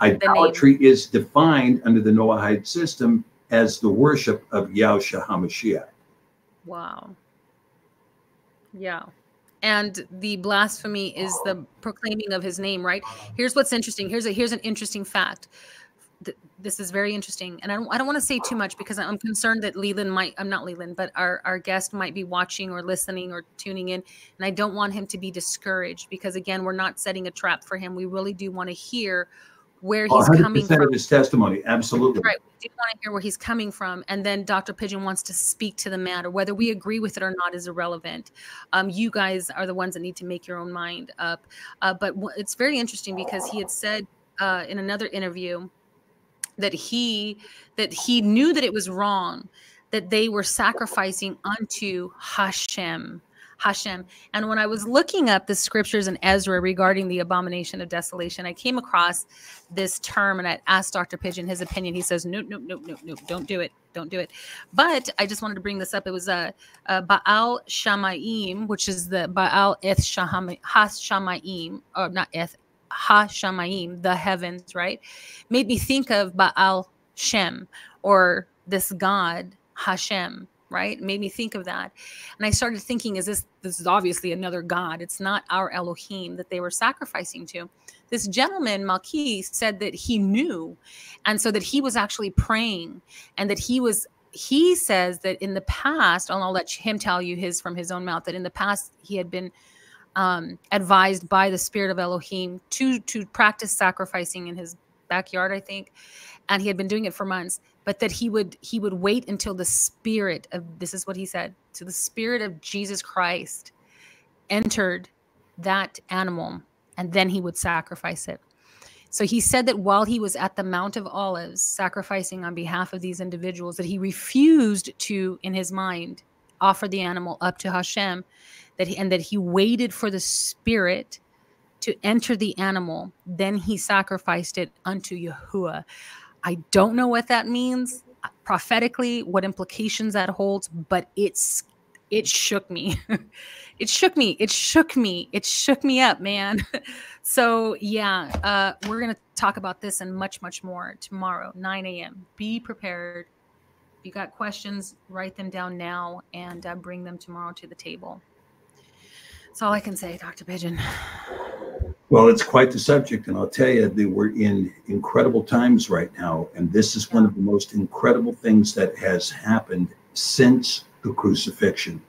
Idolatry is defined under the Noahide system as the worship of Yahushua HaMashiach. Wow. Yeah. And the blasphemy is the proclaiming of his name, right? Here's what's interesting. Here's an interesting fact. This is very interesting. And I don't want to say too much, because I'm concerned that Leland might, I'm not Leland, but our guest might be watching or listening or tuning in. And I don't want him to be discouraged, because again, we're not setting a trap for him. We really do want to hear where he's coming from. 100% of his testimony, absolutely. Right, we do want to hear where he's coming from, and then Dr. Pidgeon wants to speak to the matter. Whether we agree with it or not is irrelevant. You guys are the ones that need to make your own mind up. But it's very interesting, because he had said in another interview that he knew that it was wrong, that they were sacrificing unto Hashem. And when I was looking up the scriptures in Ezra regarding the abomination of desolation, I came across this term, and I asked Dr. Pidgeon his opinion. He says, no, don't do it. Don't do it. But I just wanted to bring this up. It was Baal Shamaim, which is the Baal Eth Shamaim, or not Eth, Ha Shamaim, the heavens, right? Made me think of Baal Shem, or this God, Hashem. Right? Made me think of that. And I started thinking, this is obviously another God. It's not our Elohim that they were sacrificing to. This gentleman, Malki, said that he knew. And so that he was actually praying, and that he says that in the past, and I'll let him tell you his from his own mouth, that in the past he had been advised by the spirit of Elohim to practice sacrificing in his backyard, I think. And he had been doing it for months, but that he would wait until the spirit of, this is what he said, to the spirit of Jesus Christ entered that animal, and then he would sacrifice it. So he said that while he was at the Mount of Olives sacrificing on behalf of these individuals, that he refused to, in his mind, offer the animal up to Hashem, that he waited for the spirit to enter the animal, then he sacrificed it unto Yahuwah. I don't know what that means prophetically, what implications that holds, but it shook me. It shook me up, man. So yeah, we're going to talk about this and much, much more tomorrow, 9 a.m. Be prepared. If you got questions, write them down now and bring them tomorrow to the table. That's all I can say, Dr. Pidgeon. Well, it's quite the subject, and I'll tell you that we're in incredible times right now, and this is one of the most incredible things that has happened since the crucifixion.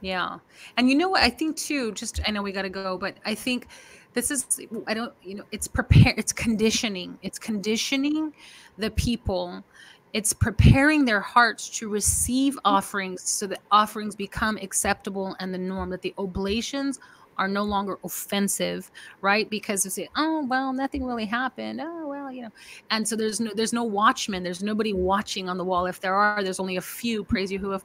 Yeah, and you know what I think too. I know we got to go, but I think this is it's conditioning. It's conditioning the people It's preparing their hearts to receive offerings so that offerings become acceptable and the norm, that the oblations are no longer offensive, right? Because they say, oh, well, nothing really happened. Oh, well, you know. And so there's no watchman. There's nobody watching on the wall. If there are, there's only a few, praise Yahuwah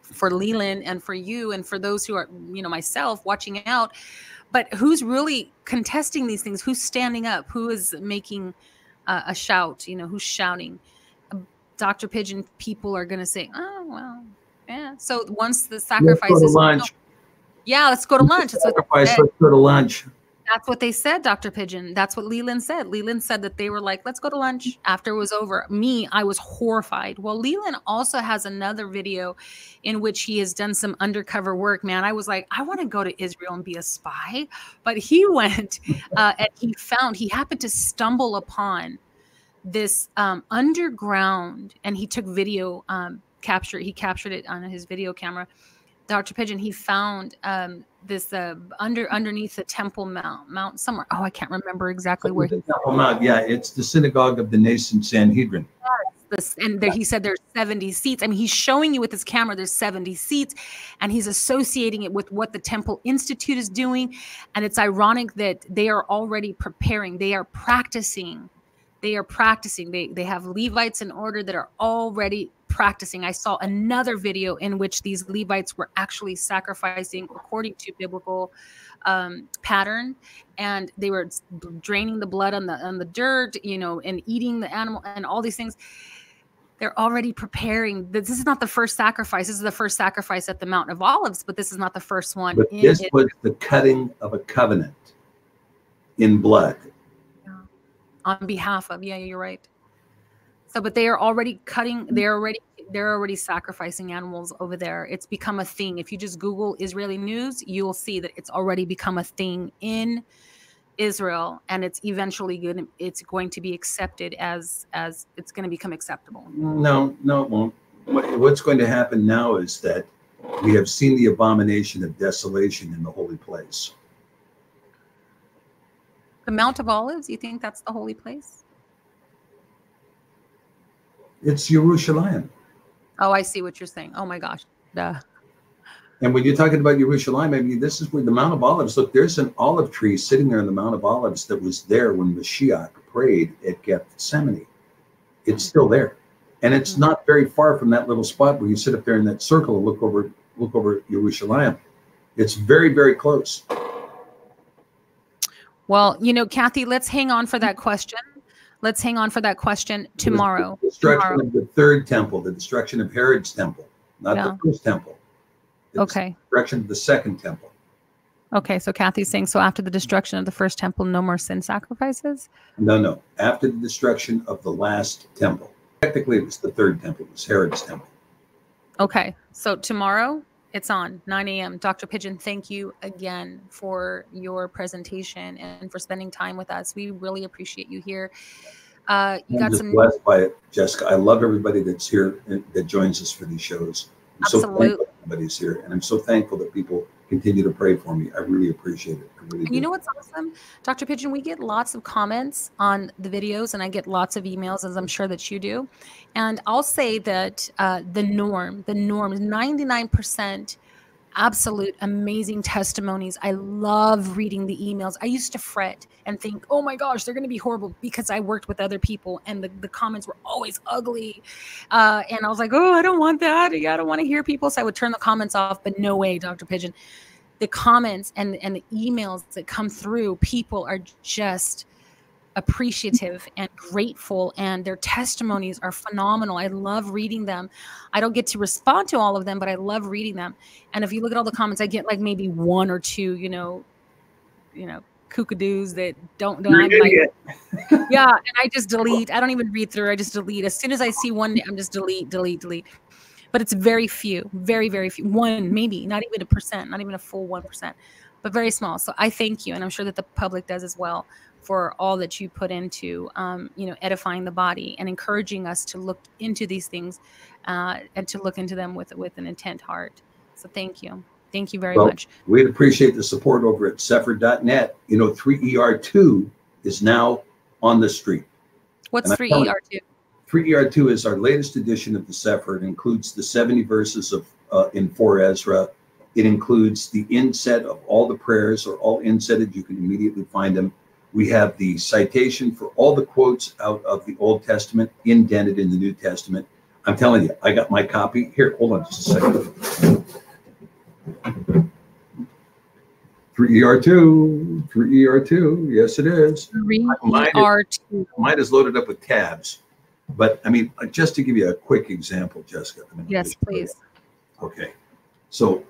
for Leland and for you and for those who are, you know, myself watching out. But who's really contesting these things? Who's standing up? Who is making a shout? You know, who's shouting? Dr. Pigeon people are going to say, oh, well, yeah. So once the sacrifice is lunch. Yeah, let's go to lunch. That's sacrifice, what let's go to lunch. That's what they said, Dr. Pigeon. That's what Leland said. Leland said that they were like, let's go to lunch after it was over. Me, I was horrified. Well, Leland also has another video in which he has done some undercover work, man. I was like, I want to go to Israel and be a spy. But he went and he happened to stumble upon this underground, and he took video capture. He captured it on his video camera. Dr. Pigeon, he found this underneath the Temple Mount somewhere. Oh, I can't remember exactly where. The Temple Mount, yeah, it's the synagogue of the nascent Sanhedrin. Yes, and there, he said there's 70 seats. I mean, he's showing you with his camera there's 70 seats, and he's associating it with what the Temple Institute is doing. And it's ironic that they are already preparing. They are practicing. They have Levites in order that are already practicing. I saw another video in which these Levites were actually sacrificing according to biblical pattern, and they were draining the blood on the dirt, you know, and eating the animal and all these things. They're already preparing. This is not the first sacrifice. This is the first sacrifice at the Mount of Olives, but this is not the first one. But this was the cutting of a covenant in blood. On behalf of, yeah, you're right. So, but they are already cutting. They're already sacrificing animals over there. It's become a thing. If you just Google Israeli news, you'll see that it's already become a thing in Israel, and it's eventually good. It's going to be accepted as it's going to become acceptable. No, it won't. What's going to happen now is that we have seen the abomination of desolation in the holy place. The Mount of Olives, you think that's the holy place? It's Yerushalayim. Oh, I see what you're saying. Oh, my gosh. Duh. And when you're talking about Yerushalayim, I mean, this is where the Mount of Olives, look, there's an olive tree sitting there in the Mount of Olives that was there when Mashiach prayed at Gethsemane. It's still there. And it's not very far from that little spot where you sit up there in that circle and look over Yerushalayim. It's very, very close. Well, you know, Kathy, let's hang on for that question. Let's hang on for that question tomorrow. The destruction of the third temple, the destruction of Herod's temple, not the first temple. Okay. The destruction of the second temple. Okay, so Kathy's saying, so after the destruction of the first temple, no more sin sacrifices? No. After the destruction of the last temple. Technically, it was the third temple. It was Herod's temple. Okay, so tomorrow... It's on 9 a.m. Dr. Pigeon, thank you again for your presentation and for spending time with us. We really appreciate you here. I'm just blessed by it, Jessica. I love everybody that's here and that joins us for these shows. I'm absolutely. So thankful everybody's here, and I'm so thankful that people continue to pray for me. I really appreciate it. And you know what's awesome, Dr. Pigeon? We get lots of comments on the videos, and I get lots of emails, as I'm sure that you do. And I'll say that the norm is 99% absolute amazing testimonies. I love reading the emails. I used to fret and think, oh my gosh, they're going to be horrible, because I worked with other people and the comments were always ugly. And I was like, oh, I don't want that. I don't want to hear people. So I would turn the comments off, but no way, Dr. Pigeon. The comments and the emails that come through, people are just appreciative and grateful, and their testimonies are phenomenal. I love reading them. I don't get to respond to all of them, but I love reading them. And if you look at all the comments, I get like maybe one or two, you know, kookadoos that don't. Yeah, and I just delete. I don't even read through. I just delete. As soon as I see one, I'm just delete. But it's very few, very, very few. One, maybe, not even 1%, not even a full 1%, but very small. So I thank you, and I'm sure that the public does as well, for all that you put into, you know, edifying the body and encouraging us to look into these things and to look into them with an intent heart. So thank you. Thank you very much. We'd appreciate the support over at Sephir.net. You know, 3ER2 is now on the street. What's 3ER2? 3DR2 is our latest edition of the Sefer. It includes the 70 verses of in 4 Ezra. It includes the inset of all the prayers, or all insetted. You can immediately find them. We have the citation for all the quotes out of the Old Testament indented in the New Testament. I'm telling you, I got my copy. Here, hold on just a second. 3ER2, 3ER2, yes it is. 3ER2. Mine is loaded up with tabs. But I mean, just to give you a quick example, Jessica. I mean, yes, please. Okay. So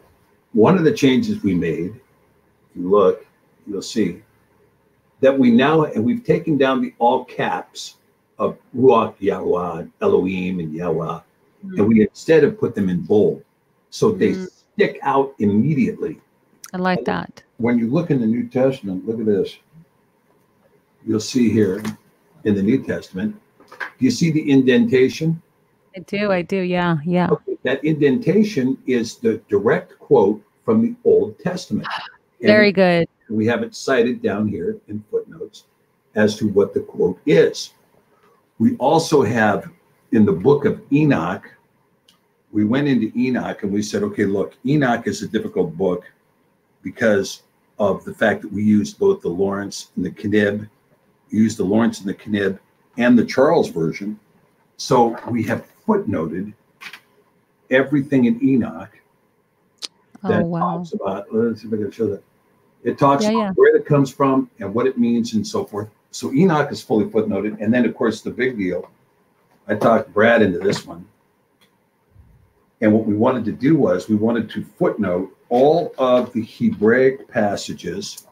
one of the changes we made, if you look, you'll see that we now, and we've taken down the all caps of Ruach Yahuwah, Elohim and Yahweh, and we instead have put them in bold. So they stick out immediately. I like that. When you look in the New Testament, look at this. You'll see here in the New Testament, do you see the indentation? I do, yeah, yeah. Okay, that indentation is the direct quote from the Old Testament. Very good. We have it cited down here in footnotes as to what the quote is. We also have in the book of Enoch, we went into Enoch and we said, okay, look, Enoch is a difficult book because of the fact that we used both the Lawrence and the Knibb, and the Charles version. So we have footnoted everything in Enoch that talks about, let's see if I can show that. It talks about where it comes from and what it means and so forth. So Enoch is fully footnoted. And then, of course, the big deal, I talked Brad into this one. And what we wanted to do was we wanted to footnote all of the Hebraic passages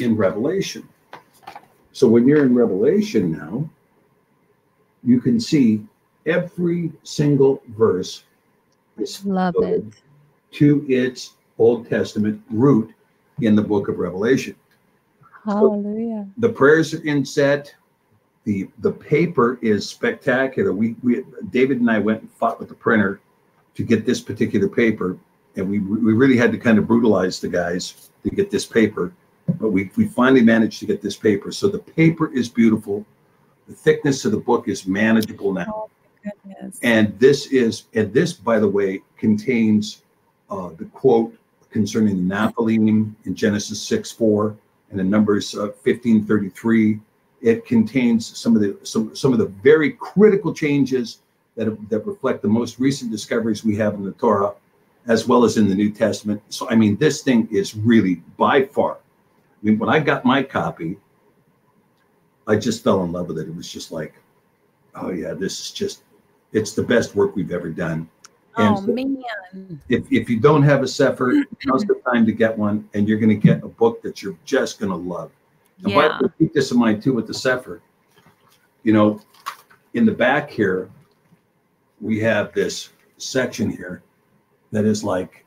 in Revelation. So when you're in Revelation now, you can see every single verse is footnoted to its Old Testament root in the book of Revelation. Hallelujah. So the prayers are inset. The paper is spectacular. We David and I went and fought with the printer to get this particular paper, and we really had to kind of brutalize the guys to get this paper, but we finally managed to get this paper. So the paper is beautiful. The thickness of the book is manageable now. Oh, goodness. And this is, and this, by the way, contains the quote concerning the Nephilim in Genesis 6:4 and in Numbers 15:33. It contains some of the very critical changes that reflect the most recent discoveries we have in the Torah, as well as in the New Testament. So I mean, this thing is really by far. I mean, when I got my copy, I just fell in love with it. It was just like, oh yeah, this is just, it's the best work we've ever done. And so man. If you don't have a Sefer, now's the time to get one, and you're going to get a book that you're just going to love. And why do I keep this in mind too with the Sefer? You know, in the back here, we have this section here that is like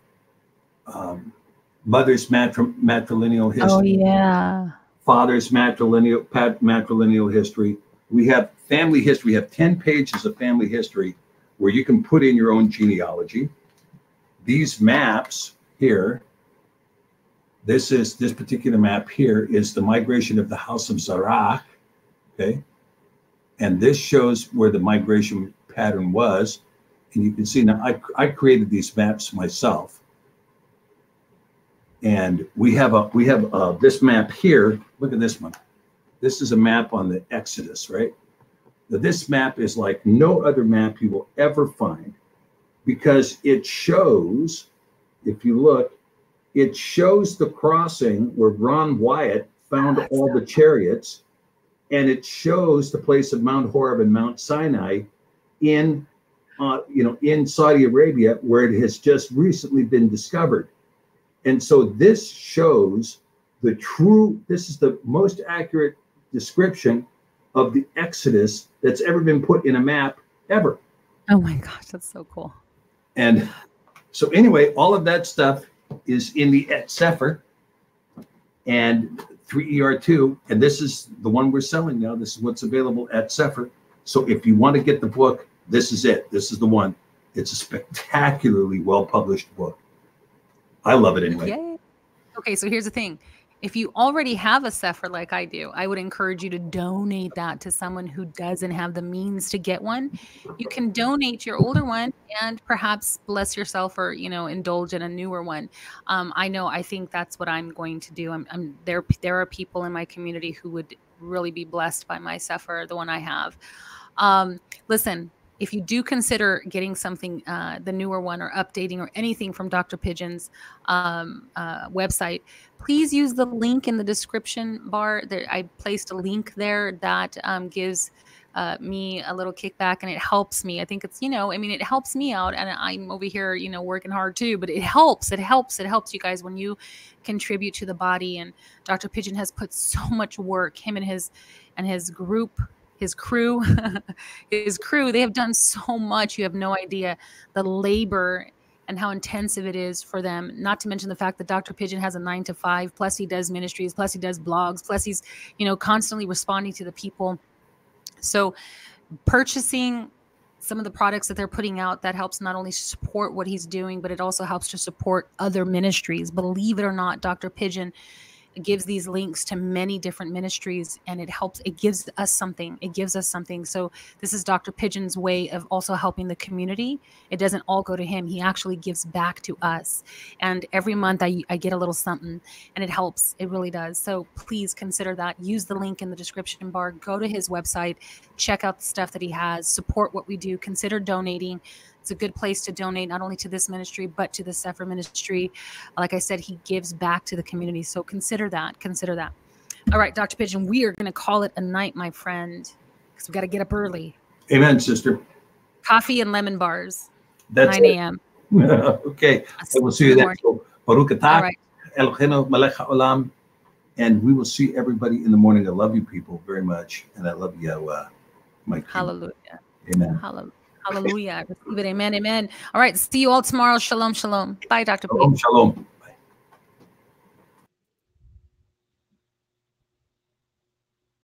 mother's matrilineal history. Oh, yeah. Father's matrilineal history. We have family history. We have 10 pages of family history, where you can put in your own genealogy. These maps here, this particular map here is the migration of the house of Zerach, okay? And this shows where the migration pattern was. And you can see now, I created these maps myself. And we have this map here, look at this one. This is a map on the Exodus, right? Now, this map is like no other map you will ever find, because it shows, if you look, it shows the crossing where Ron Wyatt found all the chariots, and it shows the place of Mount Horeb and Mount Sinai in, you know, in Saudi Arabia, where it has just recently been discovered. And so this shows the true, this is the most accurate description of the Exodus that's ever been put in a map ever. Oh my gosh, that's so cool. And so anyway, all of that stuff is in the Sefer and 3ER2, and this is the one we're selling now. This is what's available at Sefer. So if you want to get the book, this is it. This is the one. It's a spectacularly well-published book. I love it anyway. Yay. Okay, so here's the thing. If you already have a Sefer like I do, I would encourage you to donate that to someone who doesn't have the means to get one. You can donate your older one and perhaps bless yourself or, you know, indulge in a newer one. I think that's what I'm going to do. There are people in my community who would really be blessed by my Sefer, the one I have. Listen, if you do consider getting something, the newer one, or updating or anything from Dr. Pigeon's website, please use the link in the description bar. There, I placed a link there that gives me a little kickback, and it helps me. I think it's, it helps me out, and I'm over here, working hard too, but it helps you guys when you contribute to the body. And Dr. Pigeon has put so much work, him and his group, his crew, they have done so much. You have no idea the labor and how intensive it is for them. Not to mention the fact that Dr. Pigeon has a 9-to-5, plus he does ministries, plus he does blogs, plus he's, constantly responding to the people. So purchasing some of the products that they're putting out, that helps not only support what he's doing, but it also helps to support other ministries. Believe it or not, Dr. Pigeon gives these links to many different ministries, and it gives us something. So this is Dr. Pigeon's way of also helping the community. It doesn't all go to him. He actually gives back to us. And every month I get a little something, and it helps. It really does. So please consider that. Use the link in the description bar. Go to his website, check out the stuff that he has, support what we do, consider donating. It's a good place to donate, not only to this ministry, but to the Sefer ministry. Like I said, he gives back to the community. So consider that. All right, Dr. Pigeon, we are going to call it a night, my friend, because we've got to get up early. Amen, sister. Coffee and lemon bars. That's 9 a.m. Okay. I will see you then. Baruch atah, Eloheinu melech haolam. And we will see everybody in the morning. I love you people very much. And I love you, Mike. Hallelujah. Amen. Hallelujah. Hallelujah. Receive it. Amen. Amen. All right. See you all tomorrow. Shalom. Shalom. Bye, Dr. P. Shalom. Shalom.